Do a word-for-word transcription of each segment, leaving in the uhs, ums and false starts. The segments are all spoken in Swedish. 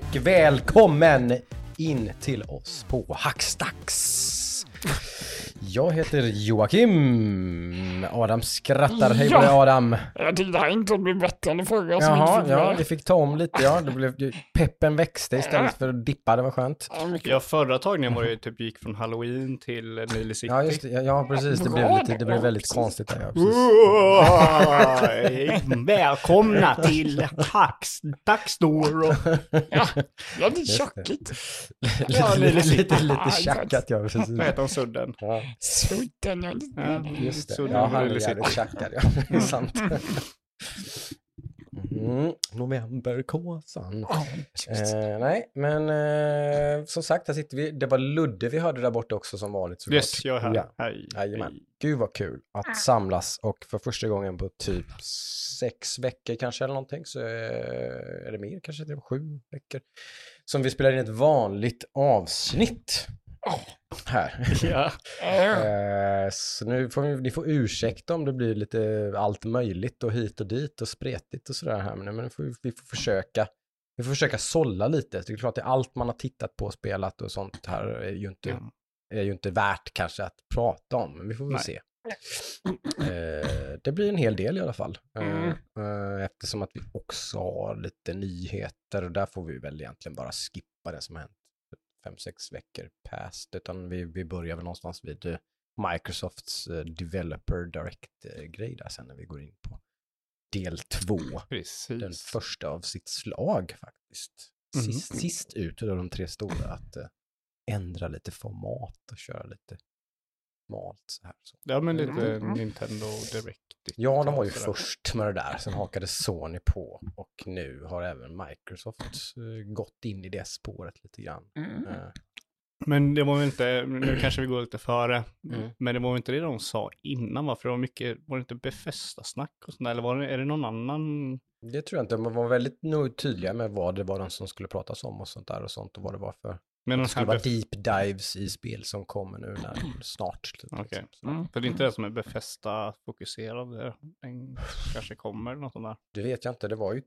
och välkommen in till oss på Hackstacks. Jag heter Joakim. Adam skrattar. Hej på dig, Adam. Ja, det här inte blir bättre än förra. Jaha, ja, det fick ta om lite. Ja. Det blev, peppen växte istället för att dippa. Det var skönt. Ja, förra tagningen var det typ gick från Halloween till Nile City. Ja, just det, ja, precis. Det blev, lite, det blev väldigt konstigt. Där, ja, välkomna till Hackstacks då. Ja, lite tjackigt. Ja, lite, lite, lite tjackat. Ja, precis. Vad heter han? Sudden. Ja. Sudden, ja. Just det. Sudden, ja, han är jävligt tjackad. Ja, det är sant. Mm, novemberkåsan. Oh, eh, nej, men eh, som sagt, här sitter vi. Det var Ludde vi hörde där borta också som vanligt. Såklart. Yes, jag är här. Ja. Hej, hej. Gud vad kul att samlas. Och för första gången på typ sex veckor kanske eller någonting. Så är det mer, kanske det är sju veckor. Som vi spelar in ett vanligt avsnitt. Oh. Här. Ja. eh, så nu får ni, ni får ursäkta om det blir lite allt möjligt och hit och dit och spretigt och sådär här. Men nu får vi, vi får försöka vi får försöka sålla lite. Så det är klart att allt man har tittat på och spelat och sånt här är ju inte, mm. är ju inte värt kanske att prata om. Men vi får väl Nej. se. Eh, det blir en hel del i alla fall. Mm. Eh, eftersom att vi också har lite nyheter och där får vi väl egentligen bara skippa det som hänt. fem sex veckor past, utan vi, vi börjar väl någonstans vid Microsofts Developer Direct-grej där sen när vi går in på del två. Precis. Den första av sitt slag faktiskt. Mm. Sist, sist ut av de tre stora att uh, ändra lite format och köra lite malt så här. Så. Ja, men lite mm. Nintendo Direct. Ja, de var ju först med det där. Sen hakade Sony på och nu har även Microsoft uh, gått in i det spåret lite grann. Mm. Uh. Men det var väl inte, nu kanske vi går lite före, mm. men det var väl inte det de sa innan, va? För det var mycket, var det inte Bethesda-snack och sådär, eller var det, är det någon annan? Det tror jag inte, man var väldigt nog tydliga med vad det var de som skulle pratas om och sånt där och sånt och vad det var för. Men de det skulle vara bef- deep dives i spel som kommer nu när, snart. Typ, okay. liksom. mm. För det är inte det som är Bethesda-fokuserad. Kanske kommer något sånt där. Det vet jag inte. Det var ju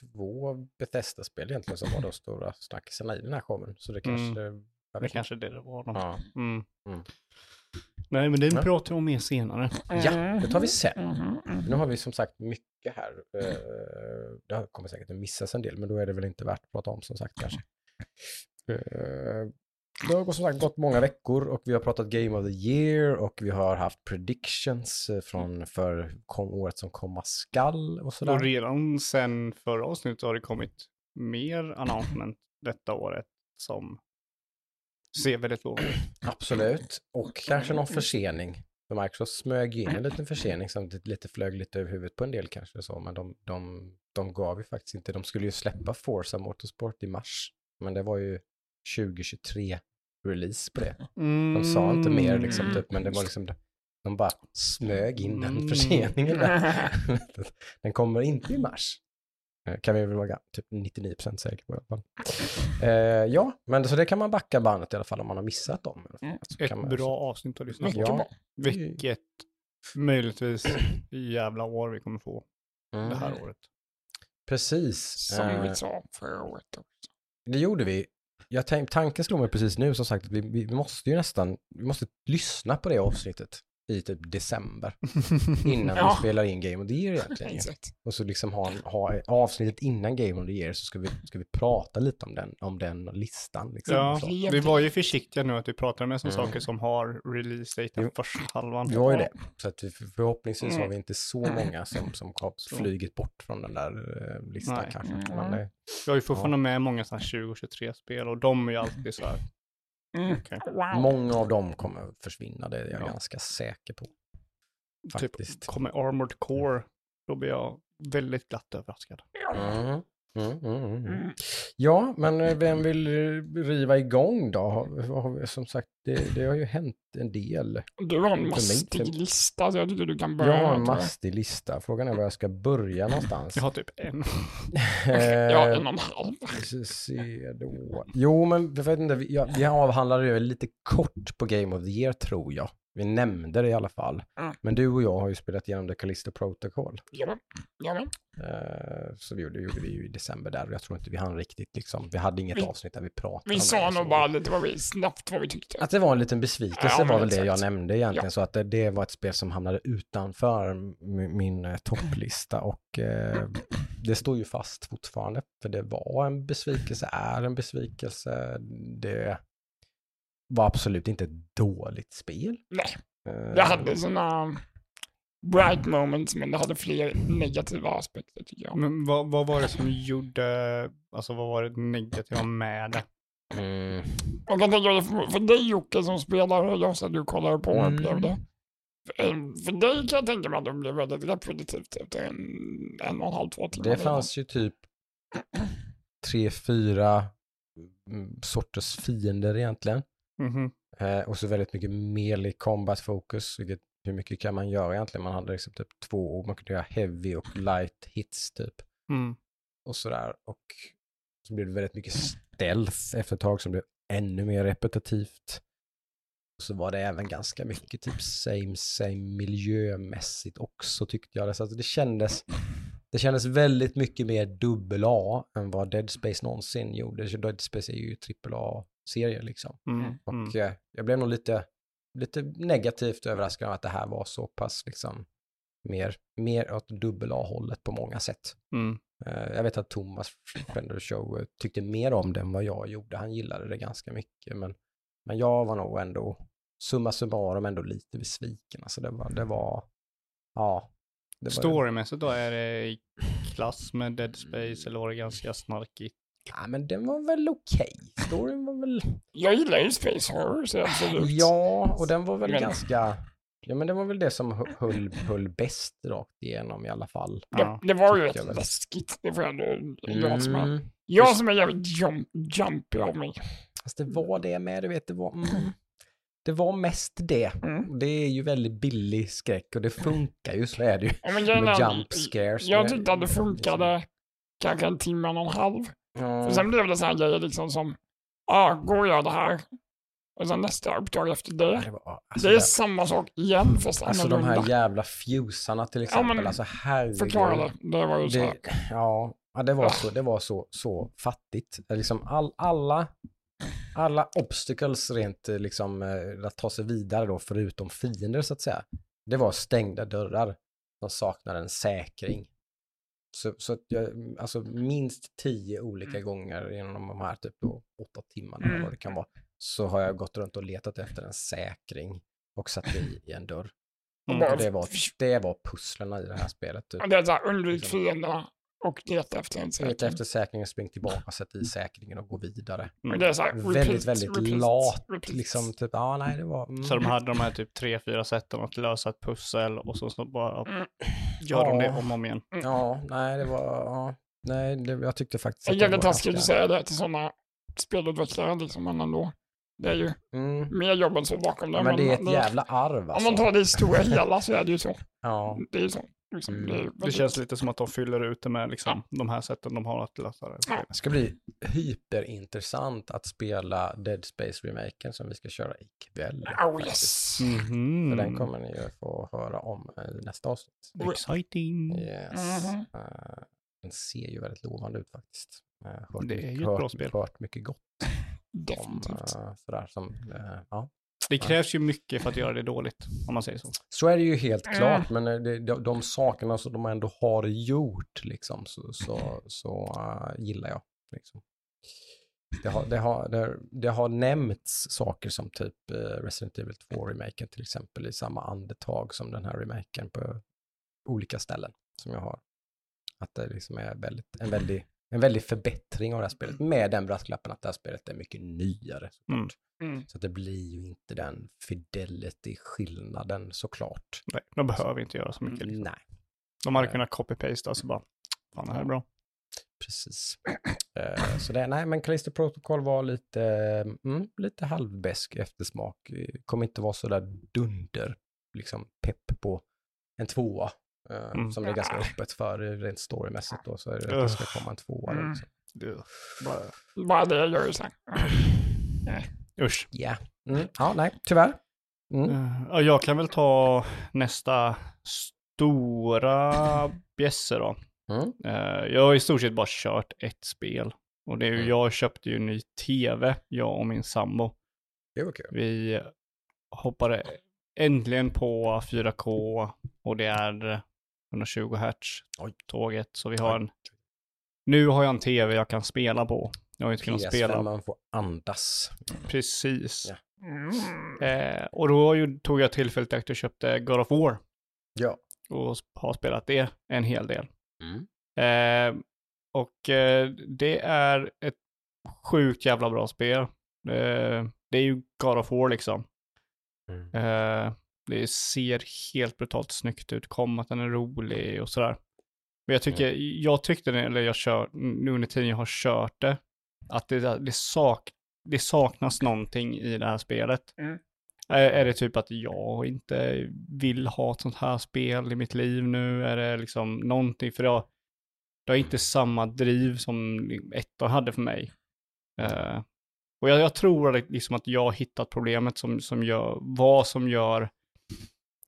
två Bethesda-spel egentligen som var de stora snackisarna i den här showen. Så det kanske mm. det, det kanske det var. De. Ja. Mm. Mm. Nej, men det mm. pratar vi om mer senare. Ja, det tar vi sen. Mm. Nu har vi som sagt mycket här. Det kommer säkert att missas en del, men då är det väl inte värt att prata om som sagt kanske. Det har som sagt gått många veckor och vi har pratat Game of the Year och vi har haft predictions från för kom, året som komma skall och sådär. Och redan sen förra avsnittet har det kommit mer announcement detta året som ser väldigt lovande. Absolut. Och kanske någon försening. För Microsoft smög in en liten försening som lite flög lite över huvudet på en del kanske så. Men de, de, de gav ju faktiskt inte. De skulle ju släppa Forza Motorsport i mars. Men det var ju tjugo tjugotre release på det. Mm. De sa inte mer liksom typ, men det var liksom de bara smög in den mm. förseningen där. Den kommer inte i mars. Kan vi väl vara typ nittionio procent säker på i alla fall. Eh, ja, men så det kan man backa bandet i alla fall om man har missat dem. Alltså, Ett kan man, bra så. avsnitt att lyssna på. Ja. Vilket möjligtvis jävla år vi kommer få mm. det här året. Precis. Som eh. vi sa förra året också. Det gjorde vi. Jag tänk, tanken slog mig precis nu som sagt att vi, vi måste ju nästan vi måste lyssna på det avsnittet i typ december innan ja. vi spelar in Game of the Year egentligen. Exakt. Och så liksom ha, ha avsnittet innan Game of the Year så ska vi, ska vi prata lite om den, om den listan. Liksom, ja, vi var ju försiktiga nu att vi pratar med sådana mm. saker som har release date den första halvan. Det var ju det. Så att vi, förhoppningsvis mm. har vi inte så många som, som har flugit bort från den där eh, listan. Nej. Kanske. Mm. Men, eh, jag har ju fortfarande ja. med många sådana här tjugo tjugotre-spel och de är ju alltid så här. Mm. Okay. Wow. Många av dem kommer försvinna, det är jag ja. ganska säker på. Faktiskt. Typ, kommer Armored Core, då blir jag väldigt glatt överraskad. Mm. Mm, mm, mm. Ja, men vem vill riva igång då? Som sagt, det, det har ju hänt en del. Du har en mastig lista, så jag tycker du kan börja. Jag har en mastig lista. Frågan är var jag ska börja någonstans. Jag har typ en. Ja, en och en halv. Vi ser då. Jo, men jag vet inte, vi, jag, vi avhandlade ju lite kort på Game of the Year, tror jag. Vi nämnde det i alla fall. Mm. Men du och jag har ju spelat igenom The Callisto Protocol. Jajamän, jajamän. Uh, så vi gjorde, gjorde vi ju i december där. Och jag tror inte vi hann riktigt liksom. Vi hade inget vi, avsnitt där vi pratade. Vi sa nog bara lite vad vi, snabbt vad vi tyckte. Att det var en liten besvikelse ja, var väl exakt. Det jag nämnde egentligen. Ja. Så att det, det var ett spel som hamnade utanför min, min topplista. Och uh, det står ju fast fortfarande. För det var en besvikelse, är en besvikelse. Det... var absolut inte ett dåligt spel. Nej, det hade såna bright moments, men det hade fler negativa aspekter tycker jag. Men vad, vad var det som gjorde, alltså vad var det negativa med det? Mm. Jag kan tänka, för, för dig Jocke som spelar, jag sa du kollar på och mm. upplevde. För, för dig kan jag tänka mig att det blev väldigt reproduktivt efter en, en och en halv, två timmar. Det fanns ju typ tre, fyra sorters fiender egentligen. Mm-hmm. Eh, och så väldigt mycket melee combat fokus, vilket, hur mycket kan man göra egentligen, man hade liksom typ två, man kunde göra heavy och light hits typ mm. och sådär, och så blev det väldigt mycket stealth efter ett tag som blev ännu mer repetitivt, och så var det även ganska mycket typ same same miljömässigt också tyckte jag, så alltså, det kändes det kändes väldigt mycket mer dubbel A än vad Dead Space någonsin gjorde. Dead Space är ju trippel A serier liksom. Mm, och mm. Eh, jag blev nog lite, lite negativt överraskad av att det här var så pass liksom mer, mer åt dubbel A-hållet på många sätt. Mm. Eh, jag vet att Thomas Fender Show tyckte mer om det än vad jag gjorde. Han gillade det ganska mycket, men, men jag var nog ändå summa summarum ändå lite besviken. Alltså det var, det var ja. Det storymässigt då, är det i klass med Dead Space eller var det ganska snarkigt? Ja, men den var väl okej. Okay. Storyn var väl... Jag gillar ju Space Horror, så absolut. Ja, och den var väl men... ganska... Ja, men det var väl det som höll, höll bäst rakt igenom i alla fall. Det, ja, det var ju rätt läskigt. Det får jag nu... Jag som är, jag som är jävligt jump, jumpy av mig. Alltså, det var det med, du vet. Det var, mm, det var mest det. Mm. Det är ju väldigt billig skräck och det funkar ju, så är det ju. Ja, men jag, med jump scares. Jag tyckte att det funkade liksom kanske en timme och en halv. Mm. Och sen blev det så här grejer liksom som ja, ah, går jag det här och sen nästa uppdrag efter det, ja, det, var, alltså det är det... samma sak igen fast alltså de här runda jävla fusarna till exempel, ja, men, alltså herregud förklarade, det var ju så det, ja, det var så, det var så, så fattigt liksom all, alla alla obstacles rent liksom att ta sig vidare då förutom fiender så att säga, det var stängda dörrar som saknade en säkring. Så, så att jag, alltså minst tio olika mm. gånger genom de här typ då, åtta timmarna mm. eller vad det kan vara, så har jag gått runt och letat efter en säkring och satt i, i en dörr. Mm. Och det var, det var pusslarna i det här spelet. Typ. Det är såhär, undvik fienderna och leta efter en säkring. Leta efter säkringen, spring tillbaka, sätt i säkringen och gå vidare. Mm. Det är såhär, repeat, väldigt, väldigt repeat, lat. Repeat. Liksom, typ, ah, nej, det var, mm. Så de hade de här typ tre, fyra sätten att lösa ett pussel och så, så bara... Mm. Gör ja. de det om och om igen? Ja, nej det var... Ja, nej, det, jag tyckte faktiskt... Jag är taskig att säga det till sådana spelutvecklare liksom, men ändå. Det är ju mm. mer jobb än så bakom det. Men det är ett det, jävla arv alltså. Om man tar det i stora hela så är det ju så. Ja. Det är ju så. Liksom, mm. det, är det känns lite som att de fyller ut det med liksom, ja. de här sätten de har att lösa det. Ja. Det ska bli hyperintressant att spela Dead Space-remaken som vi ska köra ikväll. Oh yes! Mm-hmm. Den kommer ni ju få höra om i nästa avsnitt. Exciting! Yes. Mm-hmm. Uh, den ser ju väldigt lovande ut faktiskt. Uh, hört, det är ju hört, ett bra spel. Hört mycket gott. Definitivt. Om, uh, sådär som, uh, ja. Det krävs ju mycket för att göra det dåligt, om man säger så. Så är det ju helt klart, men det, de, de sakerna som de ändå har gjort, liksom, så, så, så uh, gillar jag. Liksom. Det, har, det, har, det, det har nämnts saker som typ uh, Resident Evil två-remaken till exempel, i samma andetag som den här remaken på olika ställen som jag har. Att det liksom är väldigt, en väldigt... En väldig förbättring av det här spelet. Med den brasklappen att det här spelet är mycket nyare. Mm. Mm. Så att det blir ju inte den fidelity-skillnaden såklart. Nej, de behöver inte göra så mycket. Liksom. Nej. De hade kunnat copy-paste och så bara, fan det här är bra. Precis. uh, så det, nej men Callisto Protocol var lite, mm, lite halvbäsk eftersmak. Kommer inte vara så där dunder, liksom pepp på en tvåa. Uh, mm. Som det är ganska öppet för rent storymässigt då, så är det uh. att det ska komma en tvåa mm. uh. bara... bara det jag gör ju så här. Usch. Ja, yeah. mm. ja nej, tyvärr. Mm. Jag kan väl ta nästa stora bjässe då. Mm. Jag har i stort sett bara kört ett spel. Och det är ju, mm. jag köpte ju en ny tv, jag och min sambo. Det var kul. Vi hoppade äntligen på fyra K och det är etthundratjugo hertz tåget. Så vi har en, nu har jag en tv jag kan spela på. Jag har inte kunnat spela. Man får andas. Precis. Ja. Mm. Eh, och då tog jag tillfället att jag köpte God of War. Ja. Och har spelat det en hel del. Mm. Eh, och eh, det är ett sjukt jävla bra spel. Eh, det är ju God of War liksom. Mm. Eh, det ser helt brutalt snyggt ut. Kombaten är rolig och sådär. Men jag, tycker, mm. jag tyckte, det, eller jag kör, nu under tiden jag har kört det, att det, det, sak, det saknas någonting i det här spelet. Mm. Är, är det typ att jag inte vill ha ett sånt här spel i mitt liv nu? Är det liksom någonting? För jag, det har inte samma driv som ettan hade för mig. Uh, och jag, jag tror att, liksom att jag har hittat problemet som, som gör, vad som gör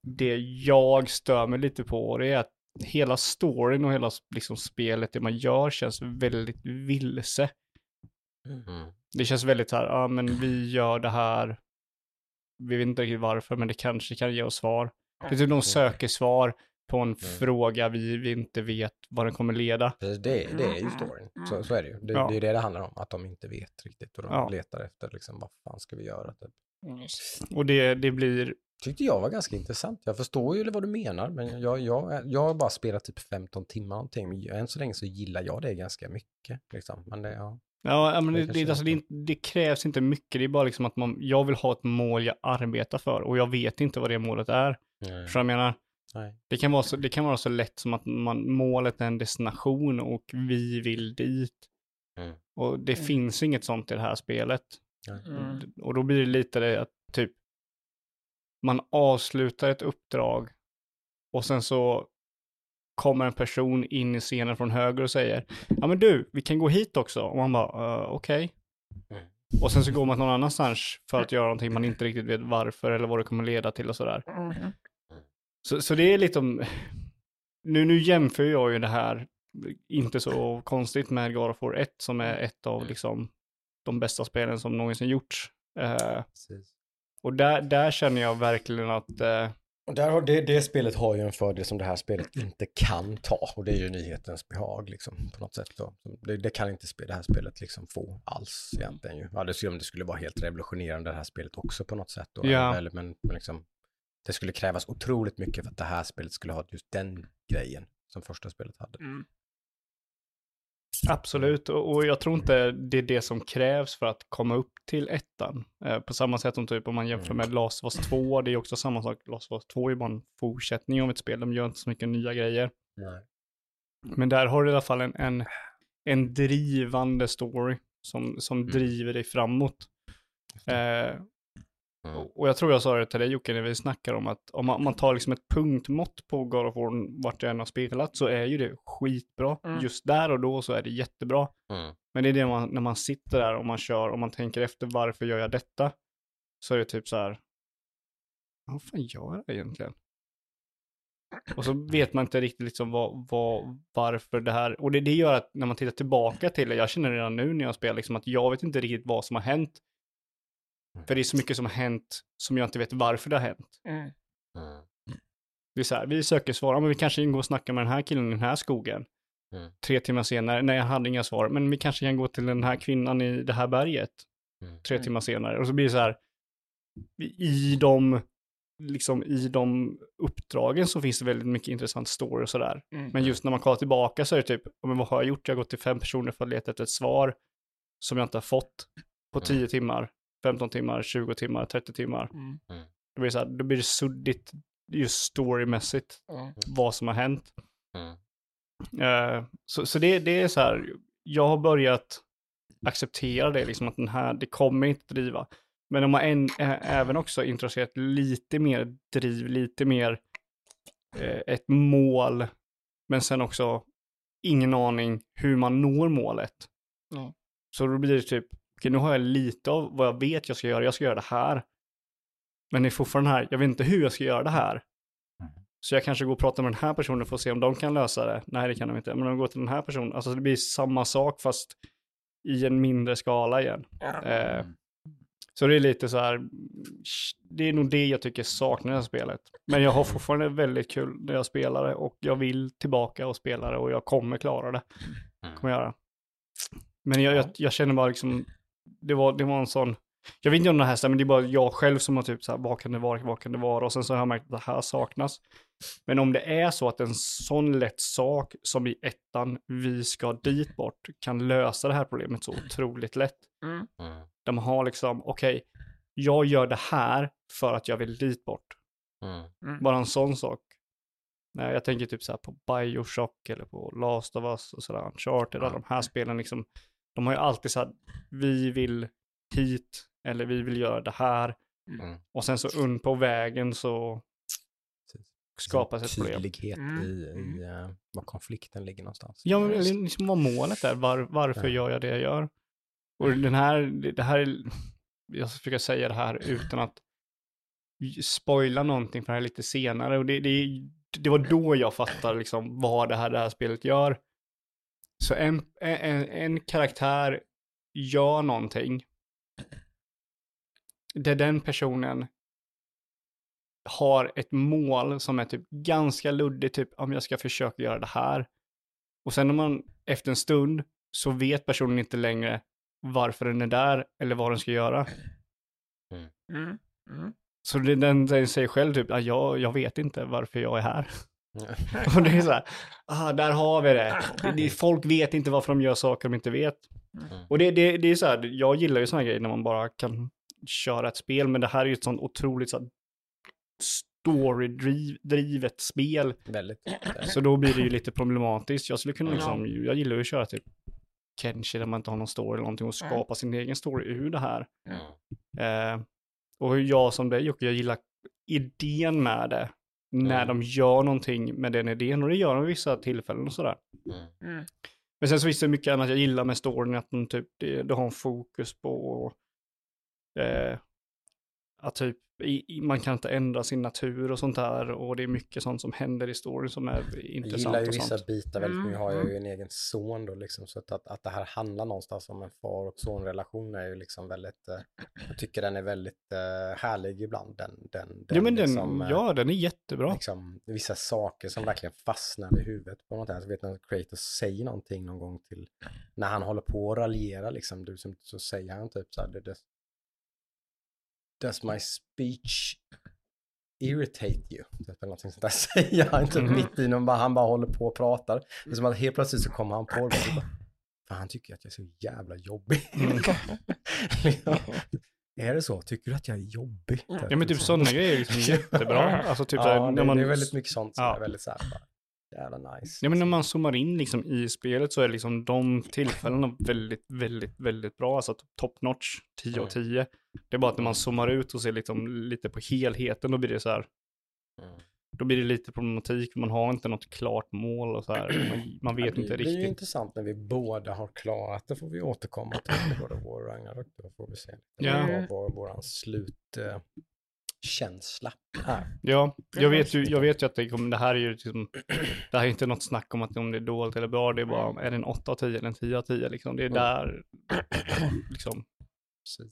det jag stör mig lite på. Det är att hela storyn och hela liksom, spelet, det man gör känns väldigt vilse. Mm. Det känns väldigt så här, ja ah, men vi gör det här, vi vet inte riktigt varför, men det kanske kan ge oss svar. Det är typ de söker svar på en mm. fråga vi, vi inte vet vad den kommer leda. Det, det är ju storyn, så, så är det ju. Det, ja. det är det det handlar om, att de inte vet riktigt och de ja. letar efter liksom, vad fan ska vi göra? Typ. Mm. Och det, det blir... Tyckte jag var ganska intressant. Jag förstår ju vad du menar, men jag, jag, jag har bara spelat typ femton timmar någonting, men än så länge så gillar jag det ganska mycket. Liksom. Men det, ja. Ja, men det, det, alltså, det, det krävs inte mycket. Det är bara liksom att man, jag vill ha ett mål jag arbetar för. Och jag vet inte vad det målet är. Nej. För jag menar, Nej. Det, kan vara så, det kan vara så lätt som att man, målet är en destination och vi vill dit. Mm. Och det mm. finns inget sånt i det här spelet. Mm. Och då blir det lite det att typ man avslutar ett uppdrag och sen så kommer en person in i scenen från höger och säger, ja men du, vi kan gå hit också. Och man bara, uh, okej. Okay. Mm. Och sen så går man någon annanstans för att göra någonting man inte riktigt vet varför eller vad det kommer leda till och sådär. Mm. Så, så det är lite om... Nu, nu jämför jag ju det här, inte så konstigt, med God of War ett som är ett av liksom de bästa spelen som någonsin gjorts. Uh, och där, där känner jag verkligen att... Uh, Där har det, det spelet har ju en fördel som det här spelet inte kan ta, och det är ju nyhetens behag liksom, på något sätt då. Det, det kan inte spela, det här spelet liksom få alls egentligen ju. Ja, det skulle, det skulle vara helt revolutionerande det här spelet också på något sätt då. Ja. Eller, men, men liksom, det skulle krävas otroligt mycket för att det här spelet skulle ha just den grejen som första spelet hade. Mm. Absolut, och, och jag tror inte det är det som krävs för att komma upp till ettan. Eh, på samma sätt som typ om man jämför med Last of Us två, det är också samma sak. Last of Us två är bara en fortsättning av ett spel, de gör inte så mycket nya grejer. Nej. Men där har du i alla fall en, en, en drivande story som, som mm. driver dig framåt. Eh, och jag tror jag sa det till dig Jocke när vi snackade om att om man, om man tar liksom ett punktmått på God of War vart jag än har spelat, så är ju det skitbra. Mm. Just där och då så är det jättebra. Mm. Men det är det man, när man sitter där och man kör och man tänker efter varför gör jag detta, så är det typ så här, vad fan gör jag egentligen? Och så vet man inte riktigt liksom vad, vad, varför det här, och det, det gör att när man tittar tillbaka till det, jag känner redan nu när jag spelar liksom att jag vet inte riktigt vad som har hänt. För det är så mycket som har hänt som jag inte vet varför det har hänt. Mm. Det är så här, vi söker svar, men vi kanske kan gå och snacka med den här killen i den här skogen. Mm. Tre timmar senare, nej jag hade inga svar, men vi kanske kan gå till den här kvinnan i det här berget. Mm. Tre timmar senare. Och så blir det så här, i de, liksom, i de uppdragen så finns det väldigt mycket intressant story och sådär. Mm. Men just när man kollar tillbaka så är det typ, men vad har jag gjort? Jag har gått till fem personer för att leta efter ett svar som jag inte har fått på tio mm. timmar. femton timmar, tjugo timmar, trettio timmar. Mm. Det blir så här, det blir suddigt just storymässigt mm. vad som har hänt. Mm. Uh, så så det, det är så här, jag har börjat acceptera det, liksom att den här, det kommer inte driva. Men om man än, äh, även också intresserat lite mer driv, lite mer uh, ett mål, men sen också ingen aning hur man når målet. Mm. Så då blir det typ, okej, nu har jag lite av vad jag vet jag ska göra. Jag ska göra det här. Men det är fortfarande här, jag vet inte hur jag ska göra det här. Så jag kanske går och pratar med den här personen för att se om de kan lösa det. Nej, det kan de inte. Men de går till den här personen. Alltså det blir samma sak fast i en mindre skala igen. Mm. Eh, så det är lite så här, det är nog det jag tycker saknar det här spelet. Men jag har fortfarande väldigt kul när jag spelar det. Och jag vill tillbaka och spela det. Och jag kommer klara det. Kommer göra. Men jag, jag, jag känner bara liksom, det var, det var en sån... Jag vet inte om det här stämmer, men det är bara jag själv som har typ så här, vad kan det vara, vad kan det vara? Och sen så har jag märkt att det här saknas. Men om det är så att en sån lätt sak som i ettan, vi ska dit bort, kan lösa det här problemet så otroligt lätt. Mm. De har liksom, okej, okay, jag gör det här för att jag vill dit bort. Mm. Bara en sån sak. Nej, jag tänker typ så här på Bioshock eller på Last of Us och sådär, Uncharted, mm. alla de här spelen liksom, de har ju alltid så här, vi vill hit, eller vi vill göra det här. Mm. Och sen så und på vägen så skapas ett problem. Tydlighet mm. i, i uh, var konflikten ligger någonstans. Ja, men liksom vad målet är. Var, varför mm. gör jag det jag gör? Och den här, det här är, jag försöker säga det här utan att spoila någonting för det här lite senare. Och det, det, det var då jag fattade liksom vad det här, det här spelet gör. Så en, en, en karaktär gör någonting. Där den personen har ett mål som är typ ganska luddigt, typ om jag ska försöka göra det här. Och sen när man efter en stund så vet personen inte längre varför den är där eller vad den ska göra. Mm. Mm. Så det, den, den säger själv typ, ah, jag, jag vet inte varför jag är här. Och det är så här, ah, där har vi det. det. Folk vet inte varför de gör saker de inte vet. Mm. Och det, det, det är så här, jag gillar ju såna här grejer när man bara kan köra ett spel, men det här är ju ett sånt otroligt så storydrivet spel. Väldigt. Så då blir det ju lite problematiskt. Jag skulle kunna liksom, jag gillar ju att köra typ Kenshi där man inte har någon story eller någonting och skapa sin egen story ur det här. Mm. Eh, och jag som dig Jocke, jag gillar idén med det. När mm. de gör någonting med den idén, och det gör de vissa tillfällen och sådär. Mm. Men sen så visste jag mycket annat jag gillar med storyn, att de typ, det, det har en fokus på eh, att typ i, man kan inte ändra sin natur och sånt där, och det är mycket sånt som händer i storyn som är intressant. Jag gillar ju vissa bitar väldigt mycket, har jag ju en egen son då liksom, så att, att det här handlar någonstans om en far- och sonrelation är ju liksom väldigt, eh, jag tycker den är väldigt eh, härlig ibland. Den, den, den, ja, men liksom, den, ja, den är jättebra. Liksom, vissa saker som verkligen fastnar i huvudet på något här, så vet man att Kratos säger någonting någon gång till, när han håller på att raljera liksom, du, så, så säger han typ så här, det, det, does my speech irritate you? Det är någonting sånt där säger han inte mm. mitt i någon, han bara håller på och pratar. Det är som att helt plötsligt så kommer han på det. Fan, han tycker att jag är så jävla jobbig. Mm. ja. Är det så? Tycker du att jag är jobbig? Mm. Ja, men typ sådana grejer är liksom jättebra. Alltså, typ, ja, där, när man... det är väldigt mycket sånt som ja. är väldigt så här, jävla nice. Ja, men när man zoomar in liksom i spelet så är liksom de tillfällena väldigt, väldigt, väldigt bra. Alltså top notch, tio av tio. Det är bara att när man zoomar ut och ser liksom lite på helheten, då blir det så här, då blir det lite problematik. Man har inte något klart mål och så här. Man, man vet ja, det, inte riktigt. Det är ju intressant när vi båda har klarat. Då får vi återkomma till God of War Ragnarök. Då får vi se ja. vad vår slut... Uh... känsla. Här. Ja, jag vet ju, jag vet ju att det, det här är ju liksom, det här är inte något snack om att om det är dåligt eller bra, det är bara, är det en åtta av tio eller en tio av tio liksom, det är där liksom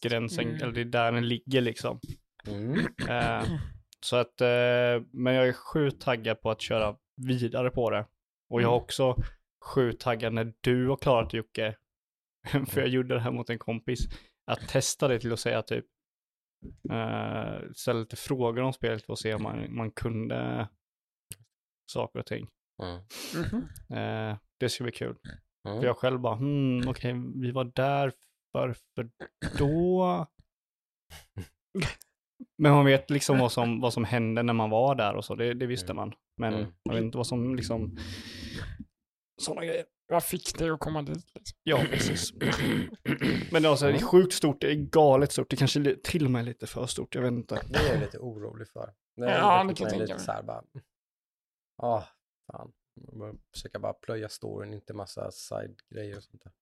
gränsen, mm. eller det är där den ligger liksom. Mm. Eh, så att, eh, men jag är sjukt taggad på att köra vidare på det. Och jag är också sjukt taggad när du har klarat Jocke, för jag gjorde det här mot en kompis, att testa det till att säga typ Uh, ställa lite frågor om spelet och se om man, man kunde saker och ting. Mm. Mm-hmm. Uh, det ska bli kul. Mm. För jag själv bara, hmm, okej, okay, vi var där, varför då? Men man vet liksom vad som, vad som hände när man var där och så, det, det visste man. Men mm. man vet inte vad som liksom sådana grejer. Vad fick det att komma dit? Liksom. Ja, precis. Men alltså, det är sjukt stort, det är galet stort. Det kanske är till och med lite för stort, jag vet inte. Det är jag lite orolig för. Det är ja, det kan jag tänka mig. Ja, ah, fan. Jag försöker bara plöja storyn, inte massa side-grejer och sånt där.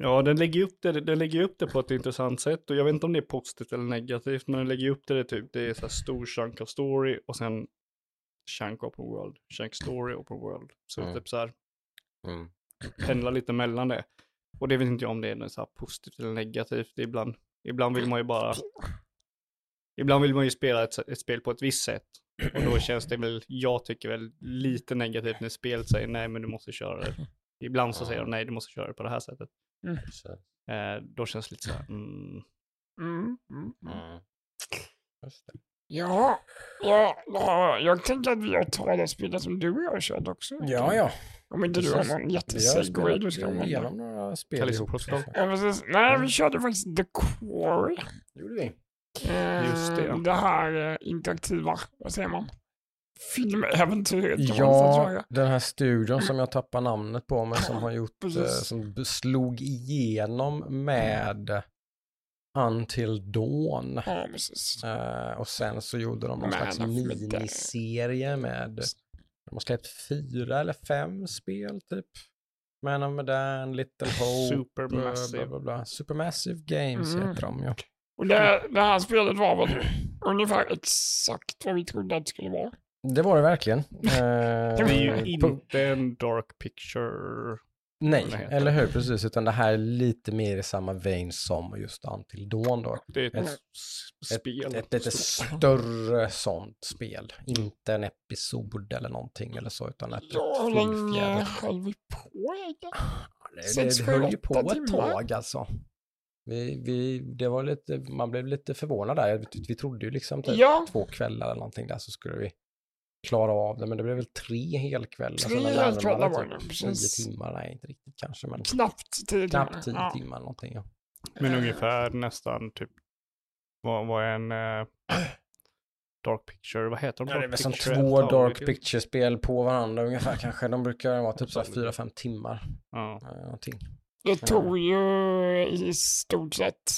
Ja, den lägger upp det, den lägger upp det på ett intressant sätt. Och jag vet inte om det är positivt eller negativt, men den lägger upp det, det typ. Det är så här stor chunk av story och sen chunk open world. Chunk story open world. Så mm. typ så här mm. pendlar lite mellan det. Och det vet inte jag om det är så här positivt eller negativt. Det är ibland, ibland vill man ju bara... Ibland vill man ju spela ett, ett spel på ett visst sätt. Och då känns det väl, jag tycker väl lite negativt när spelet säger nej men du måste köra det. Ibland så säger de nej du måste köra det på det här sättet. Mm. Eh, då känns det lite så här. Mm. Mm. Mm. Mm. Ja, ja, ja, jag tänker att vi har tagit det spelet som du och jag har kört också. Ja, ja. Om inte du har någon jättesegway du ska använda. Genom några spel ihop. Nej, vi körde faktiskt The Quarry. Gjorde vi. Just det. Det här interaktiva, vad säger man? Filmäventyret. Ja, den här studion som jag tappar namnet på men som har gjort, som slog igenom med Until Dawn. Ja, precis. Uh, och sen så gjorde de någon Man slags miniserie med, de har släppt fyra eller fem spel typ. Man of Medan, Little Hope, Supermassive, bla, bla, bla. Supermassive Games mm. heter de, ja. Och det, det här spelet var väl ungefär exakt vad vi trodde att det skulle vara. Det var det verkligen. uh, det är ju inte en dark picture. Nej, eller hur, precis. Utan det här är lite mer i samma vein som just Until Dawn då. Det är ett, ett spel. Ett, ett, ett, ett större sånt spel. Inte en episod eller någonting eller så, utan ett flygfjäder. Ja, hur höll vi på? Det, det, det höll ju på ett tag alltså. Vi, vi, det var lite, man blev lite förvånad där. Vi, vi trodde ju liksom typ ja. två kvällar eller någonting där så skulle vi klara av det, men det blev väl tre helkvällar. Tre helkvällar var det, precis. Tio timmar, nej inte riktigt kanske. Men knappt tio timmar. Knappt tio ja. timmar någonting, ja. Men ungefär nästan typ var, var en uh, dark picture, vad heter de? Ja, det är som två dark picture-spel på varandra ungefär kanske. De brukar vara typ så här fyra, fem timmar. Ja. Uh, någonting. Det tog ju i stort sett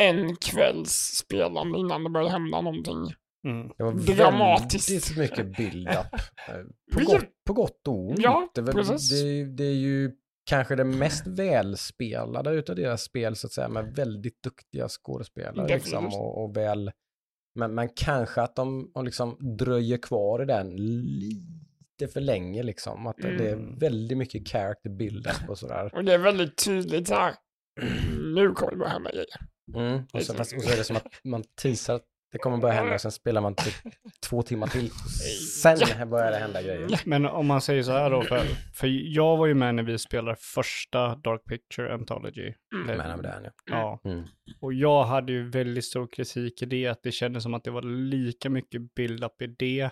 en kvälls spelande innan det började hända någonting. Mm. Det var dramatiskt mycket build-up. På, gott, på gott och ont. Ja, det, det, det är ju kanske det mest välspelade utav deras spel så att säga, med väldigt duktiga skådespelare liksom, och, och väl, men, men kanske att de liksom dröjer kvar i den lite för länge liksom, att mm. det är väldigt mycket character build-up och sådär. Och det är väldigt tydligt här. Nu kommer det börja hända grejer. Mm. Och så, fast, och så är det som att man teasar att det kommer börja hända och sen spelar man typ två timmar till. Sen ja. börjar det hända grejer. Men om man säger så här då, för, för jag var ju med när vi spelade första Dark Picture Anthology. Mm. Men av den, ja. ja. Mm. Och jag hade ju väldigt stor kritik i det, att det kändes som att det var lika mycket build-up i det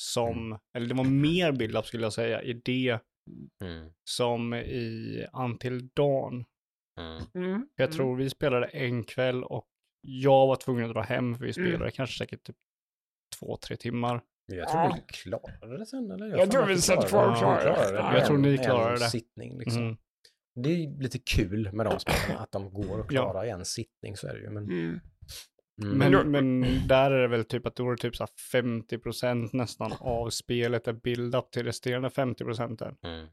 som, mm. eller det var mer build-up skulle jag säga, i det mm. som i Until Dawn. Mm. Mm. Jag tror vi spelade en kväll och jag var tvungen att dra hem för vi spelade mm. kanske säkert typ två, tre timmar. Jag tror vi klarade det sen. Eller? Jag, jag tror vi satt kvar och klarade det. Jag tror ni klarade det. En sittning liksom. Mm. Det är lite kul med de spelarna att de går och klarar ja. en sittning så är det ju. Men, mm. Mm. Men, mm. men där är det väl typ att då är det typ så här femtio procent nästan av spelet är build-up till resterande femtio procent. Mm.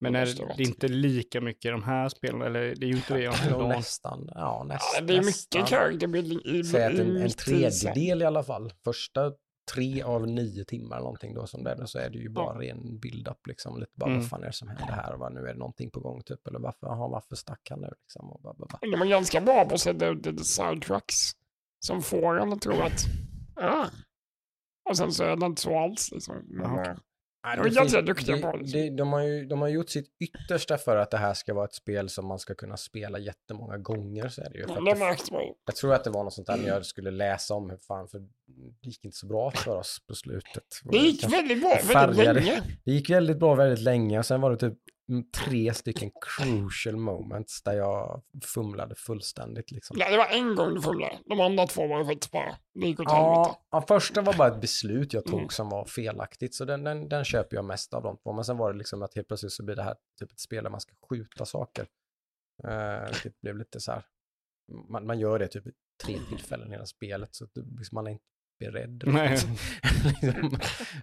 Men är det, det är inte lika mycket i de här spelen, eller det är ju inte det. Ja, nästan. Ja, nästan. Ja, det är mycket characterbuilding i, i en, en tredjedel i alla fall. Första tre av nio timmar eller någonting då som det är, så är det ju bara ja. en build-up liksom. Lite bara, mm. vad fan är det som händer här och vad, nu är det någonting på gång typ, eller varför, aha, varför stack han nu liksom. Och bara, bara. Det var ganska bra på att se det, det, det soundtracks som får en att tro att ja. Och sen så är det inte så alls liksom. Jaha. Det det finns, det, det, de, har ju, de har gjort sitt yttersta för att det här ska vara ett spel som man ska kunna spela jättemånga gånger, så är det ju. Ja, det märkt mig. Jag tror att det var något sånt där mm. jag skulle läsa om hur fan, för det gick inte så bra för oss på slutet. Det gick kanske, väldigt bra, väldigt länge. Det gick väldigt bra väldigt länge och sen var det typ tre stycken crucial moments där jag fumlade fullständigt liksom. Ja, det var en gång du fumlade. De andra två var ju faktiskt bara ja, ja, första var bara ett beslut jag tog mm. som var felaktigt, så den, den, den köper jag mest av dem på. Men sen var det liksom att helt plötsligt så blir det här typ ett spel där man ska skjuta saker. Uh, det blev lite så här. Man, man gör det typ i tre tillfällen i hela spelet, så att liksom man är inte beredd. Liksom.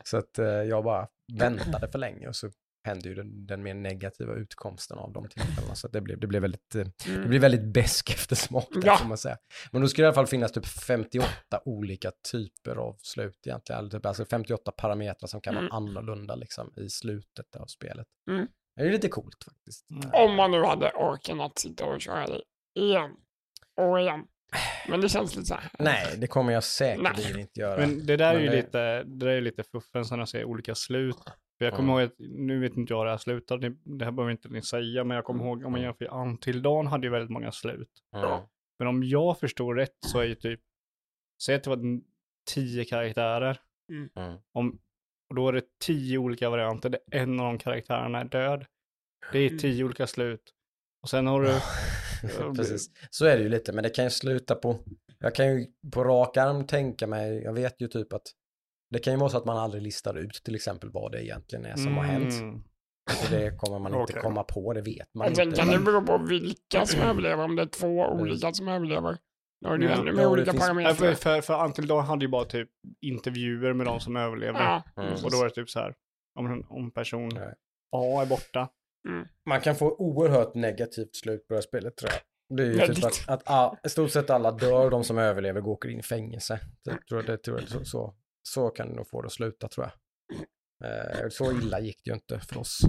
Så att uh, jag bara väntade för länge och så hände ju den, den mer negativa utkomsten av de tillfällena. Så det blev, det blev väldigt, mm. det blev väldigt bäsk eftersmak där, ja. Får man säga. Men då skulle det i alla fall finnas typ femtioåtta olika typer av slut egentligen. Alltså femtioåtta parametrar som kan mm. vara annorlunda liksom, i slutet av spelet. Mm. Det är lite coolt faktiskt. Mm. Om man nu hade orken att sitta och köra det igen och igen. Men det känns lite så här. Nej, det kommer jag säkert inte göra. Men det där men är ju det... lite, det där är lite fuffen när jag säger olika slut. För jag kommer mm. ihåg att, nu vet inte jag det här slutar, det här behöver inte ni säga, men jag kommer ihåg om man jämför Until Dawn hade ju väldigt många slut. Mm. Men om jag förstår rätt så är ju typ, säg att det var tio karaktärer. Mm. Om, och då är det tio olika varianter, där en av de karaktärerna är död. Det är tio mm. olika slut. Och sen har du... Precis. Så är det ju lite, men det kan ju sluta på, jag kan ju på rak arm tänka mig, jag vet ju typ att det kan ju vara så att man aldrig listar ut till exempel vad det egentligen är som mm. har hänt. Och det kommer man okay. inte komma på, det vet man inte. Sen kan det bero på vilka som överlever, om det är två olika som överlever. Då är det ja, med ja, olika det parametrar. Finns... För, för, för Until Dawn hade ju bara typ intervjuer med de som överlever. Ja. Mm. Och då är det typ så här, om, om person Nej. A är borta. Mm. Man kan få oerhört negativt slut på det här spelet, tror jag. Det är ju väldigt. Typ att, att all, i stort sett alla dör, de som överlever går åker in i fängelse. Typ, tror jag, det, tror jag, så, så, så kan du nog få det att sluta, tror jag. Eh, så illa gick det ju inte för oss.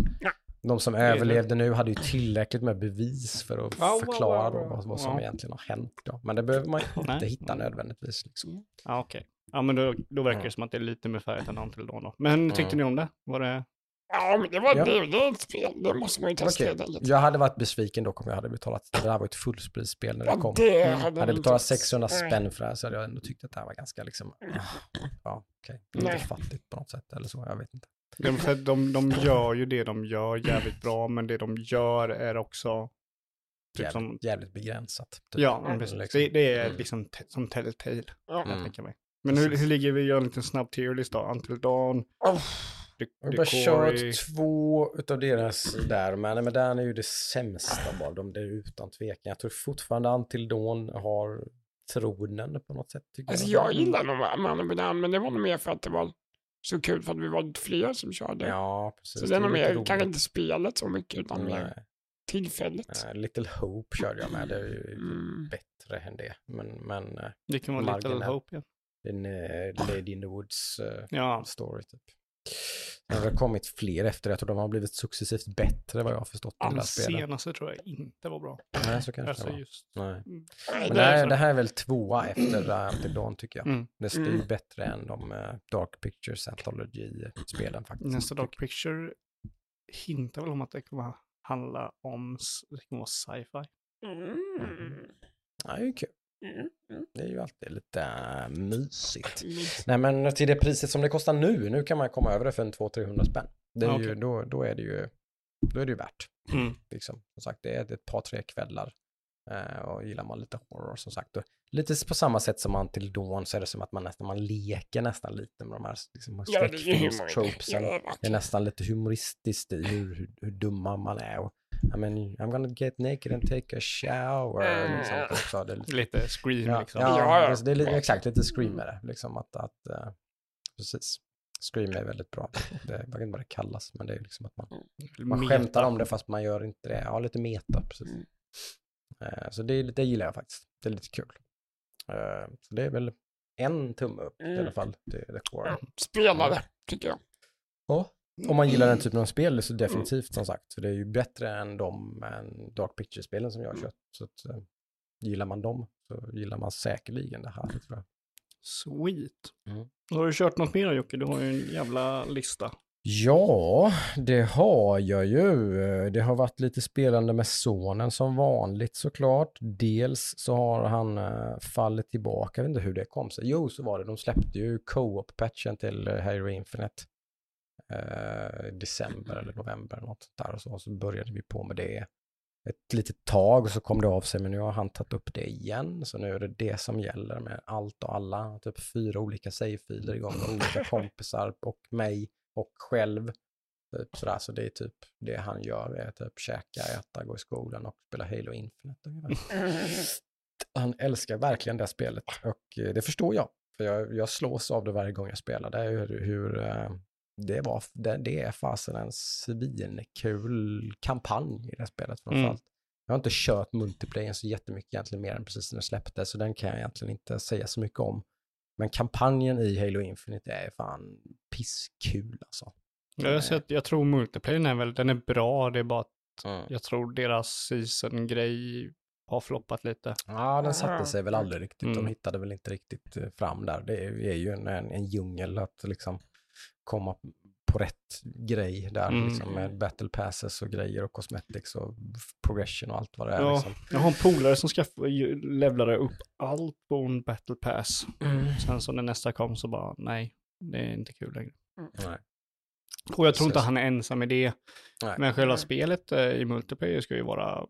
De som överlevde nu hade ju tillräckligt med bevis för att förklara då vad, vad som egentligen har hänt. Då. Men det behöver man ju inte hitta nödvändigtvis. Liksom. Ja, okej. Okay. Ja, men då, då verkar det som att det är lite mer färdigt än Until Dawn. Men tyckte ni om det? Var det... Ja, men det var ja. det, det är ett spel. Det måste man ju testa. Okay. Jag hade varit besviken då om jag hade betalat. Det här var ett fullsprisspel när det ja, kom. Det hade, mm. hade betalat sexhundra mm. spänn för det här, så hade jag ändå tyckt att det här var ganska liksom... Mm. Ja, okej. Okay. Inte fattigt på något sätt eller så, jag vet inte. De, de, de gör ju det de gör jävligt bra, men det de gör är också... Typ jävligt, som, jävligt begränsat. Typ. Ja, mm. liksom. det, det är liksom te, som Telltale. Mm. Jag tänker mig. Men hur, hur ligger vi och gör en liten snabb tierlist då? Until Dawn... Oh. Jag har bara kört två utav deras där, men, men den är ju det sämsta bara, de där utan tvekan. Jag tror fortfarande Until Dawn har tronen på något sätt. Alltså jag, jag gillar nog den, men det var nog mer för att det var så kul för att vi var fler som körde. Ja, precis. Så det är nog mer, kanske inte spelat så mycket utan Nej. mer tillfället. Nej, Little Hope körde jag med, det är ju mm. bättre än det. Men, men, det kan vara Little Hope, ja. Den uh, Lady in the Woods uh, ja. story typ. Det har kommit fler efter det och de har blivit successivt bättre vad jag har förstått. Den senaste tror jag inte var bra. Nej, så kanske alltså det var. Just... Nej. Mm. Men det här, det här är väl tvåa efter Until Dawn tycker jag. Mm. Det är ju mm. bättre än de uh, Dark Pictures Anthology-spelen faktiskt. Nästa Dark Picture hintar väl om att det kommer handla om sci-fi. Mm. Mm. Ja, det är ju kul. Mm. Mm. Det är ju alltid lite äh, mysigt. Mm. Nej, men till det priset som det kostar nu, nu kan man komma över det för en två trehundra spänn. Det är okay. ju, då, då är det ju då är det ju värt. Mm. Liksom, som sagt, det är ett, ett par tre kvällar eh, och gillar man lite horror som sagt. Och lite på samma sätt som Until Dawn så är det som att man nästan man leker nästan lite med de här liksom, skräckfilms-tropesen. Ja, det, det är nästan lite humoristiskt i hur, hur, hur dumma man är och I mean, I'm gonna get naked and take a shower. Mm. Liksom, också. Det lite, lite scream. Ja, liksom. ja, ja, ja. Det är lite, exakt lite scream är det. Liksom att, att, uh, precis. Scream är väldigt bra. Det, jag vet inte vad det kallas, men det är liksom att man, man skämtar om det fast man gör inte det. Ja, lite meta. Precis. Mm. Uh, så det, det gillar jag faktiskt. Det är lite kul. Uh, så det är väl en tumme upp mm. i alla fall. Det, det ja, spelare, mm. tycker jag. Ja. Oh. Om man gillar den typen av spel så definitivt som sagt. För det är ju bättre än de än Dark Pictures-spelen som jag har kört. Så att, äh, gillar man dem så gillar man säkerligen det här. Tror jag. Sweet. Mm. Har du kört något mer Jocke? Du har ju en jävla lista. Ja, det har jag ju. Det har varit lite spelande med sonen som vanligt såklart. Dels så har han äh, fallit tillbaka. Jag vet inte hur det kom sig. Jo, så var det. De släppte ju co-op-patchen till äh, Halo Infinite. Uh, december eller november något där och så, och så började vi på med det ett litet tag och så kom det av sig, men nu har han tagit upp det igen, så nu är det det som gäller med allt och alla, typ fyra olika save-filer igång med olika kompisar och mig och själv typ sådär, så det är typ det han gör är typ käka, äta, gå i skolan och spela Halo Infinite. Han älskar verkligen det här spelet och det förstår jag, för jag, jag slås av det varje gång jag spelar det, hur, hur uh, det var det, det är fasen en svinkul kampanj i det spelet framförallt. Mm. Jag har inte kört multiplayer så jättemycket egentligen mer än precis när det släpptes, så den kan jag egentligen inte säga så mycket om. Men kampanjen i Halo Infinite är fan pisskul alltså. Jag, är... sett, jag tror multiplayern är väl, den är bra, det är bara att mm. jag tror deras season-grej har floppat lite. Ja, den satte sig väl aldrig riktigt, mm. de hittade väl inte riktigt fram där. Det är, är ju en, en, en djungel att liksom komma på rätt grej där, mm. liksom med battle passes och grejer och cosmetics och progression och allt vad det är. Ja, liksom. Jag har en polare som ska levlade upp allt på en battle pass. Mm. Sen så när nästa kom så bara, nej, det är inte kul längre. Nej. Och jag tror inte han är ensam i det. Nej. Men själva nej. spelet i multiplayer ska ju vara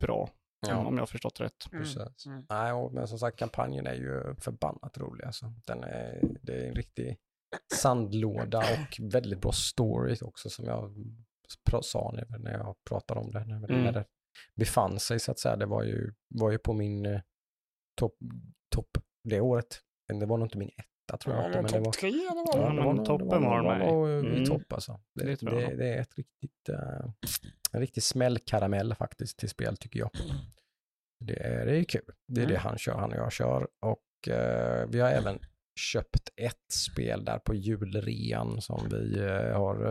bra. Ja. Om jag har förstått rätt. Mm. Precis. Mm. Nej, och, men som sagt, kampanjen är ju förbannat rolig. Alltså. Den är, det är en riktig sandlåda och väldigt bra story också, som jag pr- sa nu när jag pratade om det. När mm. det, det befann sig så att säga. Det var ju, var ju på min eh, topp top det året. Men det var nog inte min etta tror jag. Ja, men men det var tre eller vad? Ja, men toppen var det. Det var i mm. topp alltså. Det, det, det, det är ett riktigt uh, en riktig smällkaramell faktiskt till spel tycker jag. Det är, det är kul. Det är mm. det han kör, han och jag kör. Och uh, vi har även köpt ett spel där på julrean som vi eh, har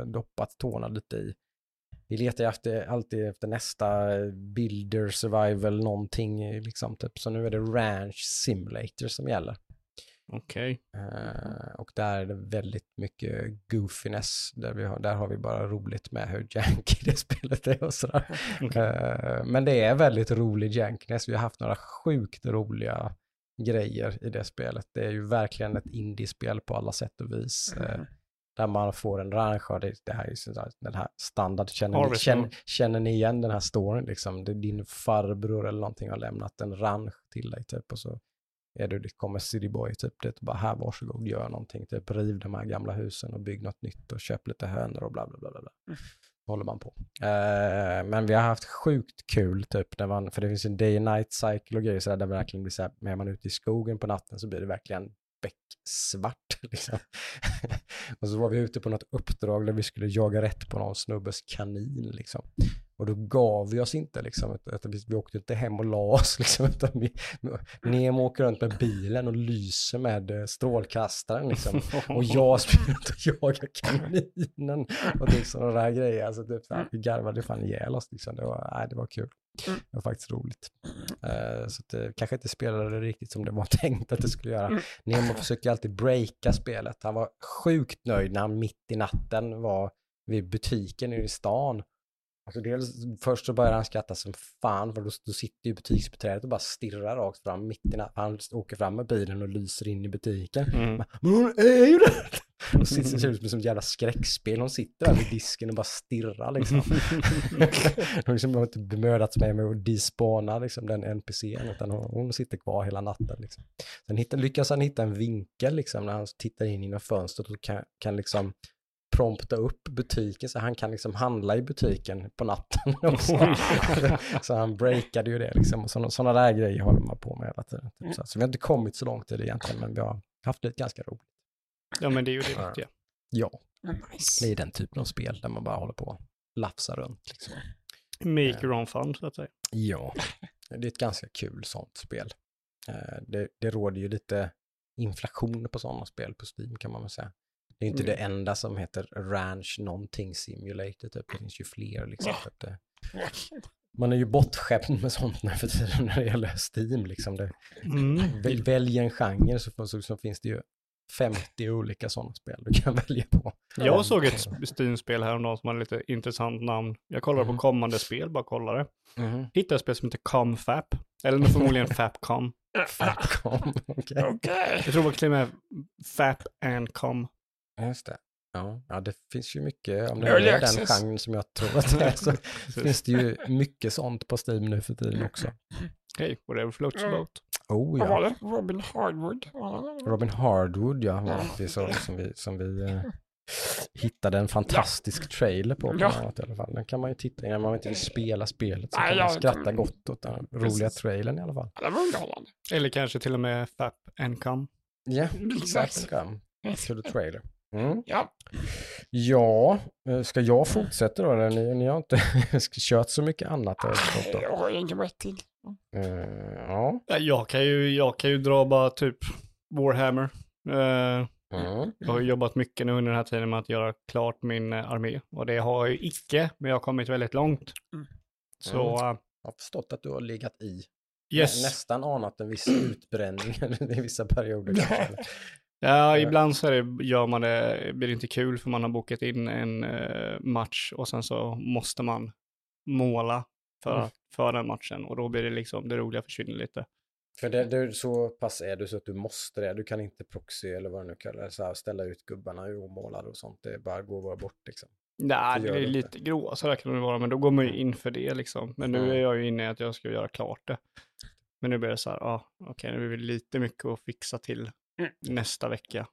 eh, doppat tårna lite i. Vi letar efter, alltid efter nästa builder, survival, någonting liksom typ. Så nu är det Ranch Simulator som gäller. Okej. Okay. Eh, och där är det väldigt mycket goofiness. Där, vi har, där har vi bara roligt med hur janky det spelet är och sådär. Okay. Eh, men det är väldigt rolig jankiness. Vi har haft några sjukt roliga grejer i det spelet. Det är ju verkligen ett indiespel på alla sätt och vis. Mm. Eh, där man får en ranch. Det, det här är ju den här standard. Känner ni, känner, känner ni igen den här storyn? Liksom? Det, din farbror eller någonting har lämnat en ranch till dig typ. Och så är du, det kommer City Boy typ. Det är bara här, varsågod, gör någonting. Typ riv de här gamla husen och bygg något nytt och köp lite hönor och bla bla bla bla. Mm. Håller man på. Eh, men vi har haft sjukt kul typ, när man, för det finns en day and night cycle och grejer så där, där verkligen blir så här, när man är ute i skogen på natten så blir det verkligen becksvart liksom. Och så var vi ute på något uppdrag där vi skulle jaga rätt på någon snubbes kanin liksom. Och då gav vi oss inte liksom, utan vi åkte inte hem och la oss liksom, utan vi, Nemo åker runt med bilen och lyser med strålkastaren liksom, och jag springer runt och jagar kaninen och liksom och där grejer, alltså typ så här, vi garvade fan ihjäl oss liksom, det var, nej, det var kul. Det var faktiskt roligt. Uh, så att det kanske inte spelade det riktigt som det var tänkt att det skulle göra. Nemo försöker alltid breaka spelet. Han var sjukt nöjd när han mitt i natten var vid butiken i stan. Alltså dels, först så började han skratta som fan, för då, då sitter ju butiksbeträdet och bara stirrar rakt fram mitt i natten. Han åker fram med bilen och lyser in i butiken. Mm. Men hon är ju där! Hon sitter, ser ut som som ett jävla skräckspel. Hon sitter där vid disken och bara stirrar liksom. Hon liksom har inte bemödats med mig och despana liksom, den N P C:n, utan hon, hon sitter kvar hela natten liksom. Sen hitta, lyckas han hitta en vinkel liksom, när han tittar in genom fönstret och kan, kan liksom prompta upp butiken så han kan liksom handla i butiken på natten också. Så han breakade ju det liksom. Och så, sådana där grejer håller man på med hela tiden. Typ. Så, så vi har inte kommit så långt i det egentligen, men vi har haft det ganska roligt. Ja, men det är ju det viktiga. Ja. Nice. Det är den typen av spel där man bara håller på och lafsar runt liksom. Make your own fun, så att säga. Ja, det är ett ganska kul sånt spel. Det, det råder ju lite inflation på sådana spel på Steam kan man väl säga. Det är inte mm. det enda som heter Ranch någonting Simulator typ. Det finns ju fler liksom. Yeah. Typ det. Man är ju bortskämd med sånt när för tiden när det gäller Steam liksom. Det, mm. väl, välj en genre så, så, så finns det ju femtio olika sådana spel du kan välja på. Jag såg ett Steam-spel häromdagen som hade lite intressant namn. Jag kollade mm. på kommande spel, bara kollade. Mm. Hittade ett spel som heter ComFap. Eller förmodligen Fapcom. Fapcom, okej. Okay. Okay. Jag tror det var till och med Fap and Com. Just det. Ja. Ja, det finns ju mycket, om det är den genren som jag tror att det är, så finns det ju mycket sånt på Steam nu för tiden också. Hej, whatever floats your boat. Oh, ja. Det? Robin Hardwood. Robin Hardwood, ja. ja. Det är så som vi, som vi eh, hittade en fantastisk trailer på. Ja. På något, i alla fall. Den kan man ju titta innan man inte vill spela spelet, så nej, kan man skratta kan... gott åt den roliga trailern i alla fall. Ja, eller kanske till och med Fap and Come. Ja, exakt. Come. To the trailer. Mm. Ja. Ja, ska jag fortsätta då? Eller ni har inte kört så mycket annat? Här, jag har ingen rätt till. Uh, ja. Jag kan ju, jag kan ju dra bara typ Warhammer. Uh, mm. Jag har jobbat mycket nu under den här tiden med att göra klart min armé. Och det har jag ju icke, men jag har kommit väldigt långt. Mm. Så, mm. Jag har förstått att du har legat i. Yes. Nästan anat en viss utbränning i vissa perioder. Kanske. Ja, ibland så är det, gör man det, blir det inte kul för man har bokat in en eh, match och sen så måste man måla för, mm. för den matchen och då blir det liksom, det roliga försvinner lite. För det, det, så pass är du så att du måste det, du kan inte proxy eller vad du nu kallar så här, ställa ut gubbarna och måla och sånt, det är bara gå och vara bort liksom. Nej, det är lite grå, så där kan det vara, men då går man ju in för det liksom. Men nu mm. är jag ju inne i att jag ska göra klart det. Men nu blir det så här, ja, ah, okej, okay, nu blir det lite mycket att fixa till. Mm. Nästa vecka.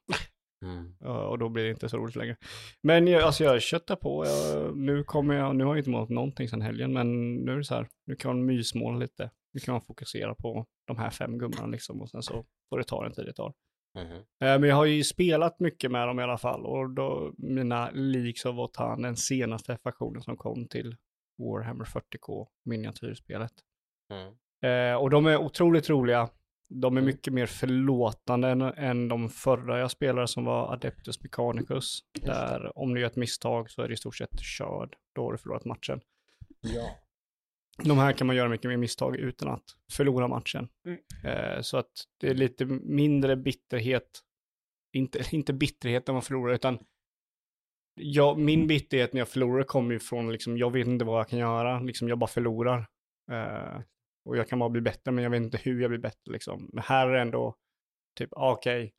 Mm. Och då blir det inte så roligt längre. Men jag, alltså jag köttar på. Jag, nu, kommer jag, nu har jag inte målat någonting sedan helgen. Men nu är det så här. Nu kan man mysmåla lite. Nu kan man fokusera på de här fem gummarna liksom. Och sen så får det ta den tid det tar. Mm. Men jag har ju spelat mycket med dem i alla fall. Och då mina leaks av Votan. Den senaste faktionen som kom till Warhammer fyrtio K. Miniatyrspelet. Mm. Och de är otroligt roliga. De är mycket mer förlåtande än, än de förra jag spelade som var Adeptus Mechanicus. Där om du gör ett misstag så är det i stort sett körd. Då har du förlorat matchen. Ja. De här kan man göra mycket mer misstag utan att förlora matchen. Mm. Eh, så att det är lite mindre bitterhet. Inte, inte bitterhet när man förlorar utan ja, min bitterhet när jag förlorar kommer ju från liksom, jag vet inte vad jag kan göra. Liksom, jag bara förlorar. Eh, Och jag kan bara bli bättre, men jag vet inte hur jag blir bättre. Liksom. Men här är ändå typ, okej, okay,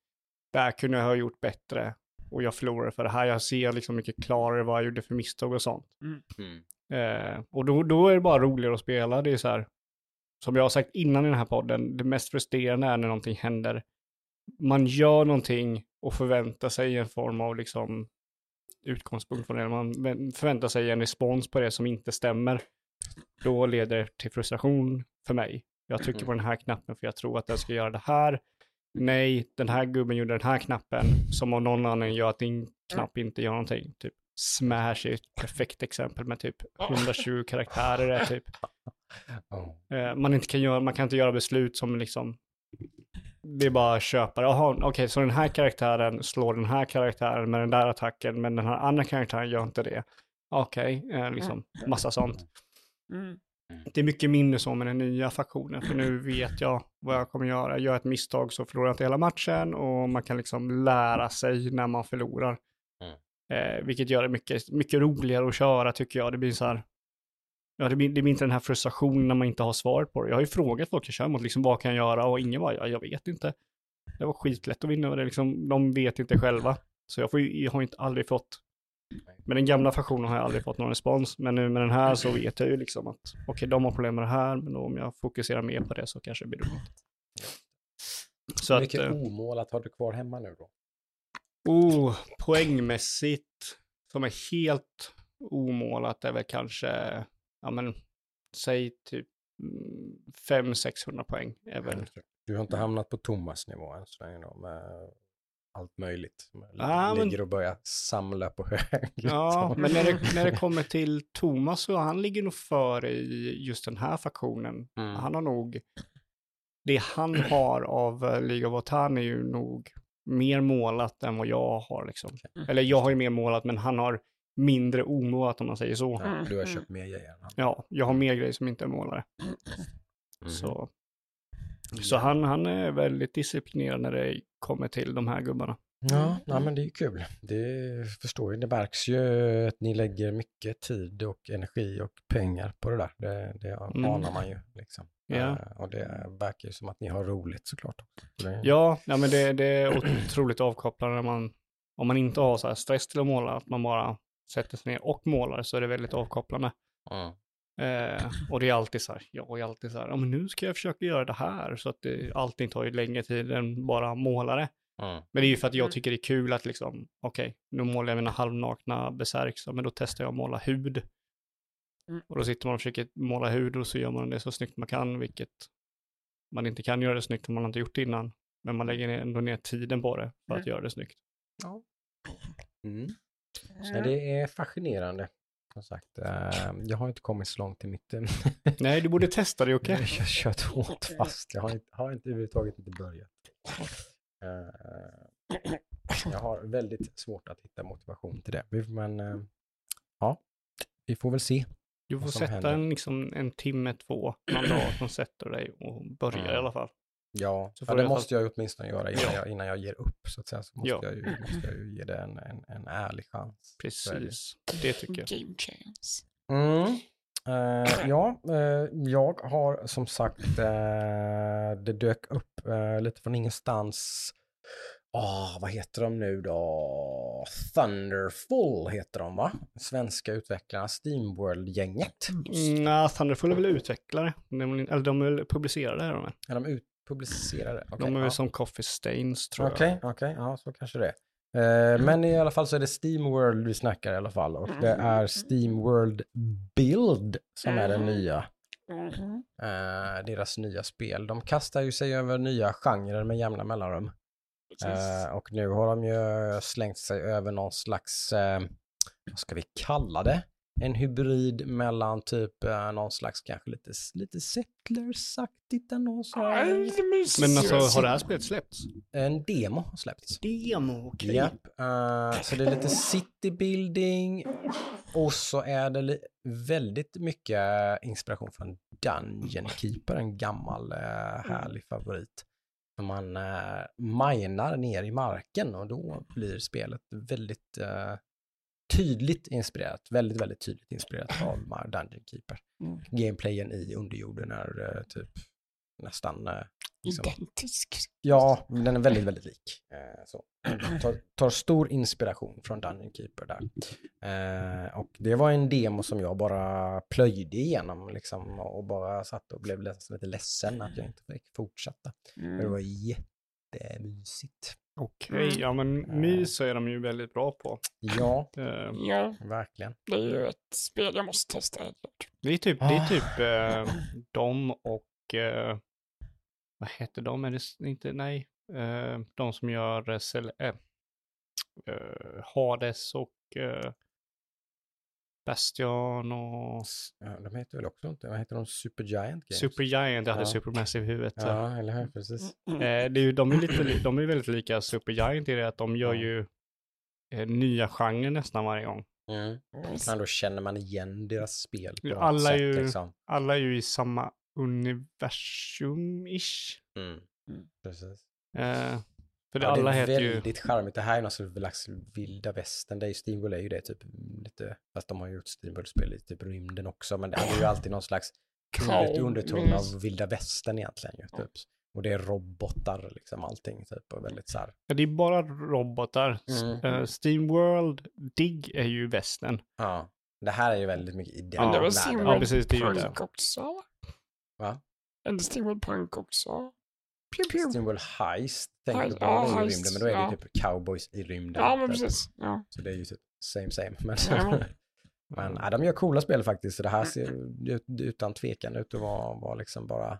där kunde jag ha gjort bättre. Och jag förlorar för det här. Jag ser liksom mycket klarare vad jag gjorde för misstag och sånt. Mm. Eh, och då, då är det bara roligare att spela. Det är så här, som jag har sagt innan i den här podden, det mest frustrerande är när någonting händer. Man gör någonting och förväntar sig en form av liksom, utgångspunkt från det. Man förväntar sig en respons på det som inte stämmer. Då leder det till frustration för mig. Jag trycker på den här knappen för jag tror att den ska göra det här. Nej, den här gubben gjorde den här knappen som av någon annan gör att din knapp inte gör någonting. Typ Smash är ett perfekt exempel med typ hundratjugo karaktärer. Där, typ. Man, inte kan göra, man kan inte göra beslut som liksom det är bara köpare. Okej, okay, så den här karaktären slår den här karaktären med den där attacken men den här andra karaktären gör inte det. Okej, okay, liksom massa sånt. Mm. Det är mycket mindre så med den nya faktionen för nu vet jag vad jag kommer göra. Jag gör ett misstag så förlorar jag inte hela matchen och man kan liksom lära sig när man förlorar. Mm. Eh, vilket gör det mycket, mycket roligare att köra tycker jag. Det blir så här, ja, det, blir, det blir inte den här frustrationen när man inte har svar på det. Jag har ju frågat folk jag kör mot liksom, vad kan jag göra och ingen var jag, jag vet inte. Det var skitlätt att vinna och det liksom, de vet inte själva. Så jag, får, jag har inte aldrig fått. Men den gamla faktionen har jag aldrig fått någon respons. Men nu med den här så vet jag ju liksom att okej, okay, de har problem med det här. Men då om jag fokuserar mer på det så kanske det blir roligt. Så mycket att, omålat har du kvar hemma nu då? Oh, poängmässigt som är helt omålat är väl kanske ja men, säg typ fem sexhundra poäng är väl. Du har inte hamnat på Thomas nivå än så länge då med allt möjligt. Ah, ligger men... och börjar samla på hög. Ja, men när det, när det kommer till Thomas så han ligger nog före i just den här faktionen. Mm. Han har nog det han har av Liga Votan är ju nog mer målat än vad jag har liksom. Mm. Eller jag har ju mer målat men han har mindre omålat om man säger så. Mm. Du har köpt mer grejer. Ja, jag har mer grejer som inte är målare. Mm. Så... Så han, han är väldigt disciplinerad när det kommer till de här gubbarna. Ja, nej, men det är ju kul. Det förstår ju, det märks ju att ni lägger mycket tid och energi och pengar på det där. Det, det anar mm. man ju liksom. Ja. Och det verkar ju som att ni har roligt såklart. Det... Ja, nej, men det, det är otroligt avkopplande när man, om man inte har så här stress till att måla, att man bara sätter sig ner och målar så är det väldigt avkopplande. Mm. Eh, och det är alltid så här, jag är alltid så här, ja, men nu ska jag försöka göra det här så att det alltid tar ju längre tid än bara målare. Mm. Men det är ju för att jag tycker det är kul att liksom, okej, okay, nu målar jag mina halvnakna besärk, så men då testar jag att måla hud. Mm. Och då sitter man och försöker måla hud och så gör man det så snyggt man kan, vilket man inte kan göra det snyggt om man inte gjort det innan. Men man lägger ändå ner tiden på det för att mm. göra det snyggt. Ja. Mm. Så det är fascinerande. Som sagt, uh, jag har inte kommit så långt i mitten. Nej, du borde testa det, okej? Okay? Jag har kört hårt fast. Jag har, inte, har inte, överhuvudtaget inte börjat. Uh, jag har väldigt svårt att hitta motivation till det. Men uh, ja, vi får väl se. Du får sätta en, liksom, en timme, två, någon dag som sätter dig och börjar mm. i alla fall. Ja, ja det måste jag åtminstone göra innan, ja. jag, innan jag ger upp så att säga. Så måste, ja. jag ju, måste jag ju ge det en, en, en ärlig chans. Precis, det, det tycker jag. Game chance. Mm. Uh, ja, uh, jag har som sagt, uh, det dök upp uh, lite från ingenstans. Oh, vad heter de nu då? Thunderful heter de, va? Svenska utvecklarna, Steamworld-gänget. Mm, nej, Thunderful är väl utvecklare. De, eller de är publicerade här. De är, är de utpublicerade? Okay, de är väl ja. som Coffee Stains, tror okay, jag. Okej, okay, ja, så kanske det. Eh, mm. Men i alla fall så är det Steamworld vi snackar i alla fall. Och det är Steamworld Build som mm. är den nya. Mm. Eh, deras nya spel. De kastar ju sig över nya genrer med jämna mellanrum. Uh, och nu har de ju slängt sig över någon slags, uh, vad ska vi kalla det? En hybrid mellan typ uh, någon slags kanske lite, lite settlers-aktigt ändå. Så. Men alltså, har det här spelet släppts? En demo har släppts. Demo, okej. Okay. Yep. Uh, så det är lite citybuilding och så är det li- väldigt mycket inspiration från Dungeon Keeper, en gammal uh, härlig favorit. Man äh, minar ner i marken och då blir spelet väldigt äh, tydligt inspirerat. Väldigt, väldigt tydligt inspirerat av Dungeon Keeper. Mm. Gameplayen i underjorden är äh, typ nästan... Äh, liksom, identisk. Ja, den är väldigt, väldigt lik. Äh, så. Tar, tar stor inspiration från Dungeon Keeper där. Äh, och det var en demo som jag bara plöjde igenom liksom, och bara satt och blev lite ledsen att jag inte fick fortsätta. Mm. Det var jättemysigt. Okej, okay, ja men äh, mys är de ju väldigt bra på. Ja, det, ja. verkligen. Det är ju ett spel jag måste testa. Det är typ, ah. det är typ äh, de och äh, vad heter de? Är det inte, nej. Uh, de som gör uh, uh, Hades och uh, Bastion och... Ja, de heter väl också inte. Vad heter de? Supergiant Games? Supergiant, jag hade ja. Supermassive huvudet. Ja, eller hur? Precis. Uh, det är ju, de, är lite, de är väldigt lika Supergiant i det att de gör mm. ju uh, nya genrer nästan varje gång. Mm. Men då känner man igen deras spel på något alla sätt. Ju, liksom. Alla är ju i samma universum-ish. Mm. Mm. Precis. Uh, för det, ja, alla det är väldigt ju... charmigt. Det här är någon slags vilda västern. Det är ju Steamworld är ju det typ lite, fast de har ju gjort Steamworld-spel i typ rymden också, men det är ju alltid någon slags krulligt underton av vilda västern egentligen ju, typ. Och det är robotar liksom allting typ och väldigt så här. Ja, det är bara robotar. Mm. Uh, Steamworld Dig är ju västern. Ja, det här är ju väldigt mycket i den världen. Ja, precis, det är ju det. Va? En Steamworld Punk också. Steamworld Heist tänker Heist, du bara ja, i rymden, men då är det ja. typ cowboys i rymden. Ja, men precis. Ja. Så det är ju typ same same. Men, ja. men äh, de gör coola spel faktiskt, så det här ser ut, utan tvekan ut att vara, vara liksom bara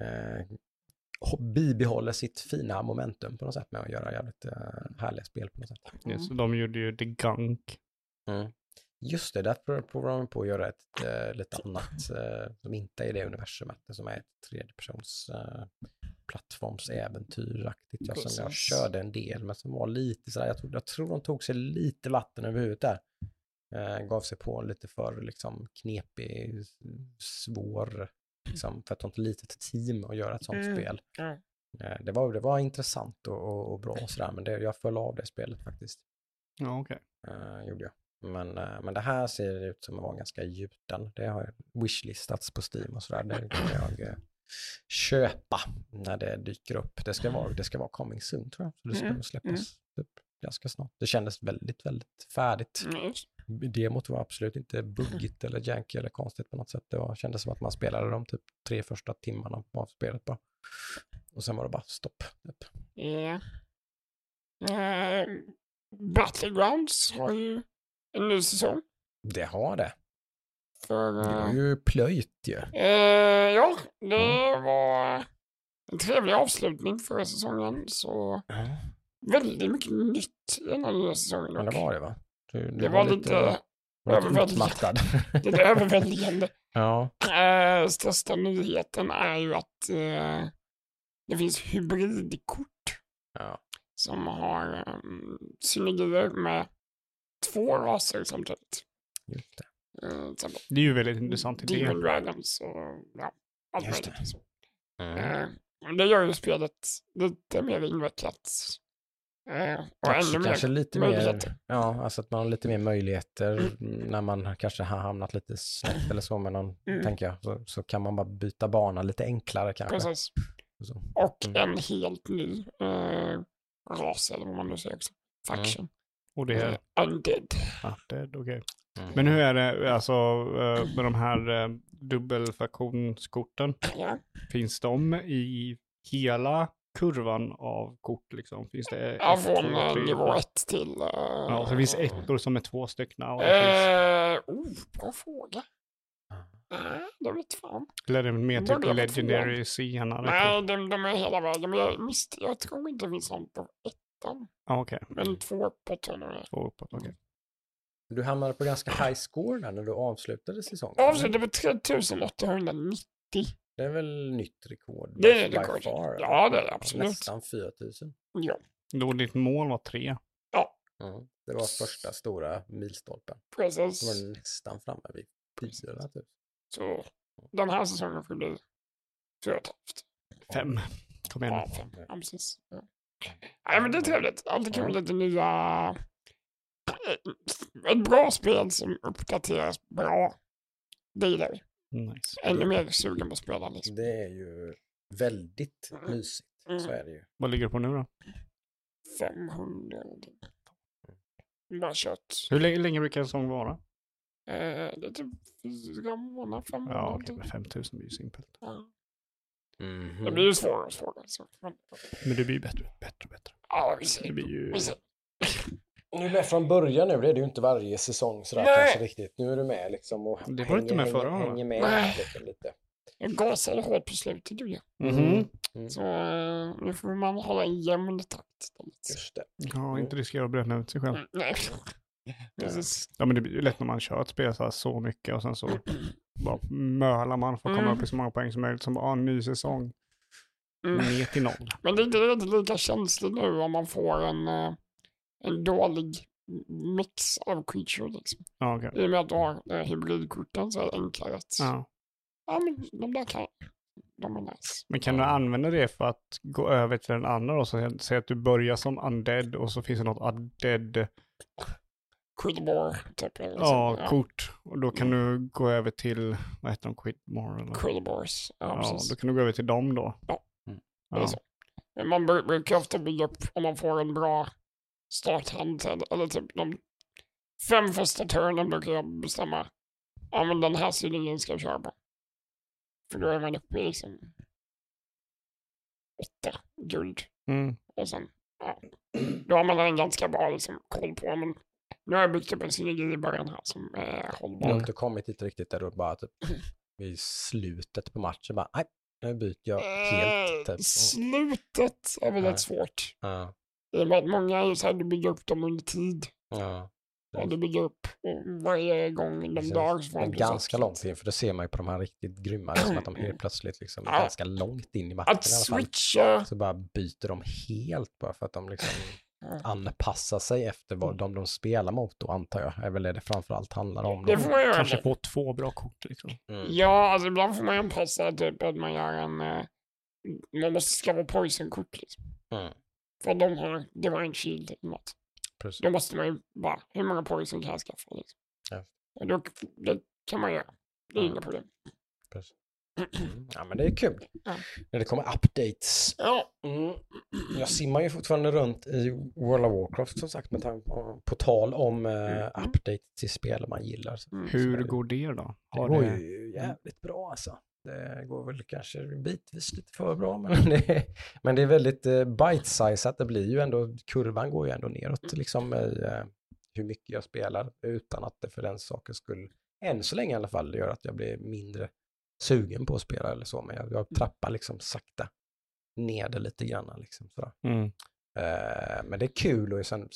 eh, bibehåller sitt fina momentum på något sätt med att göra jävligt eh, härliga spel på något sätt. Mm. Ja, så de gjorde ju The Gunk. Mm. Just det, därför provar de på att göra ett äh, lite annat äh, som inte är det universumet, som är ett tredjepersons äh, plattformsäventyraktigt. Jag, som jag körde en del, men som var lite sådär, jag tror, jag tror de tog sig lite vatten över huvudet där. Äh, gav sig på lite för liksom knepig, svår, liksom, för att de har ett litet team att göra ett sånt mm. spel. Mm. Äh, det, var, det var intressant och, och, och bra och sådär, men det, jag föll av det spelet faktiskt. Ja, okej. Okay. Äh, gjorde jag. Men, men det här ser ut som att vara ganska gjuten. Det har wishlistats på Steam och sådär. Det kommer jag köpa när det dyker upp. Det ska vara, det ska vara coming soon tror jag. Så det ska mm. släppas mm. upp ganska snart. Det kändes väldigt, väldigt färdigt. Mm. Demot var absolut inte buggigt eller janky eller konstigt på något sätt. Det var, kändes som att man spelade de typ tre första timmarna av spelet bara. Och sen var det bara stopp. Ja. Yeah. Uh, Battlegrounds har ju en ny säsong. Det har det. För, det är ju plöjt ju. Eh, ja, det mm. var en trevlig avslutning förra säsongen. Så mm. väldigt mycket nytt tionde eller säsongen. Men det var det, va? Du, du det var, var lite överväldigande. Det är överväldigande. Ja. Äh, största nyheten är ju att äh, det finns hybridkort. Ja. Som har um, synergier med två raser samtidigt. Just det. Uh, det är ju väldigt intressant idé. Demon Dragons och ja, allt möjligt. Mm. Uh, det gör ju spelet lite mer invecklat. Uh, och kanske, ännu mer kanske lite mer, ja, alltså att man har lite mer möjligheter mm. när man kanske har hamnat lite snett eller så med någon, mm. tänker jag. Så, så kan man bara byta bana lite enklare kanske. Precis. Så. Och mm. en helt ny uh, ras eller vad man nu säger också. Faction. Mm. Och det är uh, undead. Undead, okej. Okay. Mm. Men hur är det alltså med de här dubbelfaktionskorten? Ja. Finns de i hela kurvan av kort liksom? Finns det ja, ett, från två, nivå ett till... Uh... Ja, så det finns ettor som är två stycken. Uh, finns... Oh, bra fråga. Nej, det vet fan. Eller är det mer typ det legendary scener? Nej, de, de är hela vägen. Jag, visst, jag tror inte det finns sånt på ettan. Ah, okej. Okay. Men två uppåt. Två uppåt, okej. Okay. Du hamnade på ganska high score där när du avslutade säsongen. Ja, så det var tre tusen åttahundranittio. Det är väl nytt rekord? Det är rekord. Far, ja, det är det, absolut. Nästan fyra tusen. Ja. Då ditt mål var tre. Ja. Mm. Det var första stora milstolpen. Precis. Det var nästan framme vid fyra tusen. Typ. Så den här säsongen får bli fyra komma fem. Fem. Kom igen. Ja, fem. Ja, precis. Ja. Nej, men det är trevligt. Alltid kul lite nya... Ett bra spel som uppdateras bra. Det gillar vi. Nice. Ännu mer sugen på att spela liksom. Det är ju väldigt mm. mysigt. Så är det ju. Vad ligger det på nu då? femhundra. Bara kött. Hur länge, länge brukar en sång vara? Eh, det är typ fyra månader, fem månader. Ja, okej, men femtusen blir ju simpelt. Ja. Mm-hmm. Det blir ju svårare och svårare. Så. Men det blir ju bättre, bättre, bättre. Ja, vi ser. Det blir ju... Vi ser. Nu är du med från början nu, det är det ju inte varje säsong sådär kanske riktigt. Nu är du med liksom och det var hänger, inte med förra hänger, hänger med nej. Lite. Jag gasade hårt på slutet du. Mm-hmm. Mm. Så nu får man hålla en jämn takt. Just det. Ja, inte riskera att bränna ut sig själv. Mm. Nej. Precis. Ja, men det blir ju lätt när man kör ett spel så, här så mycket och sen så bara mölar man för att komma mm. upp i så många poäng som möjligt som bara en ny säsong. Mm. Ner till noll. Men det är inte lika känsligt nu om man får en... En dålig mix av creature liksom. Ah, okay. I och med att du har eh, hybridkorten så är det enklare att... Ah. Ja, men de där kan... De är nice. Men kan du använda det för att gå över till den andra och så säga att du börjar som undead och så finns det något undead... Quidmore, typ. Ja, ja, kort. Och då kan mm. du gå över till... Vad heter de? Quidmore? Eller? Quidmores. Ja, ja, då kan du gå över till dem då. Ja, mm. ja. Det är så. Men man brukar ofta bygga upp om man får en bra... starthand eller typ de fem första turnen brukar jag bestämma ja men den här syningen ska jag köra på för då är man uppe i liksom åtta guld mm. och sen ja då har man en ganska bra liksom koll på men nu har jag byggt upp en synergi i början här som är hållbar. Du har inte kommit hit riktigt där du bara typ i slutet på matchen bara nej nu byter jag helt äh, typ. Slutet är väl rätt svårt ja. I och med att många är så här, du bygger upp dem under tid. Ja. Ja, du bygger upp varje gång de dag. Det är ganska så. Lång tid, för det ser man ju på de här riktigt grymma, som att de helt plötsligt liksom ja. Är ganska långt in i matchen. Att i alla fall. Switcha. Så bara byter de helt bara för att de liksom ja. Anpassar sig efter vad de, de spelar mot då, antar jag. Är väl det det framförallt handlar om. Det får man kanske få två bra kort liksom. Mm. Ja, alltså ibland får man ju anpassa typ att man gör en... Man måste skaffa poison-kort liksom. Mm. För de har, det var en shield eller något. Precis. Då måste man ju bara, hur många poison kan jag skaffa liksom. Ja. Och då, det kan man göra. Det är inga problem. Precis. Mm. Ja, men det är kul. Ja. När det kommer updates. Ja. Mm. Jag simmar ju fortfarande runt i World of Warcraft som sagt, med på tal om uh, mm. update till spel man gillar. Så. Mm. Hur går det då? Har det går det... ju jävligt bra alltså. Det går väl kanske bitvis lite för bra, men det är, men det är väldigt bite-size att det blir ju ändå, kurvan går ju ändå neråt liksom i eh, hur mycket jag spelar utan att det för den saken skulle, än så länge i alla fall, gör att jag blir mindre sugen på att spela eller så, men jag, jag trappar liksom sakta ner det lite grann liksom sådär. Mm. Eh, men det är kul, och sen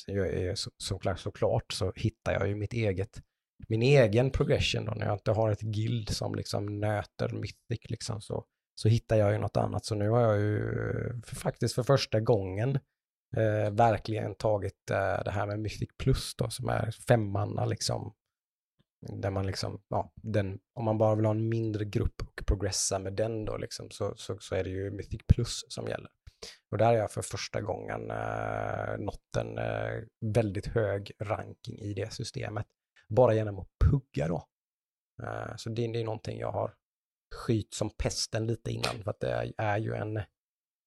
så, så, såklart så hittar jag ju mitt eget, min egen progression då, när jag inte har ett guild som liksom nöter mythic liksom, så, så hittar jag ju något annat. Så nu har jag ju för, faktiskt för första gången eh, verkligen tagit eh, det här med Mythic Plus då, som är femmanna liksom, där man liksom, ja, den, om man bara vill ha en mindre grupp och progressa med den då liksom, så, så, så är det ju Mythic Plus som gäller. Och där har jag för första gången eh, nått en eh, väldigt hög ranking i det systemet, bara genom att pugga då. Eh, så det, det är någonting jag har skyt som pesten lite innan, för att det är, är ju en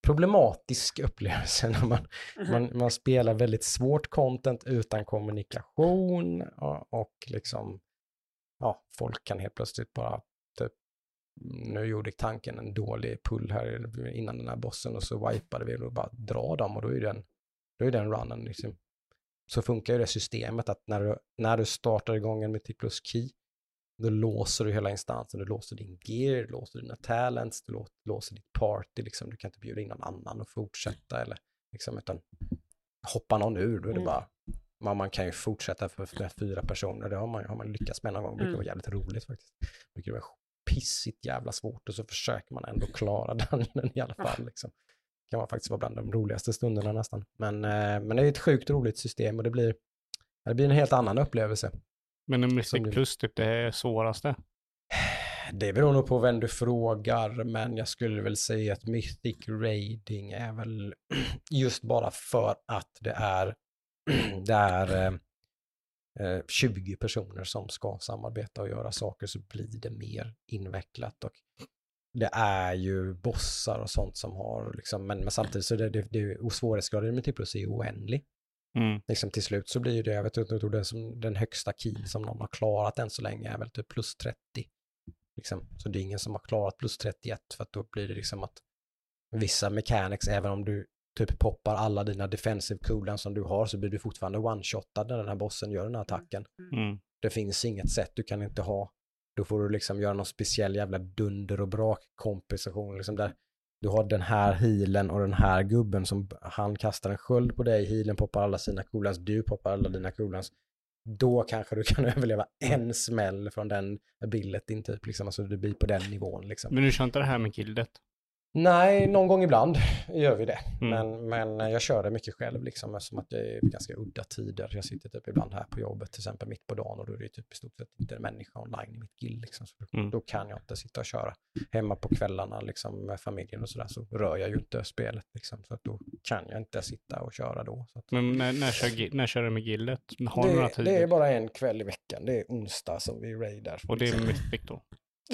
problematisk upplevelse när man, mm-hmm. man, man spelar väldigt svårt content utan kommunikation, och, och liksom, ja, folk kan helt plötsligt bara typ, nu gjorde tanken en dålig pull här innan den här bossen, och så wipade vi och bara dra dem, och då är den, då är den runnen liksom. Så funkar ju det systemet att när du, när du startar igång en Mythic Plus key, då låser du hela instansen, du låser din gear, du låser dina talents, du lå- låser ditt party liksom, du kan inte bjuda in någon annan och fortsätta eller liksom, utan hoppa någon ur, då är det mm. bara, man, man kan ju fortsätta för, med fyra personer, det har man, har man lyckats med någon gång, det brukar vara jävligt roligt faktiskt, det brukar vara pissigt jävla svårt, och så försöker man ändå klara den i alla fall liksom. Det kan man faktiskt vara bland de roligaste stunderna nästan, men, eh, men det är ett sjukt roligt system, och det blir, det blir en helt annan upplevelse. Men en Mythic Plus typ, det är svåraste? Det beror nog på vem du frågar, men jag skulle väl säga att Mythic Raiding är väl just bara för att det är, det är eh, tjugo personer som ska samarbeta och göra saker, så blir det mer invecklat, och det är ju bossar och sånt som har liksom, men, men samtidigt så det, det, det svårighetsgraden i Mythic Plus är ju oändlig. Mm. Liksom till slut så blir ju det, jag vet inte, det som den högsta key som någon har klarat än så länge är väl typ plus trettio. Liksom. Så det är ingen som har klarat plus trettioett, för att då blir det liksom att vissa mechanics, även om du typ poppar alla dina defensive cooldowns som du har, så blir du fortfarande one-shotad när den här bossen gör den här attacken. Mm. Det finns inget sätt, du kan inte ha, då får du liksom göra någon speciell jävla dunder och brak kompensation liksom, där du har den här healen och den här gubben som han kastar en sköld på dig, healen poppar alla sina coolans, du poppar alla dina coolans, då kanske du kan överleva en smäll från den abilityn typ liksom, alltså du blir på den nivån liksom. Men du kör inte det här med guildet? Nej, någon gång ibland gör vi det, mm. men, men jag kör det mycket själv liksom, eftersom att det är ganska udda tider, jag sitter typ ibland här på jobbet till exempel mitt på dagen, och då är det typ i stort sett inte en människa online i mitt guild liksom, så mm. då kan jag inte sitta och köra hemma på kvällarna liksom, med familjen och sådär, så rör jag ju inte spelet liksom, så att då kan jag inte sitta och köra då. Så att, men när, när, kör, när kör du med guildet? Har det, några tider? Det är bara en kväll i veckan, det är onsdag som vi raidar. Och det är mycket då?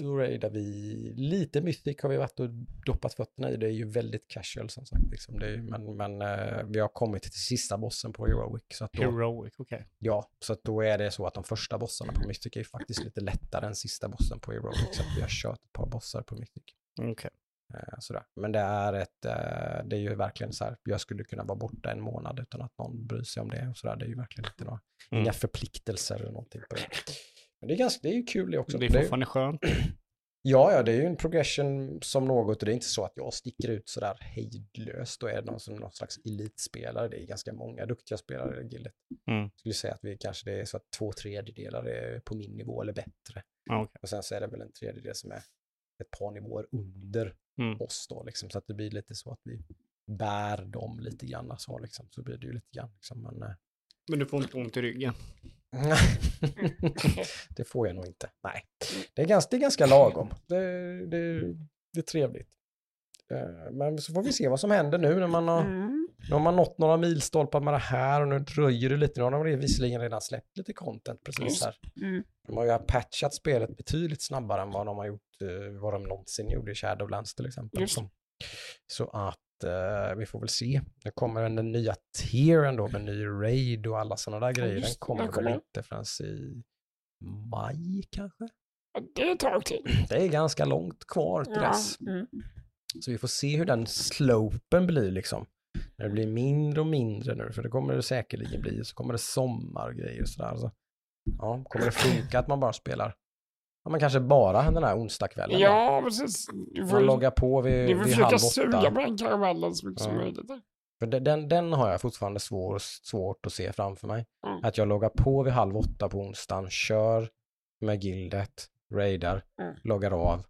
Då raidar vi, lite mythic har vi varit och doppat fötterna i, det är ju väldigt casual som sagt liksom. Det är, men, men uh, vi har kommit till sista bossen på heroic, så att då, heroic, okej. Okay. Ja, så att då är det så att de första bossarna på mythic är faktiskt lite lättare än sista bossen på heroic, så att vi har kört ett par bossar på mythic. Okej. Okay. Uh, sådär. Men det är ett, uh, det är ju verkligen så här, jag skulle kunna vara borta en månad utan att någon bryr sig om det och sådär, det är ju verkligen inte några, mm. inga förpliktelser eller någonting på det. Men det är ganska, det är ju kul det också. Det är fortfarande skönt. Ja, ja, det är ju en progression som något, och det är inte så att jag sticker ut sådär hejdlöst och är någon, som någon slags elitspelare. Det är ganska många duktiga spelare i gildet. Mm. Jag skulle säga att vi kanske, det är så att två tredjedelar är på min nivå eller bättre. Ah, okay. Och sen så är det väl en tredjedel som är ett par nivåer under mm. oss då liksom, så att det blir lite så att vi bär dem lite grann så liksom, så blir det ju lite grann liksom, men, men du får inte ont i ryggen. Det får jag nog inte. Nej. Det är ganska, det är ganska lagom. Det, det, det är trevligt. Men så får vi se vad som händer nu när man har, mm. när man nått några milstolpar med det här, och nu dröjer det lite. Nu har de visserligen redan släppt lite content precis här. Mm. De har ju patchat spelet betydligt snabbare än vad de har gjort, vad de någonsin gjorde i Shadowlands till exempel. Just. Så att Uh, vi får väl se. Nu kommer den, den nya tieren då, med ny raid och alla sådana där grejer. Den kommer, den kommer väl inte förrän i maj kanske? Det är ett tag till. Det är ganska långt kvar till dess. Ja. Mm. Så vi får se hur den slopen blir liksom. När det blir mindre och mindre nu, för det kommer det säkerligen bli. Så kommer det sommargrejer och sådär. Så, ja, kommer det funka att man bara spelar? Ja, men kanske bara den här onsdagskvällen. Ja, precis. Du får, man loggar på vid, du får vid halv åtta. Du försöka suga på den karamellen så mycket som möjligt. För den, den har jag fortfarande svår, svårt att se framför mig. Mm. Att jag loggar på vid halv åtta på onsdagen, kör med gildet, raidar, mm. loggar av.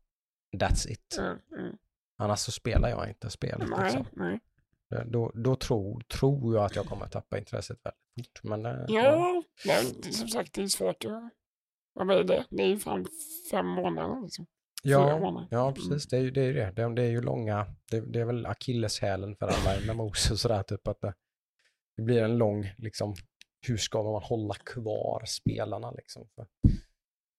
That's it. Mm. Mm. Annars så spelar jag inte spelet. Nej, liksom. nej. Då, då tror, tror jag att jag kommer att tappa intresset väldigt fort. Men, ja, ja. Men som sagt, det är svårt. Vad är det? Det är ju fan fem månader. Liksom. Ja, månader. ja, precis. Det är ju det. Är det. Det, det är ju långa. Det, det är väl akilleshälen för alla M M Os och sådär. Typ, att det, det blir en lång, liksom, hur ska man hålla kvar spelarna? Liksom, för.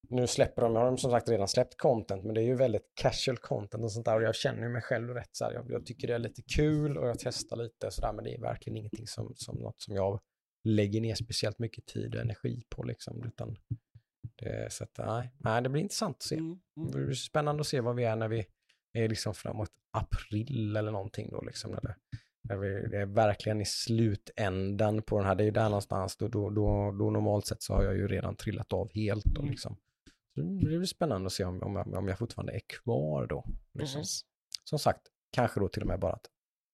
Nu släpper de, har de som sagt redan släppt content, men det är ju väldigt casual content och sånt där, och jag känner ju mig själv rätt så här, jag, jag tycker det är lite kul och jag testar lite så där, men det är verkligen ingenting som, som något som jag lägger ner speciellt mycket tid och energi på liksom, utan det, så att, nej, nej, det blir intressant att se. Det blir spännande att se vad vi är när vi är liksom framåt april eller någonting då liksom, när det, när vi, det är verkligen i slutändan på den här, det är ju där någonstans då, då, då, då normalt sett så har jag ju redan trillat av helt och liksom. Det blir spännande att se om, om, jag, om jag fortfarande är kvar då. Liksom. Mm. Som sagt, kanske då till och med bara att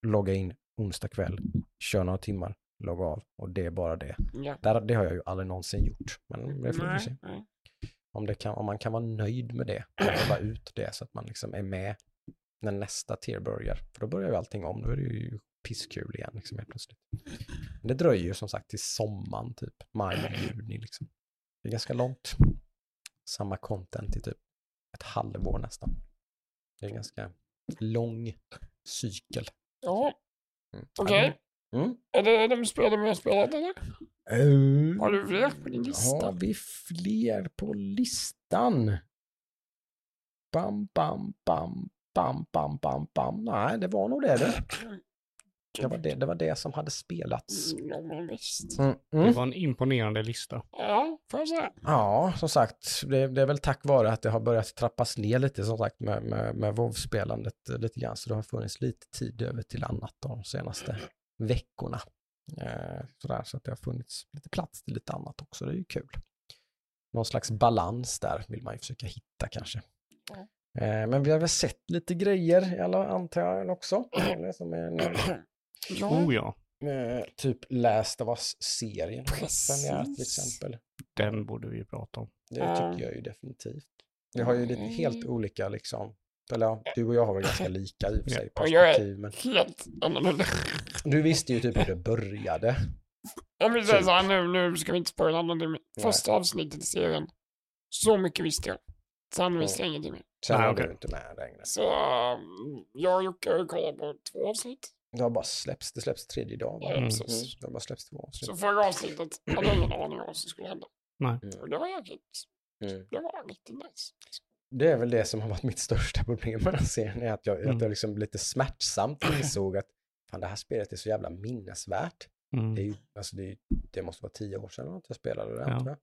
logga in onsdag kväll, köra några timmar, logga av, och det är bara det. Ja. Där, det har jag ju aldrig någonsin gjort. Men det får vi se. Om, det kan, om man kan vara nöjd med det, hålla ut det så att man liksom är med när nästa tier börjar. För då börjar ju allting om, då är det ju pisskul igen liksom, helt plötsligt. Men det dröjer ju som sagt till sommaren typ, maj, juni liksom. Det är ganska långt. Samma content i typ ett halvår nästan. Det är en ganska lång cykel. Ja. Mm. Okej. Okay. Mm. Är det de spel du har spelat eller? Uh, har du fler på din lista? Har vi fler på listan? Bam, bam, bam, bam, bam, bam, bam. Nej, det var nog det det. Det var det, det, var det som hade spelats. Mm, mm. Det var en imponerande lista. Ja, ja, som sagt, det, det är väl tack vare att det har börjat trappas ner lite som sagt med, med, med WoW-spelandet lite grann. Så det har funnits lite tid över till annat de senaste veckorna. Eh, sådär, så att det har funnits lite plats till lite annat också. Det är ju kul. Någon slags balans där vill man ju försöka hitta kanske. Mm. Eh, men vi har väl sett lite grejer i alla, antar jag också. Eller, som är nu. Ja. Oh, ja. Eh, typ Last of Us-serien. Premiär till exempel. Den borde vi ju prata om. Det tycker uh. jag ju definitivt. Vi har ju lite helt olika liksom. Eller du och jag har väl ganska lika i och för sig perspektiv. Men du visste ju typ hur det började. Jag vill säga typ. Så här, nu, nu ska vi inte spoila någonting. Första avsnittet i serien. Så mycket visste jag. Sen visste jag ingenting mer. Sen var du inte med längre. Så jag och Jocke har kollat på två avsnitt. Det har bara släpps, det släpps tredje dag. Mm. Mm. Det har bara släpps två avsnitt. Så förra avsnittet hade jag ingen aning om vad som skulle hända. Nej. Mm. Och det var jäkligt. Mm. Det var riktigt nice. Det är väl det som har varit mitt största problem med den serien, är att jag, mm. att jag liksom lite smärtsamt insåg att fan, det här spelet är så jävla minnesvärt. Mm. Det, är ju, alltså det, är, det måste vara tio år sedan att jag spelade det. Ja.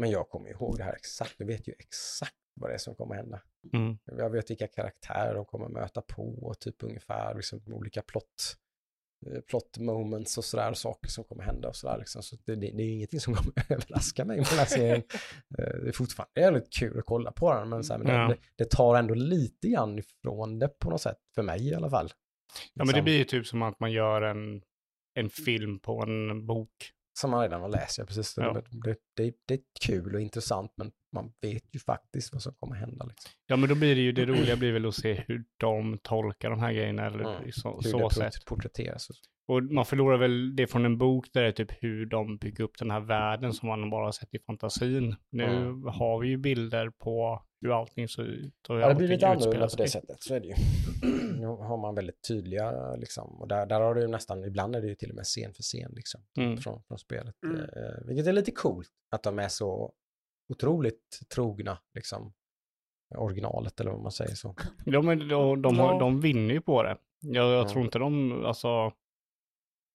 Men jag kommer ihåg det här exakt. Jag vet ju exakt vad det är som kommer hända. Mm. Jag vet vilka karaktärer de kommer möta på och typ ungefär liksom olika plot, plot moments och sådär, och saker som kommer hända och sådär liksom. Så det, det, det är ju ingenting som kommer överraska mig med den här serien. Det är fortfarande jävligt kul att kolla på den, men, så här, men ja. det, det tar ändå lite grann ifrån det på något sätt, för mig i alla fall. Liksom. Ja, men det blir ju typ som att man gör en, en film på en bok. Som man redan har läst, ja, precis. Ja. Det, det, det är kul och intressant, men man vet ju faktiskt vad som kommer hända. Liksom. Ja, men då blir det ju, det roliga blir väl att se hur de tolkar de här grejerna, eller mm. så, hur så det porträtteras. Och man förlorar väl det från en bok där det är typ hur de bygger upp den här världen som man bara har sett i fantasin. Nu mm. har vi ju bilder på hur allting ser ut. Och ja, det blir lite annorlunda på det sättet, så är det ju. Nu har man väldigt tydliga, liksom, och där, där har du ju nästan, ibland är det ju till och med scen för scen, liksom, mm. från, från spelet. Mm. Vilket är lite coolt, att de är så otroligt trogna, liksom, originalet, eller vad man säger så. Ja, men de, de, har, de vinner ju på det. Jag, jag mm. tror inte de, alltså...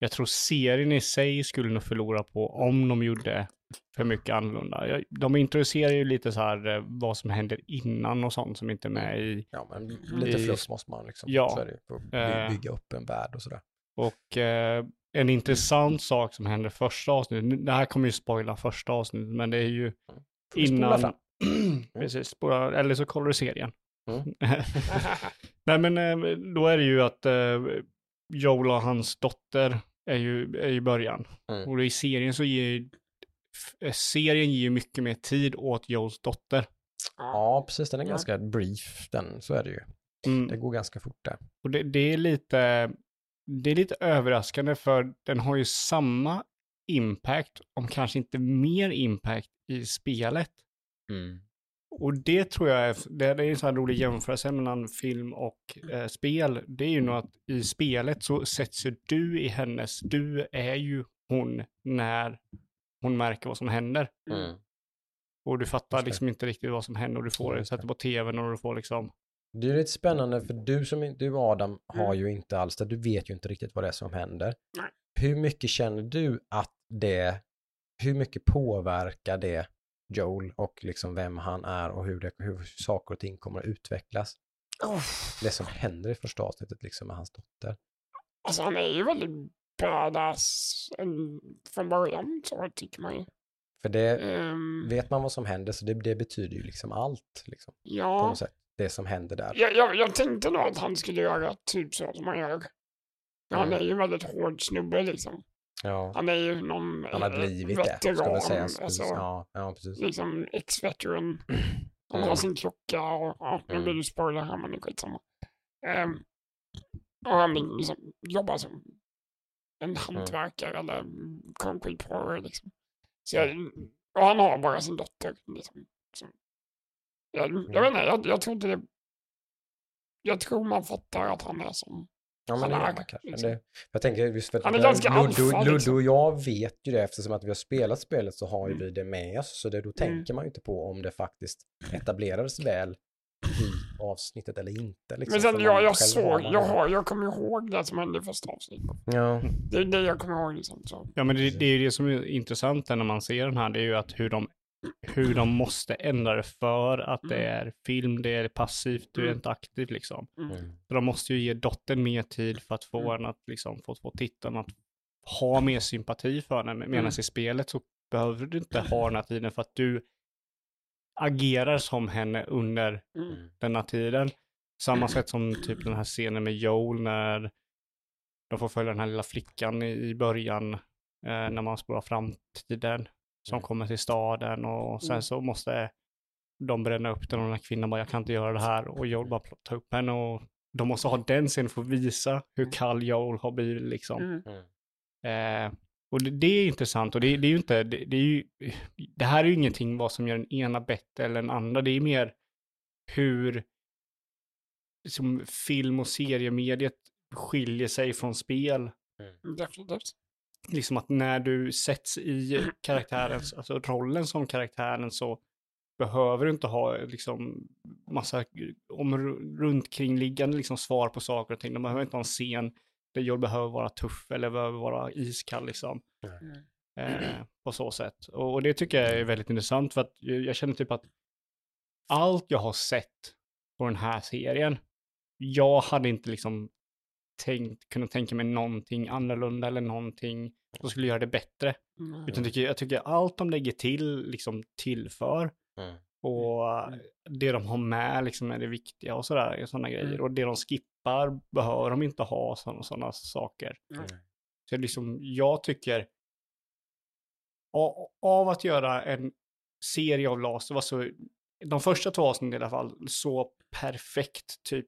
Jag tror serien i sig skulle nog förlora på om de gjorde för mycket annorlunda. De introducerar ju lite så här vad som händer innan och sånt som inte är med i... Ja, men lite i, fluss måste man liksom. Ja. Så är det, bygga eh, upp en värld och sådär. Och eh, en intressant sak som händer första avsnittet. Det här kommer ju spoila första avsnittet, men det är ju innan... Precis, spola, eller så kollar du serien. Mm. Nej, men då är det ju att... Eh, Joel och hans dotter är ju, är ju början. Mm. Och i serien så ger serien ger mycket mer tid åt Joels dotter. Ja, precis. Den är ganska brief, den. Så är det ju. Mm. Det går ganska fort där. Och det, det är lite... Det är lite överraskande, för den har ju samma impact, om kanske inte mer impact, i spelet. Mm. Och det tror jag är, det är en sån här rolig jämförelse mellan film och eh, spel. Det är ju nog att i spelet så sätts ju du i hennes, du är ju hon när hon märker vad som händer. Mm. Och du fattar liksom inte riktigt vad som händer, och du får det, sätter på tvn och du får liksom... Det är lite spännande, för du som du Adam har ju inte alls det. Du vet ju inte riktigt vad det är som händer. Nej. Hur mycket känner du att det, hur mycket påverkar det Joel och liksom vem han är och hur, det, hur saker och ting kommer att utvecklas? Oh. Det som händer i första avsnittet liksom med hans dotter. Alltså han är ju väldigt badass från början, så tycker man ju. För det, um. vet man vad som händer, så det, det betyder ju liksom allt liksom, ja. På något sätt. Det som händer där. Jag, jag, jag tänkte nog att han skulle göra typ så som han gör. Han mm. är ju väldigt hård snubbe liksom. Ja. Han är ju någon han har blivit veteran. Det, ska man säga. Alltså, ja, ja, precis. Liksom ex-veteran. Han mm. har sin klocka och ja, nu blir det spoiler här, men det är skitsamma. Um, och han vill liksom jobba som en hantverkare mm. eller concrete pourer liksom. Så jag, och han har bara sin dotter liksom. Som, Jag, jag vet inte, jag, jag tror inte det... Jag tror man fattar att han är som... Ja, men han är, man liksom. det, jag tänker just för att... Han är ganska alfa, Ludde, Ludde liksom. Och jag vet ju det, eftersom att vi har spelat spelet så har ju mm. vi det med oss. Så det, då tänker mm. man ju inte på om det faktiskt etablerades väl i avsnittet eller inte. Liksom. Men sen, jag, jag, jag såg, jag, har, jag kommer ihåg det som hände i första avsnittet. Ja. Det är det jag kommer ihåg liksom. Så. Ja, men det, det är ju det som är intressant när man ser den här, det är ju att hur de... hur de måste ändra det för att mm. det är film, det är passivt, det är inte aktivt liksom. Mm. Så de måste ju ge dottern mer tid för att få mm. en att liksom, få, få tittarna att ha mer sympati för den. Medan mm. i spelet så behöver du inte ha den här tiden, för att du agerar som henne under mm. den här tiden. Samma sätt som typ den här scenen med Joel när de får följa den här lilla flickan i, i början eh, när man spårar framtiden. Som mm. kommer till staden, och sen så måste de bränna upp den, och den här kvinnan bara, jag kan inte göra det här, och Joel bara ta upp henne, och de måste ha den scenen för att visa hur kall Joel har blivit liksom. Mm. Eh, och det, det är intressant, och det, det är ju inte det, det, är ju, det här är ju ingenting vad som gör den ena bättre eller den andra, det är mer hur liksom, film- och seriemediet skiljer sig från spel. Mm. Definitivt. Liksom att när du sätts i karaktärens, alltså rollen som karaktären, så behöver du inte ha liksom massa om runt kringliggande liksom svar på saker och ting. De behöver inte ha en scen där jag behöver vara tuff eller behöver vara iskall liksom. Mm. Eh, på så sätt. Och, och det tycker jag är väldigt intressant, för att jag känner typ att allt jag har sett på den här serien, jag hade inte liksom tänkt, kunna tänka mig någonting annorlunda eller någonting som skulle göra det bättre. Mm. Utan tycker, jag tycker allt de lägger till liksom tillför mm. och mm. det de har med liksom är det viktiga och sådär, sådana mm. grejer. Och det de skippar behöver de inte ha, sådana, sådana saker. Mm. Så liksom, jag tycker av, av att göra en serie av Last of Us, så de första två avsnitten i alla fall, så perfekt typ.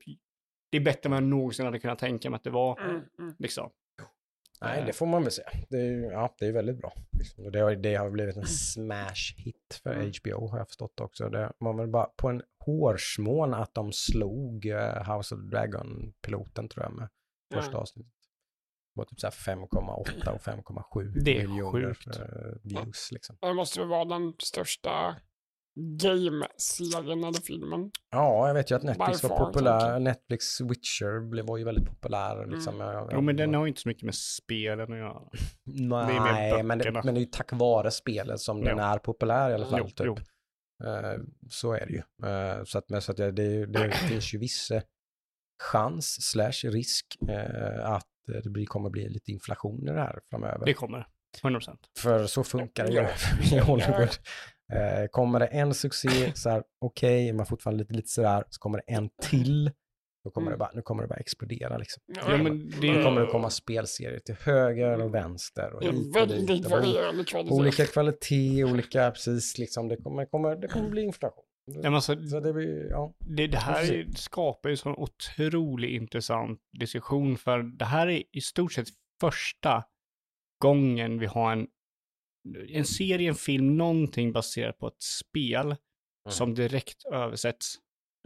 Det är bättre än jag någonsin hade kunnat tänka mig att det var. Mm, mm. Liksom. Nej, det får man väl säga. Det är, ja, det är väldigt bra. Liksom. Och det, har, det har blivit en smash hit för mm. H B O, har jag förstått också. Det var väl bara på en hårsmån att de slog uh, House of Dragon-piloten, tror jag, med första mm. avsnittet. Det var typ så här fem komma åtta och fem komma sju miljoner uh, views. Liksom. Det måste väl vara den största... game-serien eller filmen. Ja, jag vet ju att Netflix By var far, populär. Netflix Witcher blev, var ju väldigt populär. Liksom. Mm. Jag, jag, jo, men den har ju inte så mycket med spelen att göra. Nej, det men, det, men det är ju tack vare spelet som jo. Den är populär i alla fall. Jo, typ. Jo. Uh, så är det ju. Uh, så att, men, så att det, det, det finns ju viss uh, chans slash risk uh, att det blir, kommer bli lite inflation i det här framöver. Det kommer, hundra procent. För så funkar ja. Det ju i Hollywood. Eh, kommer det en succé så här, okej, okay, man fortfarande lite, lite sådär, så kommer det en till Nu kommer, mm. det, bara, nu kommer det bara explodera. Liksom. Ja, men det nu kommer det komma spelserier till höger och vänster. Och hit och dit. Olika kvalitet, olika precis. Liksom, det, kommer, kommer, det kommer bli inflation. Ja, men alltså, så det, blir, ja. det, det här skapar ju en sån otroligt intressant diskussion. För det här är i stort sett första gången vi har en, en serie, en film, någonting baserat på ett spel mm. som direkt översätts.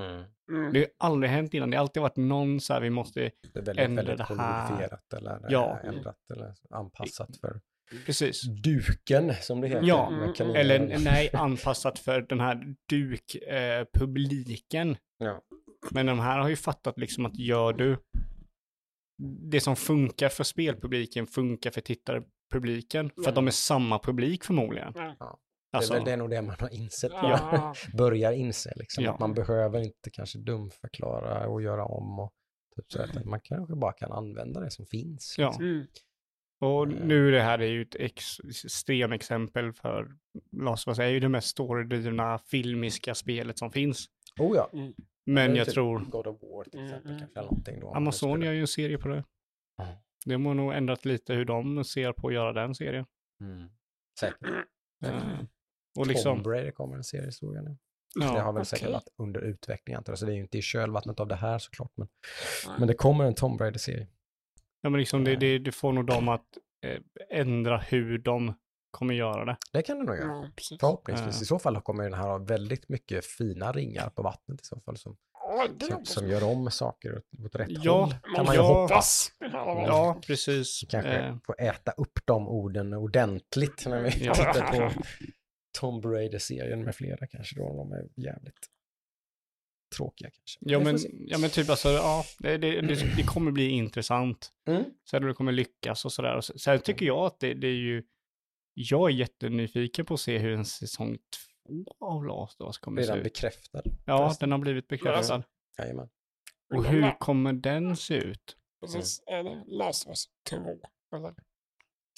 Mm. Mm. Det har ju aldrig hänt innan. Det har alltid varit någon så här, vi måste det väldigt, ändra väldigt det här. Eller ja. Ändrat eller anpassat för precis. Duken som det heter. Ja, mm. eller nej, anpassat för den här dukpubliken. Eh, ja. Men de här har ju fattat liksom att gör du det som funkar för spelpubliken funkar för tittarpubliken. Mm. För att de är samma publik förmodligen. Ja. Alltså. Det, är väl, det är nog det man har insett. Ja. Börjar inse liksom. Ja. Att man behöver inte kanske dumförklara och göra om. Och, typ, så att man kanske bara kan använda det som finns. Ja. Liksom. Mm. Och nu det här är ju ett ex- extrem exempel för Last of Us är ju det mest storydrivna filmiska spelet som finns. Oh ja. Mm. Men jag typ tror... God of War till exempel mm. kanske någonting då. Amazon gör ju en serie på det. Mm. Det har nog ändrat lite hur de ser på att göra den serien. Mm. Säkert. Uh, och liksom... Tom Brady kommer en serie historia nu. Ja, det har väl okay. säkert varit under utveckling antar jag. Så det är ju inte i kölvattnet av det här såklart. Men, men det kommer en Tom Brady-serie. Ja, men liksom det, det, det får nog dem att eh, ändra hur de kommer göra det. Det kan de nog göra. Mm, förhoppningsvis. Mm. I så fall kommer den här ha väldigt mycket fina ringar på vattnet i så fall som, mm. som, som gör om saker åt rätt ja, håll. Kan man ja, ju hoppas. Ja, precis. Vi kanske eh. får äta upp de orden ordentligt när vi ja. tittar på Tom Brady-serien med flera kanske då. De är jävligt tråkiga kanske. Ja men, ja, men typ alltså, ja, det, det, det, det kommer bli intressant. Mm. Sen det kommer lyckas och sådär. Och sen tycker jag att det, det är ju, jag är jättenyfiken på att se hur en säsong två av Last of Us kommer se ut. Redan bekräftad. Ja, förresten. Den har blivit bekräftad. Jajamän. Och hur kommer den se ut? Precis, är det Last of Us två? Eller?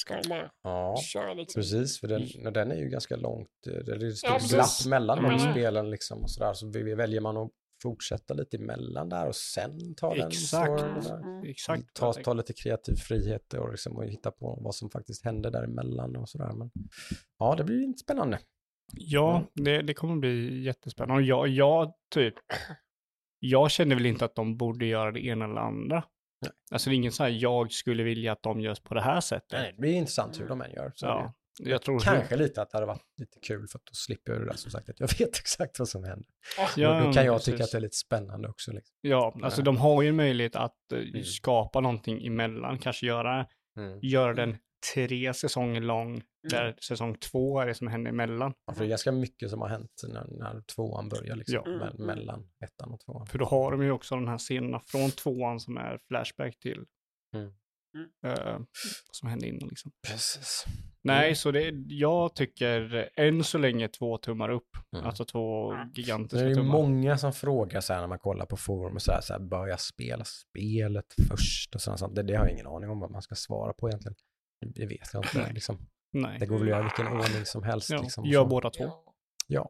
Ska man ja, köra liksom. Precis, för den, den är ju ganska långt. Det är ett stort ja, glapp mellan de spelen liksom och sådär. Så vi väljer man att fortsätta lite emellan där och sen ta den. Exakt. Mm. Exakt ta, ta lite kreativ frihet och, liksom, och hitta på vad som faktiskt händer däremellan och sådär. Men ja, det blir inte spännande. Ja, mm. det, det kommer bli jättespännande. Jag, jag, typ, jag känner väl inte att de borde göra det ena eller andra. Nej. Alltså det är ingen så här, jag skulle vilja att de görs på det här sättet. Nej, det blir intressant hur de än gör. Så ja, det, jag tror kanske det. Lite att det hade varit lite kul för att då slipper jag det där som sagt. Att jag vet exakt vad som händer. Ja, då, då kan jag precis. Tycka att det är lite spännande också. Liksom. Ja, alltså ja. De har ju möjlighet att mm. skapa någonting emellan. Kanske göra, mm. göra den tre säsonger lång mm. där säsong två är det som händer emellan. Ja, för det är ganska mycket som har hänt när, när tvåan börjar liksom, ja. med, mellan ettan och tvåan. För då har de ju också de här scenerna från tvåan som är flashback till mm. uh, som hände innan liksom. Precis. Nej, mm. så det, jag tycker än så länge två tummar upp. Mm. Alltså två gigantiska tummar. Det är tummar. Många som frågar så här när man kollar på forum och så här, så här börja spela spelet först och sånt. Det, det har jag ingen aning om vad man ska svara på egentligen. Det vet jag inte. Nej. Liksom. Nej. Det går väl att göra vilken ordning som helst. Ja, liksom, gör båda två. Ja.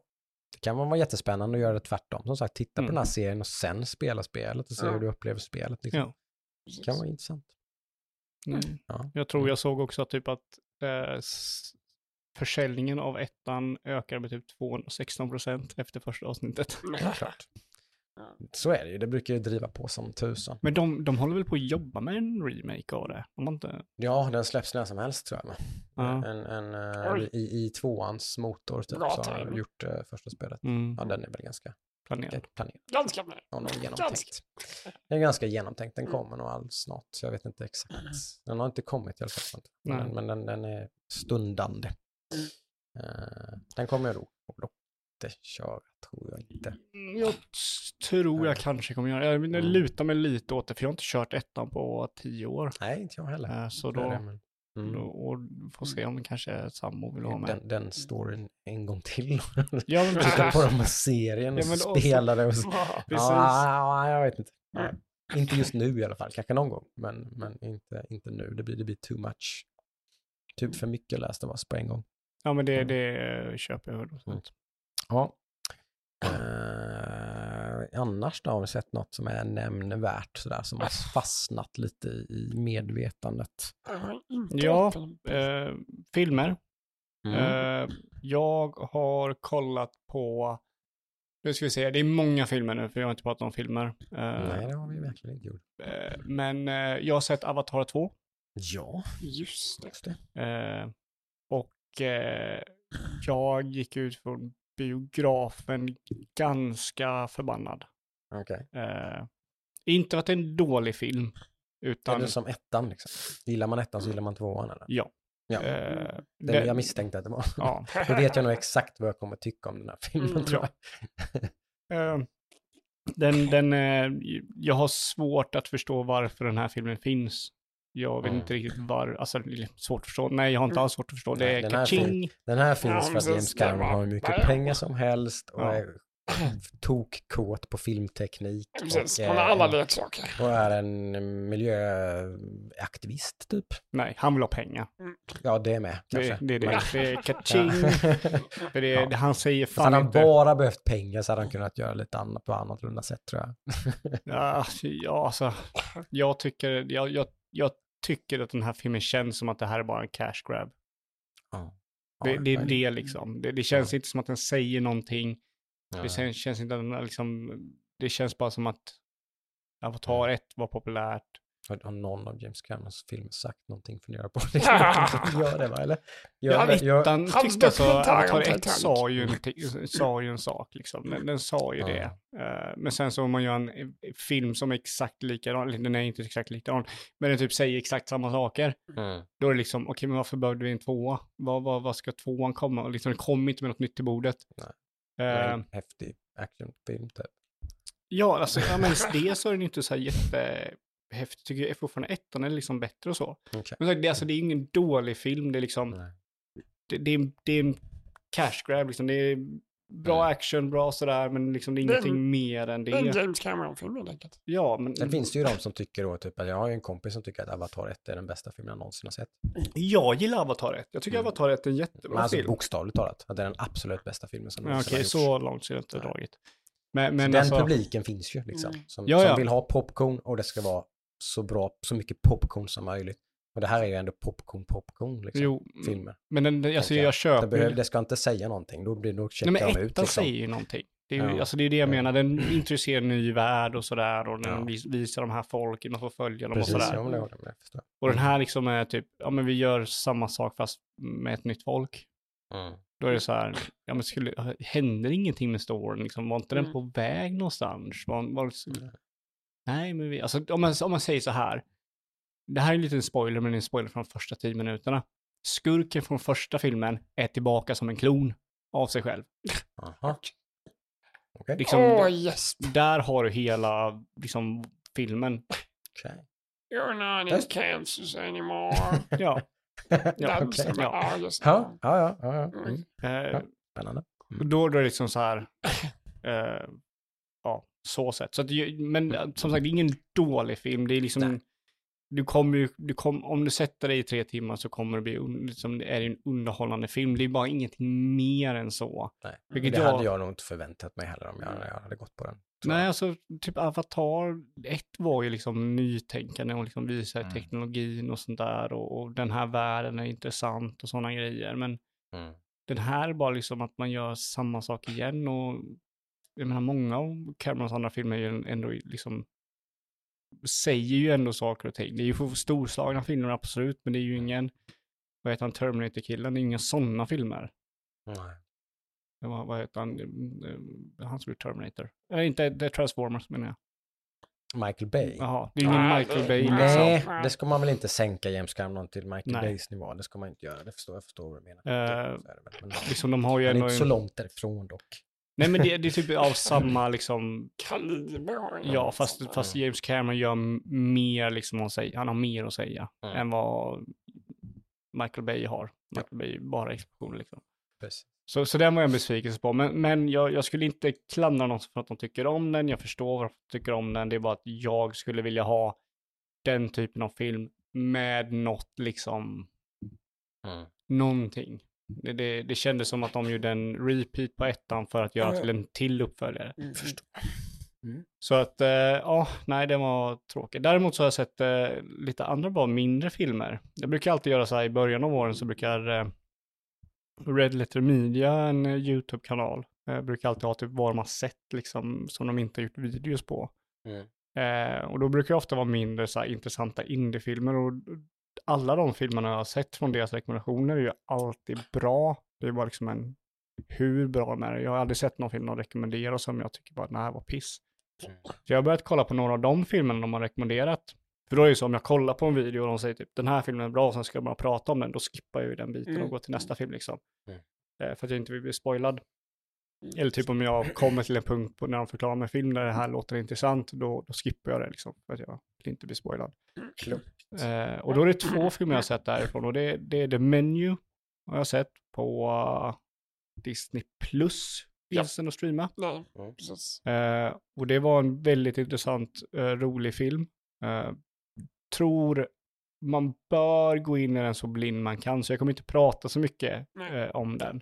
Det kan vara jättespännande att göra det tvärtom. Som sagt, titta mm. på den här serien och sen spela spelet och se ja. Hur du upplever spelet. Liksom. Ja. Det kan vara intressant. Mm. Ja. Jag tror jag såg också typ att eh, s- försäljningen av ettan ökar med typ tvåhundrasexton procent efter första avsnittet. Ja, klart. Så är det ju, det brukar ju driva på som tusan. Men de, de håller väl på att jobba med en remake av det? Om man inte... Ja, den släpps när som helst tror jag. Ja. En, en, en, i, I tvåans motor typ, så har de gjort uh, första spelet. Mm. Ja, den är väl ganska planerad. planerad. Ganska planerad. Ja, den är genomtänkt. Den är ganska genomtänkt, den kommer nog alls snart. Så jag vet inte exakt. Mm. Den har inte kommit i alla fall. Men, den, men den, den är stundande. Uh, den kommer då då. Inte köra, tror jag inte. Jag tror jag kanske kommer göra. Jag mm. lutar mig lite åt det, för jag har inte kört ettan på tio år. Nej, inte jag heller. Så då, mm. då och får se om kanske Sammo vill ha med. Den, den står en, en gång till. Ja, men titta på de här serien och ja, men spelare. Och så. Ja, jag vet inte. Ja. Inte just nu i alla fall, kanske någon gång. Men, men inte, inte nu, det blir, det blir too much. Typ för mycket läst av oss på en gång. Ja, men det, det köper jag. Ja. Uh, annars då har vi sett något som är nämnvärt sådär, som har fastnat lite i medvetandet? Ja, eh, filmer. Mm. Eh, jag har kollat på, nu ska vi se, det är många filmer nu för jag har inte pratat om filmer. Eh, Nej, det har vi verkligen inte gjort. Eh, men eh, jag har sett Avatar två. Ja, just det. Eh, och eh, jag gick ut från biografen ganska förbannad. Okej. Okay. Eh, inte att det är en dålig film. Utan... Är det som ettan liksom? Gillar man ettan så gillar man tvåan eller? Ja. Ja. Eh, det det... Jag misstänkte att det var. Ja. Då vet jag nog exakt vad jag kommer tycka om den här filmen mm, tror jag. eh, den, den, eh, jag har svårt att förstå varför den här filmen finns. Jag vet mm. inte riktigt var, alltså svårt att förstå. Nej, jag har inte alls svårt att förstå. Det är den här, fin, den här finns för att James Cameron har hur mycket pengar som helst och ja. är tokkåt på filmteknik. Precis, han har alla leksaker. Och är en miljöaktivist typ. Nej, han vill ha pengar. Ja, det är med. Kanske. Det, det är det. Men... det är kaching. För det, ja. Han säger fan inte. Han har bara behövt pengar så hade han kunnat göra lite annat på annat runda sätt tror jag. ja, ja, alltså. Jag tycker, jag, jag Jag tycker att den här filmen känns som att det här är bara en cash grab. Oh. Det, det är det liksom. Det, det känns oh. inte som att den säger någonting. Oh. Det känns inte den liksom, det känns bara som att Avatar ett var populärt. Har någon av James Camerons filmer sagt någonting funderar på det? Gör det va, eller? Jag, jag, jag, jag tyckte alltså Avatar ett sa ju, en, sa ju en sak liksom. Den, den sa ju ja. det. Uh, men sen så om man gör en film som är exakt likadan, den är inte exakt likadan, men den typ säger exakt samma saker. Mm. Då är det liksom, okej okay, men varför började vi en tvåa? Vad, vad, vad ska tvåan komma? Och liksom, det kommer inte med något nytt till bordet. Nej. Uh, häftig actionfilm typ. Ja, alltså, ja, men det så är den inte så här jätte... häftigt tycker jag fortfarande ettan är liksom bättre och så. Okay. Men det, alltså, det är ingen dålig film. Det är liksom det, det, är, det är en cash grab liksom. Det är bra mm. action, bra sådär, men liksom det är ingenting den, mer än det. En James Cameron-film helt enkelt. Ja, men... Det finns ju de som tycker då, typ, jag har ju en kompis som tycker att Avatar ett är den bästa filmen jag någonsin har sett. Jag gillar Avatar ett. Jag tycker mm. Avatar ett är en jättebra men alltså, film. Bokstavligt talat, att det är den absolut bästa filmen som någonsin har gjorts. Okej, så långt ser jag inte dragit. Men, men den alltså, publiken finns ju liksom som, ja, ja. som vill ha popcorn och det ska vara så bra, så mycket popcorn som möjligt. Och det här är ju ändå popcorn, popcorn liksom, jo, filmer. Men den, den, alltså, jag, jag köper... Det, behöver, det ska inte säga någonting, då blir då checkar de ut. Nej men ettan liksom. säger ju någonting. Det är, ja. alltså, det är det jag menar, den introducerar en ny värld och sådär och den ja. vis, visar de här folk, man får följa dem Precis, och sådär. Jag håller med, förstår. Och den här liksom är typ, ja men vi gör samma sak fast med ett nytt folk. Mm. Då är det så här, ja men skulle, händer ingenting med storyn liksom, var inte mm. den på väg någonstans? Var, var, mm. Nej men vi, alltså om man, om man säger så här, det här är en liten spoiler men en spoiler från första tio minuterna. Skurken från första filmen är tillbaka som en klon av sig själv. Aha. Okay. Liksom, oh, yes. Där har du hela liksom, filmen. Okay. You're not in That's... Kansas anymore. ja. ja, okay. ja. ja, ja, ja, ja. Mm. Eh, ja då, då är det liksom så här eh, ja, så sett så att, men som sagt, det är ingen dålig film, det är liksom Nej. du kommer ju, du kom, om du sätter dig i tre timmar så kommer det bli liksom, det är en underhållande film, det är bara ingenting mer än så. Nej. Det jag, hade jag nog inte förväntat mig heller om jag, jag hade gått på den. Nej, alltså typ Avatar ett var ju liksom nytänkande och liksom visade mm. teknologin och sånt där och, och den här världen är intressant och sådana grejer, men mm. den här bara liksom att man gör samma sak igen och jag menar många av Camerons andra filmer är ju ändå liksom säger ju ändå saker och ting. Det är ju för storslagna filmer absolut, men det är ju ingen, vad heter han, Terminator-killen, det är inga sådana filmer. Nej. Det var, vad heter han? Han som är Terminator. Eller inte, det är Transformers menar jag. Michael Bay. Jaha, det är ingen Michael Bay. Nej, liksom. Det ska man väl inte sänka James Cameron till Michael Nej. Bays nivå. Det ska man inte göra, det förstår jag förstår vad du menar. Uh, men, liksom de har ju ändå inte så långt därifrån dock. Nej, men det, det är typ av samma liksom... Kaliber. Ja, fast, fast James Cameron gör mer liksom att säga. Han har mer att säga mm. än vad Michael Bay har. Michael ja. Bay bara explosioner liksom. Precis. Så, så den var jag en besvikelse på. Men, men jag, jag skulle inte klandra någon för att de tycker om den. Jag förstår varför de tycker om den. Det är bara att jag skulle vilja ha den typen av film med något liksom... Mm. Någonting. Det, det, det kändes som att de gjorde en repeat på ettan för att göra till en till uppföljare. Mm. Förstår. Mm. Så att, ja, eh, nej, det var tråkigt. Däremot så har jag sett eh, lite andra, bara mindre filmer. Jag brukar alltid göra så här, i början av åren så brukar eh, Red Letter Media, en YouTube-kanal, eh, brukar alltid ha typ vad de har sett liksom, som de inte har gjort videos på. Mm. Eh, och då brukar jag ofta vara mindre så här, intressanta indie-filmer, och alla de filmerna jag har sett från deras rekommendationer är ju alltid bra. Det är bara liksom en, hur bra den är. Jag har aldrig sett någon film de rekommenderar som jag tycker bara, den här var piss. Mm. Så jag har börjat kolla på några av de filmerna de har rekommenderat. För då är det ju så, om jag kollar på en video och de säger typ, den här filmen är bra och sen ska jag bara prata om den, då skippar jag ju den biten och går till nästa film liksom. Mm. Eh, för att jag inte vill bli spoilad. Eller typ om jag kommer till en punkt på, när de förklarar med film där det här låter intressant, då, då skippar jag det liksom, för att jag vill inte bli spoilad. Eh, och då är det två filmer jag har sett därifrån, och det, det är The Menu jag har sett på uh, Disney Plus. Finns den att streama? Nej, precis. Eh, och det var en väldigt intressant, eh, rolig film. Eh, tror man bör gå in i den så blind man kan, så jag kommer inte prata så mycket eh, om den.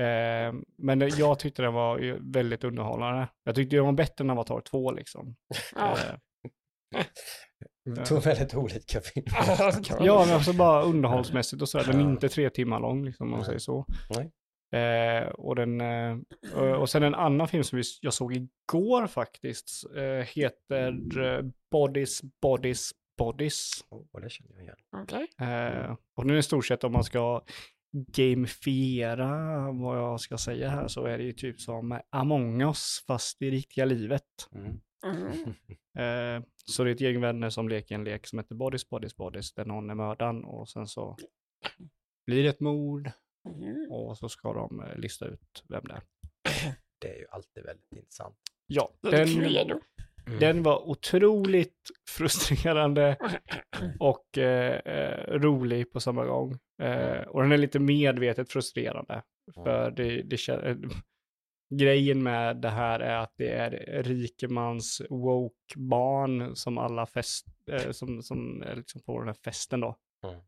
Eh, men jag tyckte den var väldigt underhållande. Jag tyckte den var bättre än Avatar två liksom. Ja. eh, två väldigt olika filmer. Ja, men också bara underhållsmässigt och sådär. Den är inte tre timmar lång liksom, om man säger så. Nej. Eh, och, den, eh, och sen en annan film som vi, jag såg igår faktiskt, eh, heter eh, Bodies, Bodies, Bodies. Oh, det känner jag igen. Okay. Eh, och nu är det stort sett, om man ska gamifiera vad jag ska säga här, så är det ju typ som Among Us fast i riktiga livet. Mm. Mm. eh, så det är ett gäng vänner som leker en lek som heter Bodies, Bodies, Bodies, där någon är mördaren och sen så blir det ett mord. Mm. Och så ska de lista ut vem det är. Det är ju alltid väldigt intressant. Ja, den, mm. den var otroligt frustrerande och eh, rolig på samma gång. Eh, och den är lite medvetet frustrerande. För det, det känner, grejen med det här är att det är rikemans woke barn som alla fest, eh, som, som liksom får den här festen då. Mm.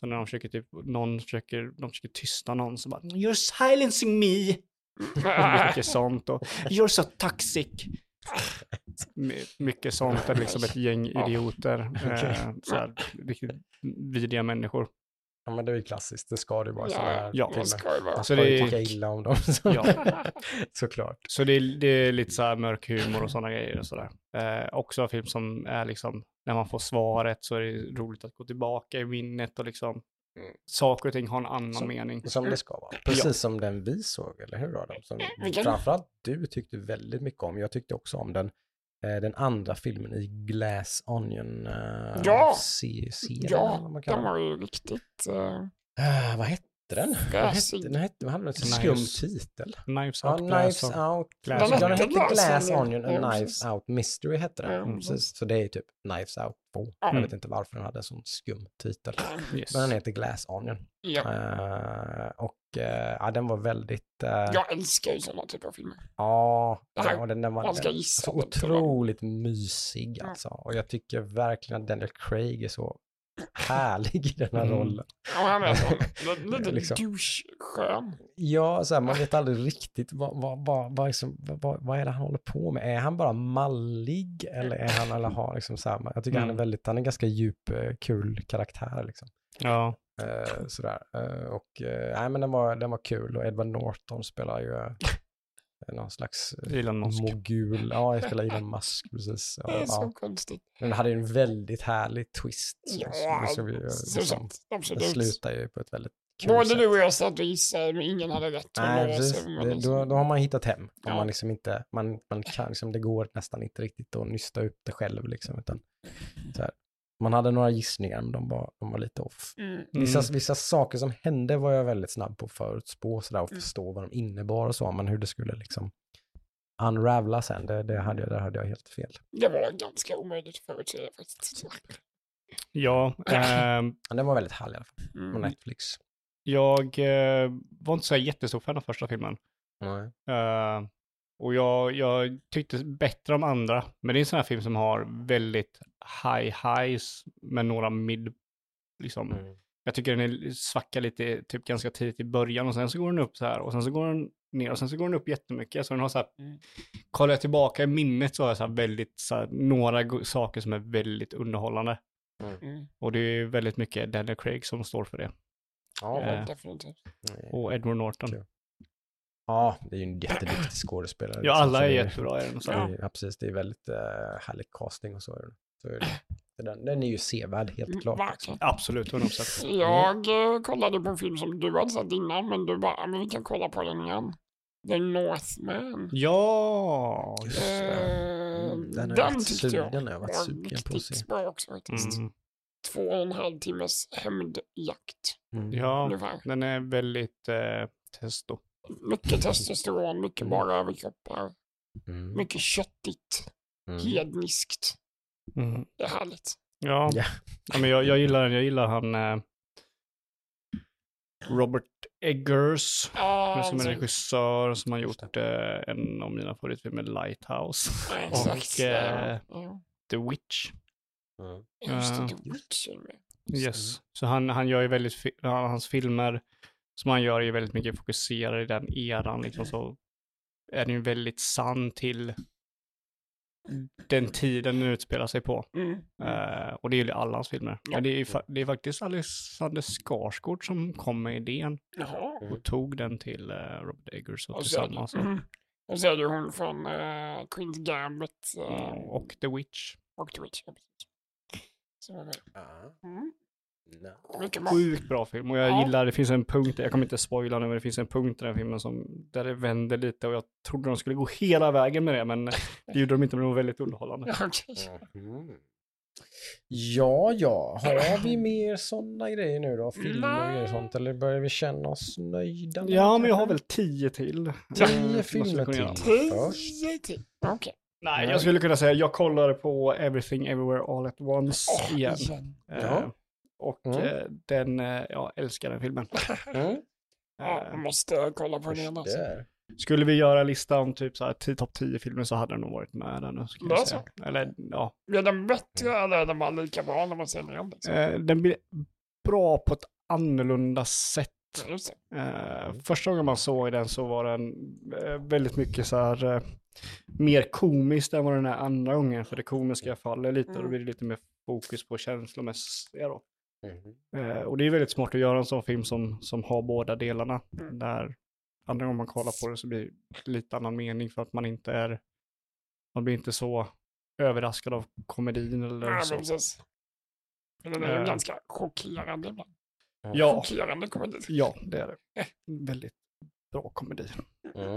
Så när de försöker, typ, någon försöker, de försöker tysta någon, så bara, you're silencing me! Mycket sånt. Och, you're so toxic! My, mycket sånt. Det är liksom ett gäng idioter. eh, såhär, riktigt vidiga människor. Ja, men det är ju klassiskt. Det ska det vara. Yeah. Ja, det ska det vara. Så det är illa om dem. Så. Ja. Såklart. Så det är, det är lite så här mörk humor och sådana grejer. Och sådär. Eh, också en film som är liksom, när man får svaret så är det roligt att gå tillbaka i minnet och liksom mm. saker och ting har en annan som, mening. Som det ska vara. Precis ja. Som den vi såg, eller hur Adam? Som framförallt du tyckte väldigt mycket om. Jag tyckte också om den. Den andra filmen i Glass Onion. Uh, ja, serien, ja den var ju riktigt... Uh, uh, vad hette den? Vad hette den? Skum titel. Knives Out. Ja, Knives Out. Out. Glass den hette Glass, Glass Onion och ja, Knives Out Mystery hette den. Mm. Precis. Så det är ju typ Knives Out två. Mm. Jag vet inte varför den hade en sån skum titel. Yes. Men den heter Glass Onion. Ja. Uh, och uh, ja, den var väldigt... Uh, jag älskar ju sådana typer av filmer. Ja, uh, den, den var alltså, otroligt mysig alltså. Mm. Och jag tycker verkligen att Daniel Craig är så härlig i den här mm. rollen. Ja, han är så. Lite liksom, douche-skön. Ja, så här, man vet aldrig riktigt vad, vad, vad, vad, liksom, vad, vad är det han håller på med. Är han bara mallig eller är han eller har liksom samma? Jag tycker mm. han är väldigt, han är en ganska djup, kul karaktär liksom. Ja. Uh, sådär. Uh, och, uh, nej men den var, den var kul och Edward Norton spelar ju uh, någon slags mogul. Ja, jag spelar Elon Musk, precis. Ja, det är så ja. Konstigt. Den hade en väldigt härlig twist. Ja, så vi, så liksom, absolut. Det slutar ju på ett väldigt kul både sätt. Både du och jag satt och gissade, men ingen hade rätt. Nej, precis. Det, då, då har man hittat hem. Ja. Man liksom inte, man, man kan, liksom, det går nästan inte riktigt att nysta upp det själv. Liksom, utan, så här. Man hade några gissningar, men de var, de var lite off. Mm. Vissa, vissa saker som hände var jag väldigt snabb på att förutspå sådär, och förstå vad de innebar och så, men hur det skulle liksom unravla sen, det, det, hade, jag, det hade jag helt fel. Det var ganska omöjligt för att säga faktiskt. Ja. Eh, den var väldigt härlig i alla fall, mm. på Netflix. Jag eh, var inte så jättestor fan av första filmen. Nej. Eh, och jag, jag tyckte bättre om andra. Men det är en sån här film som har väldigt high highs med några mid liksom. Mm. Jag tycker den är svacka lite typ ganska tidigt i början och sen så går den upp så här och sen så går den ner och sen så går den upp jättemycket. Så den har så här, mm. kollar jag tillbaka i minnet så har jag så här väldigt, så här, några go- saker som är väldigt underhållande. Mm. Och det är väldigt mycket Daniel Craig som står för det. Ja, eh, definitivt. Och Edward Norton. Cool. Ja, det är ju en jätteduktig skådespelare. Ja, alla är jättebra. Är så. Ja. Ja, precis. Det är väldigt uh, härlig casting och så. Är det. Så är det. Den, den är ju sevärd, helt klart. Verkligen. Absolut. Mm. Jag uh, kollade på en film som du hade sett innan, men du bara, men vi kan kolla på den igen. The Northman. Ja! Just det. Uh, den den tyckte jag den har varit sugen på sig. Bra också faktiskt. Mm. Två och en halv timmes hämndjakt. Mm. Ja, ungefär. Den är väldigt uh, testo. Mycket testosteron, mycket bara överkroppar. Mm. Mycket köttigt. Mm. Hedniskt. Mm. Det är härligt. Ja, yeah. Ja, men jag, jag gillar den. Jag gillar han eh, Robert Eggers. Ah, som är en regissör som har gjort eh, en av mina favoritfilmer, Lighthouse. Ja, exakt. Och eh, ja. The Witch. Mm. Just det, uh, The Witch. Yes. Så han, han gör ju väldigt, fi- hans filmer som han gör är väldigt mycket fokuserad i den eran. Liksom, så är den ju väldigt sann till den tiden den utspelar sig på. Mm. Uh, och det är ju alla hans filmer. Ja. Men det är, fa- det är faktiskt Alexander Skarsgård som kom med idén. Jaha. Och tog den till uh, Robert Eggers och, och tillsammans. Så. Mm. Och så är det hon från uh, Queen's Gambit. Uh, mm. Och The Witch. Och The Witch, ja. Så. Mm. No. Sjukt bra film och jag ja. gillar, det finns en punkt, jag kommer inte spoila nu, men det finns en punkt i den filmen som, där det vänder lite och jag trodde de skulle gå hela vägen med det, men det gjorde de inte, men det var väldigt underhållande. Mm. Ja, ja. Har vi mer sådana grejer nu då? Filmer och grejer sånt, eller börjar vi känna oss nöjda? Ja, men jag har väl tio till. Tio filmer till. Tio till. Okej. Okay. Nej, jag skulle kunna säga, jag kollade på Everything Everywhere All At Once oh, igen. igen. Ja. Uh, Och mm. den, jag älskar den filmen. Mm. Äh, ja, måste kolla på den alltså. Skulle vi göra listan typ så här tio topp tio filmer så hade den nog varit med den. Eller ja. Är den bättre eller är den bara lika bra när man ser den igen? Liksom? Äh, den blir bra på ett annorlunda sätt. Ja, äh, första gången man såg den så var den äh, väldigt mycket så här äh, mer komiskt än vad den här andra gången. För det komiska faller lite mm. och då blir det lite mer fokus på känslomässiga då. Mm. Eh, och det är väldigt smart att göra en sån film som, som har båda delarna. Mm. Där andra gången man kollar på det så blir det lite annan mening för att man inte är, man blir inte så överraskad av komedin eller ja, så. Precis. Men den är ju eh. ganska chockerande ibland. Ja. Chockerande komedi. Ja, det är det. Väldigt bra komedi. Mm.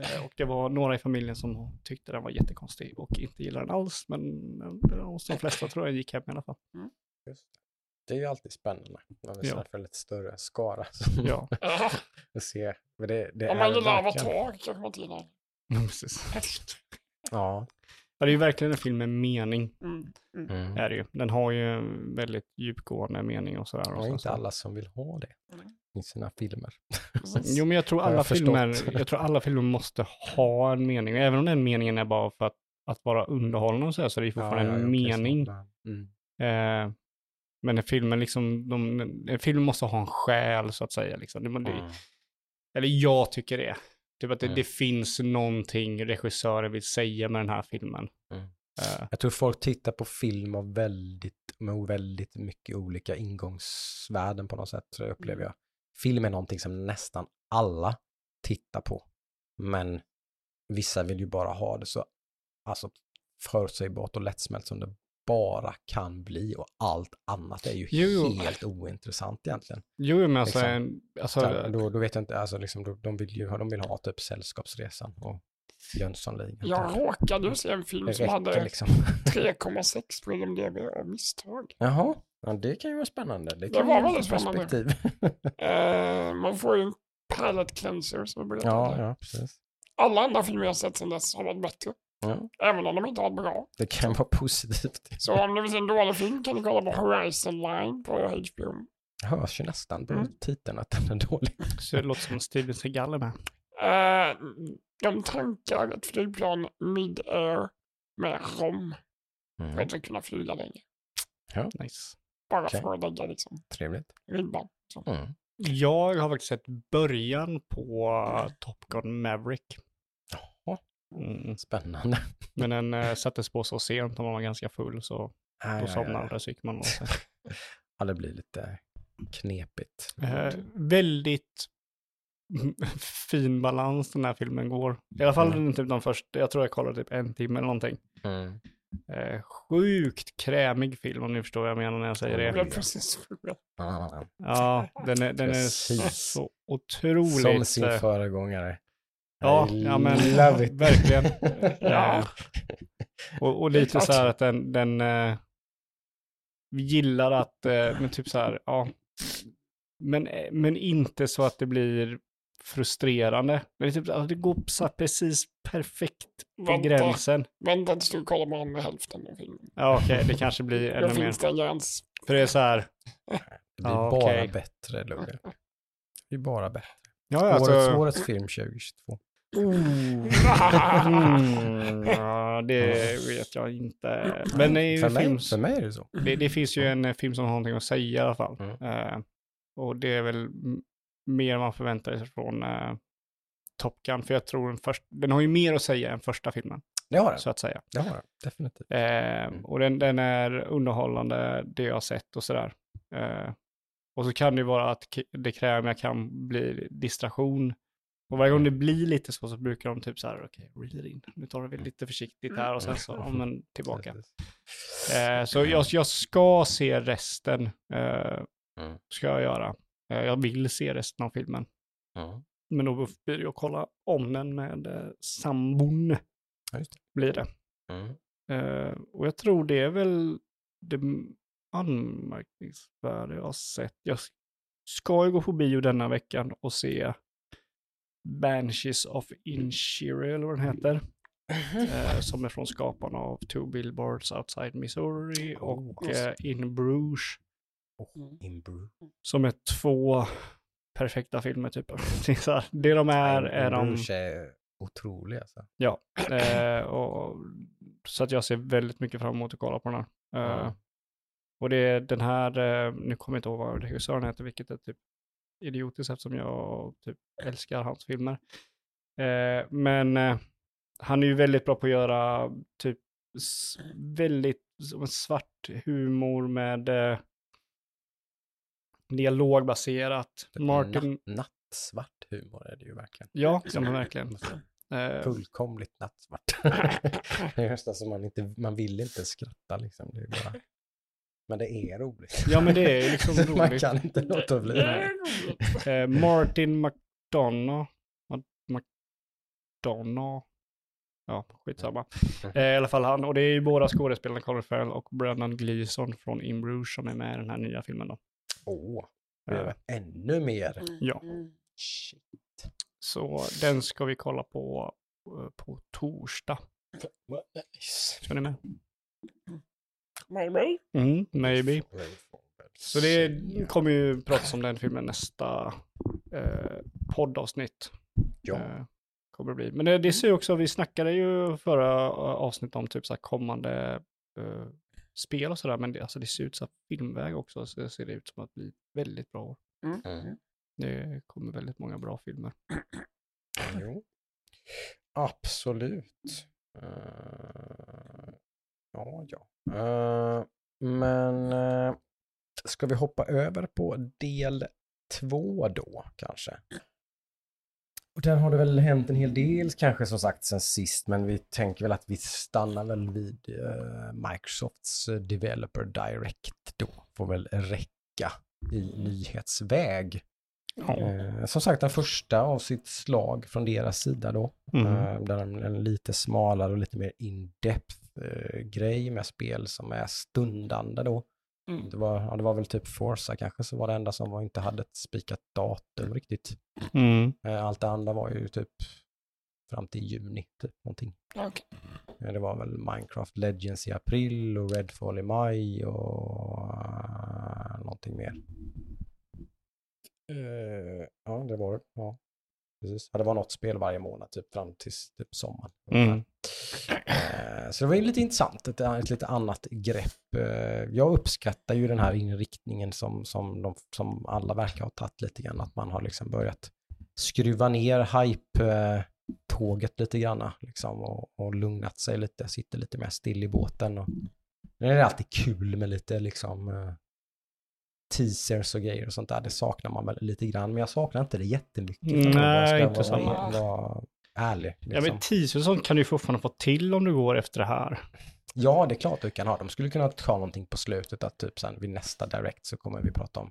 Eh, och det var några i familjen som tyckte den var jättekonstig och inte gillade den alls. Men hos de flesta tror jag gick hem i alla fall. Mm. Just. Det är ju alltid spännande. Man vill ja. för lite större skara. Ja. Och se. Men det, det Om man gillar Avatar kanske man gillar. Ja, precis. Ja. Det är ju verkligen en film med mening. Mm. Mm. Är det ju. Den har ju en väldigt djupgående mening och sådär. Det är inte alla som vill ha det i sina filmer. Jo, men jag tror alla jag filmer jag tror alla filmer måste ha en mening. Även om den meningen är bara för att, att vara underhållande och sådär, så är det fortfarande ja, ja, en mening. Mm. Eh, Men en film, liksom, de, en film måste ha en själ så att säga. Liksom. Det, det, mm. Eller jag tycker det. Typ att det, mm. det finns någonting regissören vill säga med den här filmen. Mm. Uh. Jag tror folk tittar på film av väldigt, med väldigt mycket olika ingångsvärden på något sätt, upplever jag. Film är någonting som nästan alla tittar på. Men vissa vill ju bara ha det så alltså, förutsägbart och lättsmält som det bara kan bli, och allt annat är ju jo. helt ointressant egentligen. Jo, men alltså... Liksom, alltså där, då, då vet jag inte, alltså liksom, då, de vill ju de vill ha typ Sällskapsresan och Jönssonligan. Jag råkade ju se en film det som räcker, hade liksom. tre komma sex på IMDb av misstag. Jaha, ja, det kan ju vara spännande. Det, kan det var väldigt spännande. uh, man får ju en palette cleanser som jag ja, ja, precis. Alla andra filmer jag sett sedan dess har varit bättre. Ja. Även om de inte har bra. Det kan vara positivt. Så om det finns en dålig film kan du kolla på Horizon Line på H B O. Det hörs ju nästan på mm. titeln att den är dålig. Så det låter som Steven Seagal är med. Uh, de tankar ett flygplan mid-air med rom. Mm. För att vi kunna flyga längre. Ja, nice. Bara okay. för att lägga liksom. Trevligt. Ribban. Mm. Jag har faktiskt sett början på Top Gun Maverick. Jaha, mm. Spännande. Men den äh, sattes på så sent och man var ganska full så aj, då somnade aj, aj. Så gick man. Ja, det blir lite knepigt. Äh, väldigt fin balans den här filmen går. I alla fall mm. typ de första, jag tror jag kollade typ en timme eller någonting. Mm. Eh, sjukt krämig film om ni förstår vad jag menar när jag säger det. Mm. Ja, den är, den är så, så otroligt. Som sin föregångare. Ja, ja men verkligen. Ja. Och, och lite så här att den, den eh, gillar att eh, men typ så här, ja. Men, men inte så att det blir frustrerande. Det, är typ, alltså det går så precis perfekt på gränsen. Vänta tills du kollar med andra hälften av filmen. Ja, okej. Okay, det kanske blir ännu mer. Det för det är så här. Det blir ja, bara okay. bättre, Lugge. Det är bara bättre. Ja, ja, årets, alltså... årets film tjugohundratjugotvå. Mm. Mm. Ja, det vet jag inte. Men det är ju för, mig, films... för mig är det så. Det, det finns ju en film som har någonting att säga i alla fall. Mm. Uh, Och det är väl mer man förväntar sig från eh, Top Gun. För jag tror den, först, den har ju mer att säga än första filmen. Det har den. Så att säga. Det har den, definitivt. Eh, mm. Och den, den är underhållande, det jag har sett och sådär. Eh, och så kan det ju vara att k- det krämiga kan bli distraktion. Och varje gång det blir lite så så brukar de typ så här, okej, okay, reel in. Nu tar vi lite försiktigt här och sen så, ja men tillbaka. Eh, så jag, jag ska se resten. Eh, Mm. Ska jag göra. Jag vill se resten av filmen. Mm. Men då blir det att kolla om den med sambon. Ja, just det. Blir det. Mm. Uh, och jag tror det är väl det anmärkningsvärda jag har sett. Jag ska ju gå på bio denna veckan och se Banshees of Inisherin eller vad den heter. Uh, som är från skaparna av Two Billboards Outside Missouri oh, och uh, In Bruges. Som är två perfekta filmer typ. Det de är är de är otroliga så. Ja, eh, och, så att jag ser väldigt mycket fram emot att kolla på den här. Eh, mm. Och det är den här eh, nu kommer jag inte ihåg vad regissören heter vilket är typ idiotiskt eftersom jag typ älskar hans filmer. Eh, men eh, han är ju väldigt bra på att göra typ s- väldigt svart humor med eh, dialogbaserat. Martin... Natt, nattsvart humor är det ju verkligen. Ja, ja men verkligen. Fullkomligt nattsvart. Det är just det som man inte, man vill inte skratta liksom. Det är bara... Men det är roligt. Ja men det är liksom roligt. Man kan inte låta bli. eh, Martin McDonough. McDonough. Ja, skitsamma. Eh, I alla fall han. Och det är ju båda skådespelarna Colin Farrell och Brendan Gleeson från In Bruges som är med i den här nya filmen då. Åh, oh, äh. ännu mer. Ja. Shit. Så den ska vi kolla på på torsdag. Ska ni med? Maybe. Mm, maybe. Så det kommer ju pratas om den filmen nästa eh, poddavsnitt. Ja. Eh, kommer det bli. Men det, det ser ju också, vi snackade ju förra avsnitt om typ så här kommande... Eh, spel och sådär, men det, alltså det ser ut som filmväg också, så det ser det ut som att bli väldigt bra. Mm. Mm. Det kommer väldigt många bra filmer. Jo. Absolut. Uh, ja, ja. Uh, men uh, ska vi hoppa över på del två då, kanske? Och där har det väl hänt en hel del kanske som sagt sen sist, men vi tänker väl att vi stannar väl vid uh, Microsofts Developer Direct då. Får väl räcka i nyhetsväg. Ja. Uh, som sagt den första av sitt slag från deras sida då. Mm. Uh, där en, en lite smalare och lite mer in-depth uh, grej med spel som är stundande då. Mm. Det, var, ja, det var väl typ Forza kanske så var det enda som var, inte hade ett spikat datum riktigt. Mm. Allt det andra var ju typ fram till juni typ någonting. Okay. Det var väl Minecraft Legends i april och Redfall i maj och uh, någonting mer. Uh, ja det var det. Ja. Precis. Ja, det var något spel varje månad typ fram till typ sommaren. Mm. Så det var ju lite intressant, ett, ett lite annat grepp. Jag uppskattar ju den här inriktningen som, som, de, som alla verkar ha tagit lite grann. Att man har liksom börjat skruva ner hype-tåget lite grann liksom, och, och lugnat sig lite, sitter lite mer still i båten. Och det är alltid kul med lite liksom teasers och grejer och sånt där. Det saknar man väl lite grann, men jag saknar inte det jättemycket. Nej, inte samma. Vara ärlig. Liksom. Ja, men teasers och sånt kan du ju fortfarande få till om du går efter det här. Ja, det är klart du kan ha. De skulle kunna ta någonting på slutet att typ sen vid nästa direkt så kommer vi prata om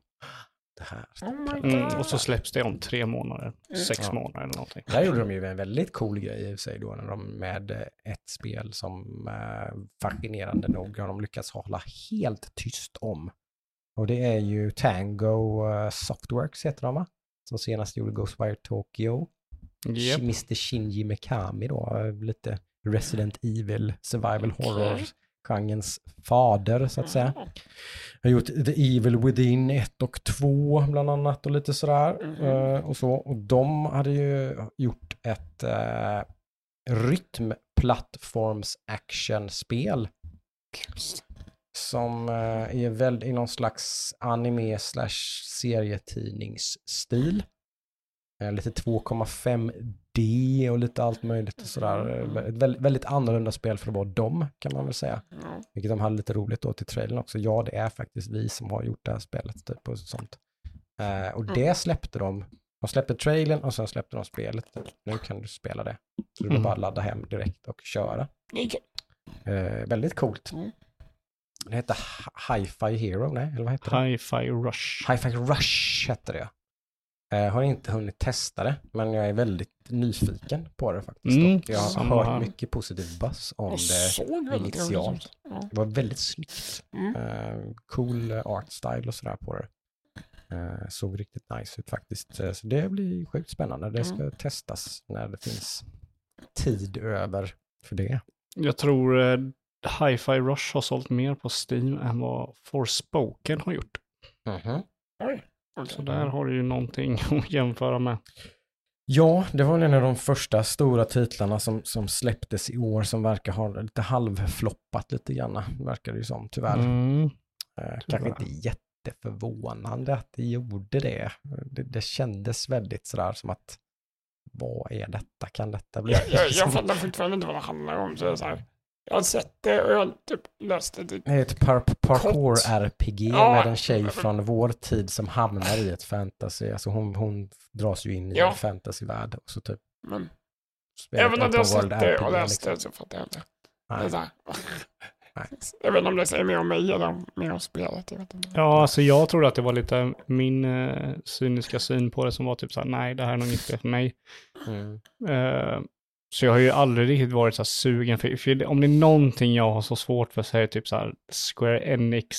det här. Oh mm, och så släpps det om tre månader, mm. sex ja. månader eller någonting. Där gjorde de ju en väldigt cool grej i sig då när de med ett spel som eh, fascinerande nog har de lyckats hålla helt tyst om. Och det är ju Tango uh, Softworks heter de, va? Som senast gjorde Ghostwire Tokyo. Yep. mister Shinji Mikami då. Lite Resident Evil survival okay. horror genrens fader så att säga. Har gjort The Evil Within ett och två bland annat och lite sådär. Mm. Uh, och så. Och de hade ju gjort ett uh, rytmplattforms actionspel. Just. Som är väl i någon slags anime slash serietidningsstil. Lite två komma fem D och lite allt möjligt och sådär. Väldigt, väldigt annorlunda spel för att vara dem kan man väl säga. Mm. Vilket de hade lite roligt då till trailern också. Ja, det är faktiskt vi som har gjort det här spelet typ och sånt. Eh, och det släppte de. De släppte trailern och sen släppte de spelet. Nu kan du spela det. Så du mm. bara ladda hem direkt och köra. Eh, väldigt coolt. Mm. Det heter Hi-Fi Hero, nej? Eller vad heter det? Hi-Fi Rush. Hi-Fi Rush heter det. Jag har inte hunnit testa det, men jag är väldigt nyfiken på det faktiskt. Mm, jag har hört här. mycket positiv buzz om det initialt. Ja. Det var väldigt snyggt. Mm. Uh, cool art style och sådär på det. Uh, såg riktigt nice ut faktiskt. Uh, så det blir sjukt spännande. Det ska mm. testas när det finns tid över för det. Jag tror... Uh... Hi-Fi Rush har sålt mer på Steam än vad Forspoken har gjort. Mm-hmm. Så där har du ju någonting att jämföra med. Ja, det var en av de första stora titlarna som, som släpptes i år som verkar ha lite halvfloppat lite grann, verkar det ju som, tyvärr. Mm. Eh, tyvärr. Kanske inte jätteförvånande att det gjorde det. Det, det kändes väldigt sådär som att vad är detta? Kan detta bli? Jag, jag, jag fattar fortfarande inte vad det handlar om, så så här. Jag har sett det och jag har typ löst det. Det är ett par- parkour-R P G ja. med en tjej från vår tid som hamnar i ett fantasy. Alltså hon, hon dras ju in i ja. en fantasyvärld. Och så typ men, även om jag har sett det och löst det liksom. Så fattar jag inte. Nej. Jag vet inte om det säger mer om mig eller om mer om spelet. Ja, alltså jag tror att det var lite min uh, cyniska syn på det som var typ såhär, nej det här är nog inte för mig. Mm. Uh, Så jag har ju aldrig riktigt varit så här sugen. För, för om det är någonting jag har så svårt för så är det typ så här Square Enix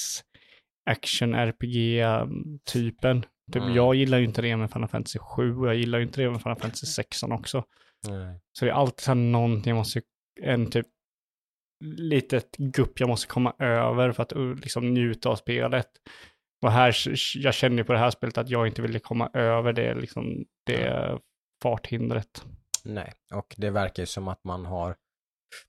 action-R P G-typen. Typ, mm. Jag gillar ju inte det med Final Fantasy sju och jag gillar ju inte det med Final Fantasy sexton också. Mm. Så det är alltid så här någonting jag måste, en typ litet gupp jag måste komma över för att liksom njuta av spelet. Och här, jag känner ju på det här spelet att jag inte ville komma över det, liksom, det mm. farthindret. Nej, och det verkar ju som att man har...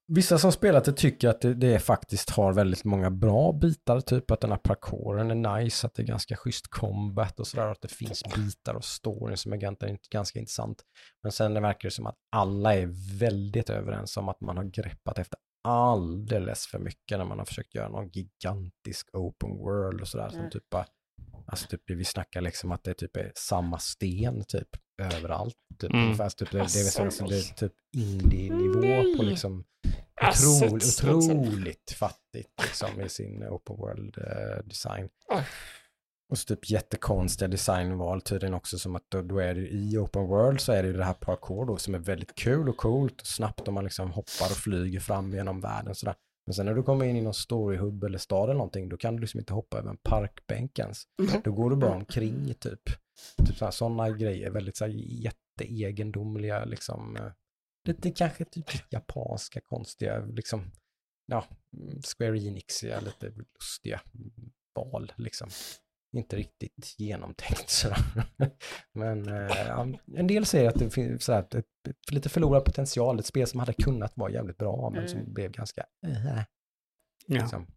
Vissa som spelat det tycker att det, det faktiskt har väldigt många bra bitar, typ att den här parkouren är nice, att det är ganska schysst combat och sådär, att det finns bitar och storyn som är ganska, ganska intressant. Men sen det verkar det som att alla är väldigt överens om att man har greppat efter alldeles för mycket när man har försökt göra någon gigantisk open world och sådär, som typ bara... Alltså typ vi snackar liksom att det typ är samma sten typ överallt typ mm. fast typ det, det är liksom det är typ indie-nivå på liksom otroligt, otroligt fattigt liksom i sin open world uh, design. Och så typ jättekonstiga designval tydligen också, som att då, då är det i open world så är det ju det här parkour då som är väldigt kul och coolt och snabbt om man liksom hoppar och flyger fram genom världen sådär. Men sen när du kommer in i någon storyhub eller stad eller någonting, då kan du liksom inte hoppa över en parkbänk ens. Då går du bara omkring typ. Typ sådana grejer. Väldigt så här jätteegendomliga liksom. Lite kanske typ japanska konstiga liksom. Ja, Square Enix är lite lustiga val liksom. inte riktigt genomtänkt sådär. Men eh, en del säger att det finns sådär, ett, ett, lite förlorad potential, ett spel som hade kunnat vara jävligt bra men som mm. blev ganska eh, liksom. Ja.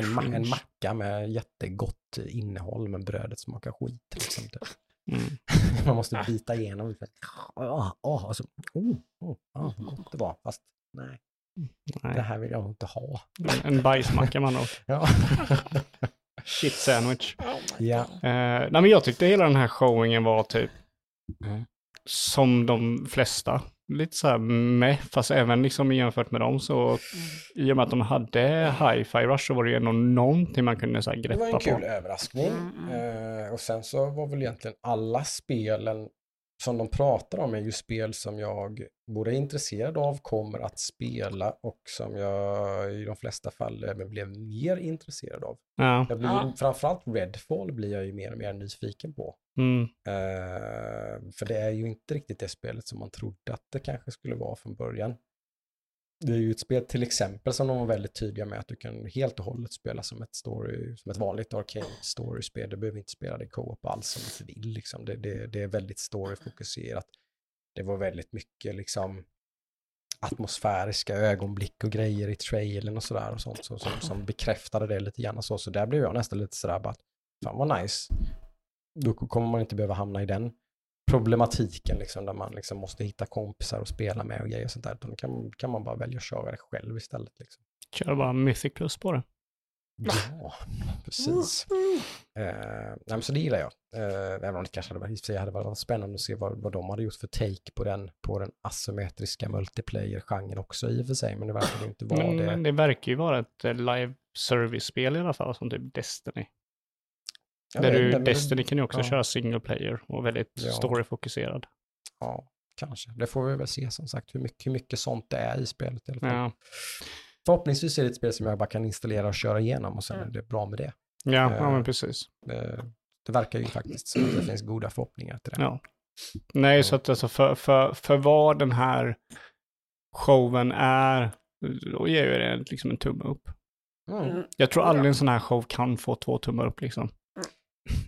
En, ma- en macka med jättegott innehåll men brödet smakar skit liksom, typ. Mm. Man måste bita igenom och oh, oh, alltså, oh, oh, oh, gott det var, fast nej. nej det här vill jag inte ha. En bajsmacka man då. Ja. Shit sandwich. Oh yeah. eh, nej men jag tyckte hela den här showingen var typ mm. som de flesta. Lite så här med, fast även liksom jämfört med dem så mm. i och med att de hade Hi-Fi Rush så var det ju ändå någonting man kunde så här greppa på. Det var en kul på. överraskning. Mm. Eh, och sen så var väl egentligen alla spelen som de pratar om är ju spel som jag både är intresserad av, kommer att spela och som jag i de flesta fall blev mer intresserad av. Ja. Jag blir, ja. Framförallt Redfall blir jag ju mer och mer nyfiken på. Mm. Uh, för det är ju inte riktigt det spelet som man trodde att det kanske skulle vara från början. Det är ju ett spel till exempel som de var väldigt tydliga med att du kan helt och hållet spela som ett story, som ett vanligt arcade story-spel. Du behöver inte spela det co-op alls som du vill. Liksom. Det, det, det är väldigt story-fokuserat. Det var väldigt mycket liksom, atmosfäriska ögonblick och grejer i trailern och sådär och sånt så, som, som bekräftade det lite grann. Så, så där blev jag nästan lite sådär bara, fan vad nice. Då kommer man inte behöva hamna i den problematiken liksom, där man liksom måste hitta kompisar och spela med och grejer och sånt där. Då kan, kan man bara välja att köra det själv istället. Liksom. Kör bara Mythic Plus på det. Ja, precis. Mm. Uh, nej, men så det gillar jag. Uh, även om det kanske hade varit, hade varit spännande att se vad, vad de hade gjort för take på den, på den asymmetriska multiplayer-genren också i och för sig. Men det verkar ju inte vara men, det. Men det verkar ju vara ett live service-spel i alla fall, som typ Destiny. Jag där du, inte, Destiny kan ju också ja. köra single player och väldigt ja. storyfokuserad. Ja, kanske. Det får vi väl se som sagt hur mycket, hur mycket sånt det är i spelet. I alla fall. Ja. Förhoppningsvis är det ett spel som jag bara kan installera och köra igenom och sen är det bra med det. Ja, uh, ja men precis. Uh, det verkar ju faktiskt som att det finns goda förhoppningar till det. Ja. Nej, så att alltså för, för, för vad den här showen är, då ger ju det liksom en tumme upp. Mm. Jag tror aldrig en sån här show kan få två tummar upp liksom.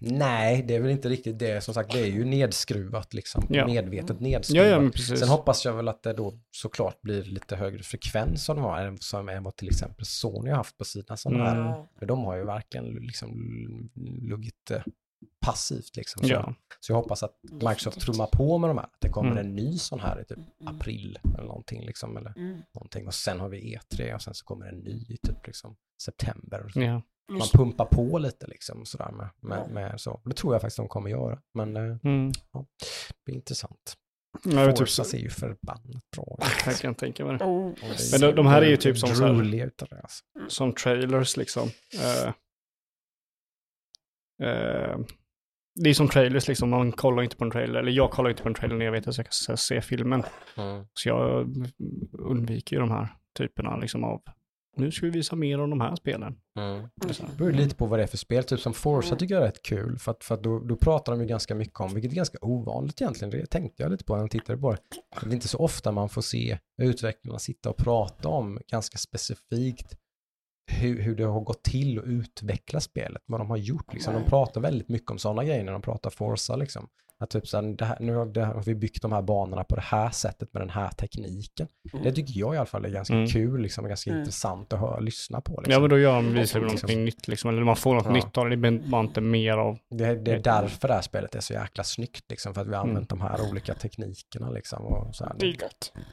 Nej, det är väl inte riktigt det. Som sagt, det är ju nedskruvat liksom. Ja. Medvetet nedskruvat. Ja, ja, sen hoppas jag väl att det då såklart blir lite högre frekvens som de har, som är vad till exempel Sony har haft på sina sådana mm. här. För de har ju verkligen liksom luggit passivt liksom. Så, ja. så jag hoppas att Microsoft trummar på med de här. Att det kommer mm. en ny sån här i typ april eller någonting liksom. Eller mm. någonting. Och sen har vi E tre och sen så kommer en ny i typ liksom september och så. Ja. Man pumpar på lite liksom sådär med, med, med så. Det tror jag faktiskt de kommer göra. Men mm. ja, det är intressant. Forza typ så... ser ju förbannat bra. Jag kan tänka mig det. Oh. Men de, de här är ju typ som såhär, alltså. Som trailers liksom. Uh, uh, det är som trailers liksom. Man kollar inte på en trailer. Eller jag kollar inte på en trailer när jag vet att jag kan se filmen. Mm. Så jag undviker ju de här typerna liksom av nu ska vi visa mer om de här spelen. Mm. Det beror lite på vad det är för spel. Typ som Forza tycker jag är rätt kul. För, att, för att då, då pratar de ju ganska mycket om, vilket är ganska ovanligt egentligen. Det tänkte jag lite på när jag tittade på det. Det är inte så ofta man får se utvecklarna sitta och prata om ganska specifikt hur, hur det har gått till att utveckla spelet. Vad de har gjort. Liksom. De pratar väldigt mycket om sådana grejer när de pratar Forza. Liksom. Att typ så här, det här, nu har, det här, har vi byggt de här banorna på det här sättet med den här tekniken. Mm. Det tycker jag i alla fall är ganska mm. kul liksom, och ganska mm. intressant att höra, lyssna på. Liksom. Ja, men då gör man visar någonting liksom. nytt liksom, eller man får något ja. nytt av det, blir man inte mer av. Det, det är därför det här spelet är så jäkla snyggt liksom, för att vi har använt mm. de här olika teknikerna liksom, och så här. Det,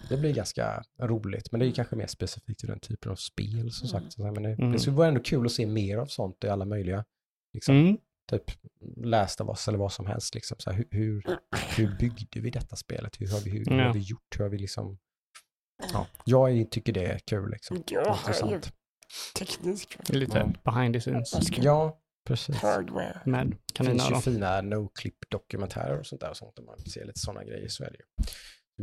det blir ganska roligt, men det är kanske mer specifikt i den typen av spel som sagt. Så här, men det, mm. det skulle vara ändå kul att se mer av sånt i alla möjliga liksom. Mm. typ Last of Us eller vad som helst liksom så här, hur hur byggde vi detta spelet, hur har vi hur, hur har vi gjort, hur har vi liksom ja jag tycker det är kul liksom. Ja, intressant tekniskt lite ja. behind the scenes ja precis hardware men kan finns ju fina no-clip dokumentärer och sånt där och sånt om man ser lite sådana grejer så är det ju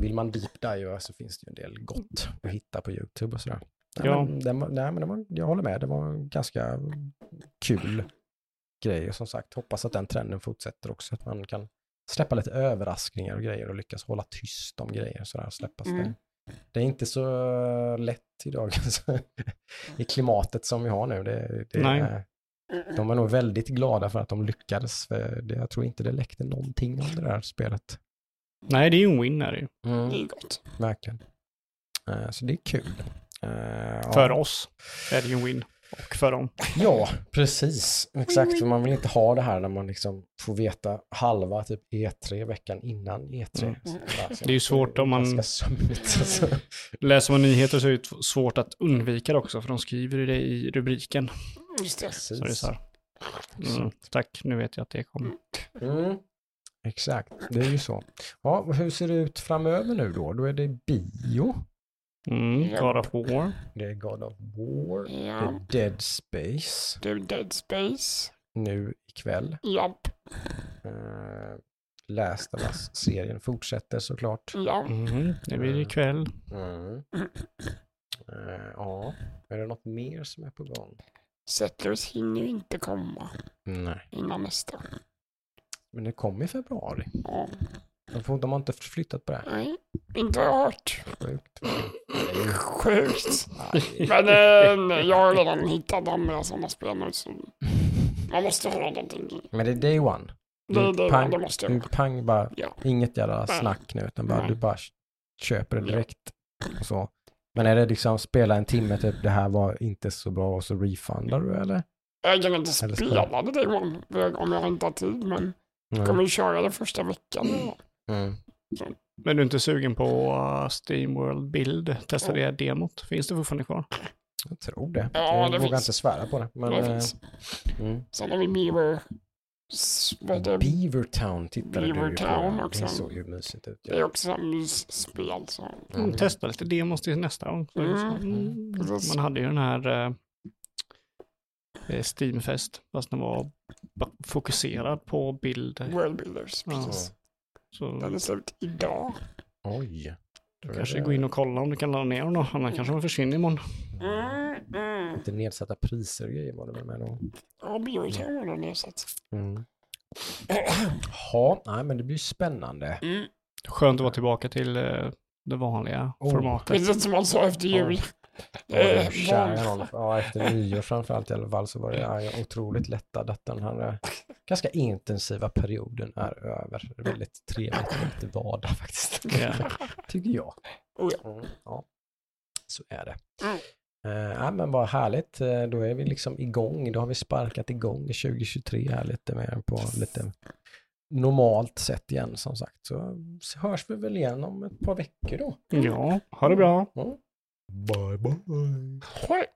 vill man deep dive så finns det ju en del gott att hitta på YouTube och sådär nej, ja men, det, nej men det var, jag håller med det var ganska kul grejer som sagt. Hoppas att den trenden fortsätter också. Att man kan släppa lite överraskningar och grejer och lyckas hålla tyst om grejer sådär och släppas mm. det. Det är inte så lätt idag alltså, i klimatet som vi har nu. Det, det är De var nog väldigt glada för att de lyckades. För jag tror inte det läckte någonting om det där spelet. Nej, det är ju en winner. Mm. Det är gott. Verkligen. Uh, så det är kul. Uh, för ja. oss är det ju en win. Och för dem. Ja, precis. Exakt, för man vill inte ha det här när man liksom får veta halva typ E tre veckan innan E tre. Mm. Det är ju svårt om man alltså. läser man nyheter, så är det svårt att undvika det också, för de skriver det i rubriken. Just det. Precis. Så det är så här. Mm, tack, nu vet jag att det kommer. Mm. Exakt, det är ju så. Ja, hur ser det ut framöver nu då? Då är det bio. Mm, yep. God of War. Det är God of War. Yep. Det är Dead Space. Det är Dead Space. Nu ikväll. Japp. Yep. Uh, Last of Us-serien fortsätter såklart. Ja. Mm, det blir ikväll. Mm. Uh, ja. Är det något mer som är på gång? Settlers hinner ju inte komma. Nej. Innan nästa. Men det kommer i februari. Ja. De, får, de har inte flyttat på det. Nej, inte hört. Sjukt. Sjukt. Men eh, jag har redan hittat andra sådana spel nu, så man måste ha någonting. Men det är day one. Det är day pang, one, det måste jag. Du pang bara, ja. Inget jävla snack nu, utan bara, nej. Du bara köper det direkt. Och så. Men är det liksom spela en timme, typ det här var inte så bra och så refundar du, eller? Jag kan inte eller spela det day one om jag inte har tid, men jag kommer ju köra den första veckan. Mm. Men du är inte sugen på uh, Steamworld Build? Testa det demot. Finns det fortfarande kvar? Jag tror det. Ja, jag det vågar finns. Inte svära på det. Men, det äh, mm. Sen har vi Beaver. Beavertown tittade Beaver du Town på. Också. Det såg ju mysigt ut. Ja. Det är också en mysspel. Alltså. Mm. Mm. Testa lite demos till nästa gång. Mm. Mm. Man hade ju den här uh, Steamfest, fast den var fokuserad på bild. World Builders, precis. Ja. Så. Den är slut idag. Oj. Du kanske gå in och kolla om du kan ladda ner honom. Annars kanske man försvinner imorgon. Mm, mm. Inte nedsatta priser och grejer var det väl med då? Ja, bioritaren har nedsatt. Mm. Ja, nej, men det blir ju spännande. Mm. Skönt att vara tillbaka till uh, det vanliga oh. formatet. Det är som man sa efter jul. Ja, äh, ja, efter nyår framförallt i alla fall så var jag otroligt lättad att den här ganska intensiva perioden är över. Det är väldigt trevligt och lite vardag faktiskt, yeah. tycker jag. Mm, ja, så är det. Uh, äh, men vad härligt, då är vi liksom igång, då har vi sparkat igång i tjugo tjugotre här lite mer på lite normalt sätt igen som sagt. Så hörs vi väl igen om ett par veckor då. Ja, ha det bra. Mm. Bye bye.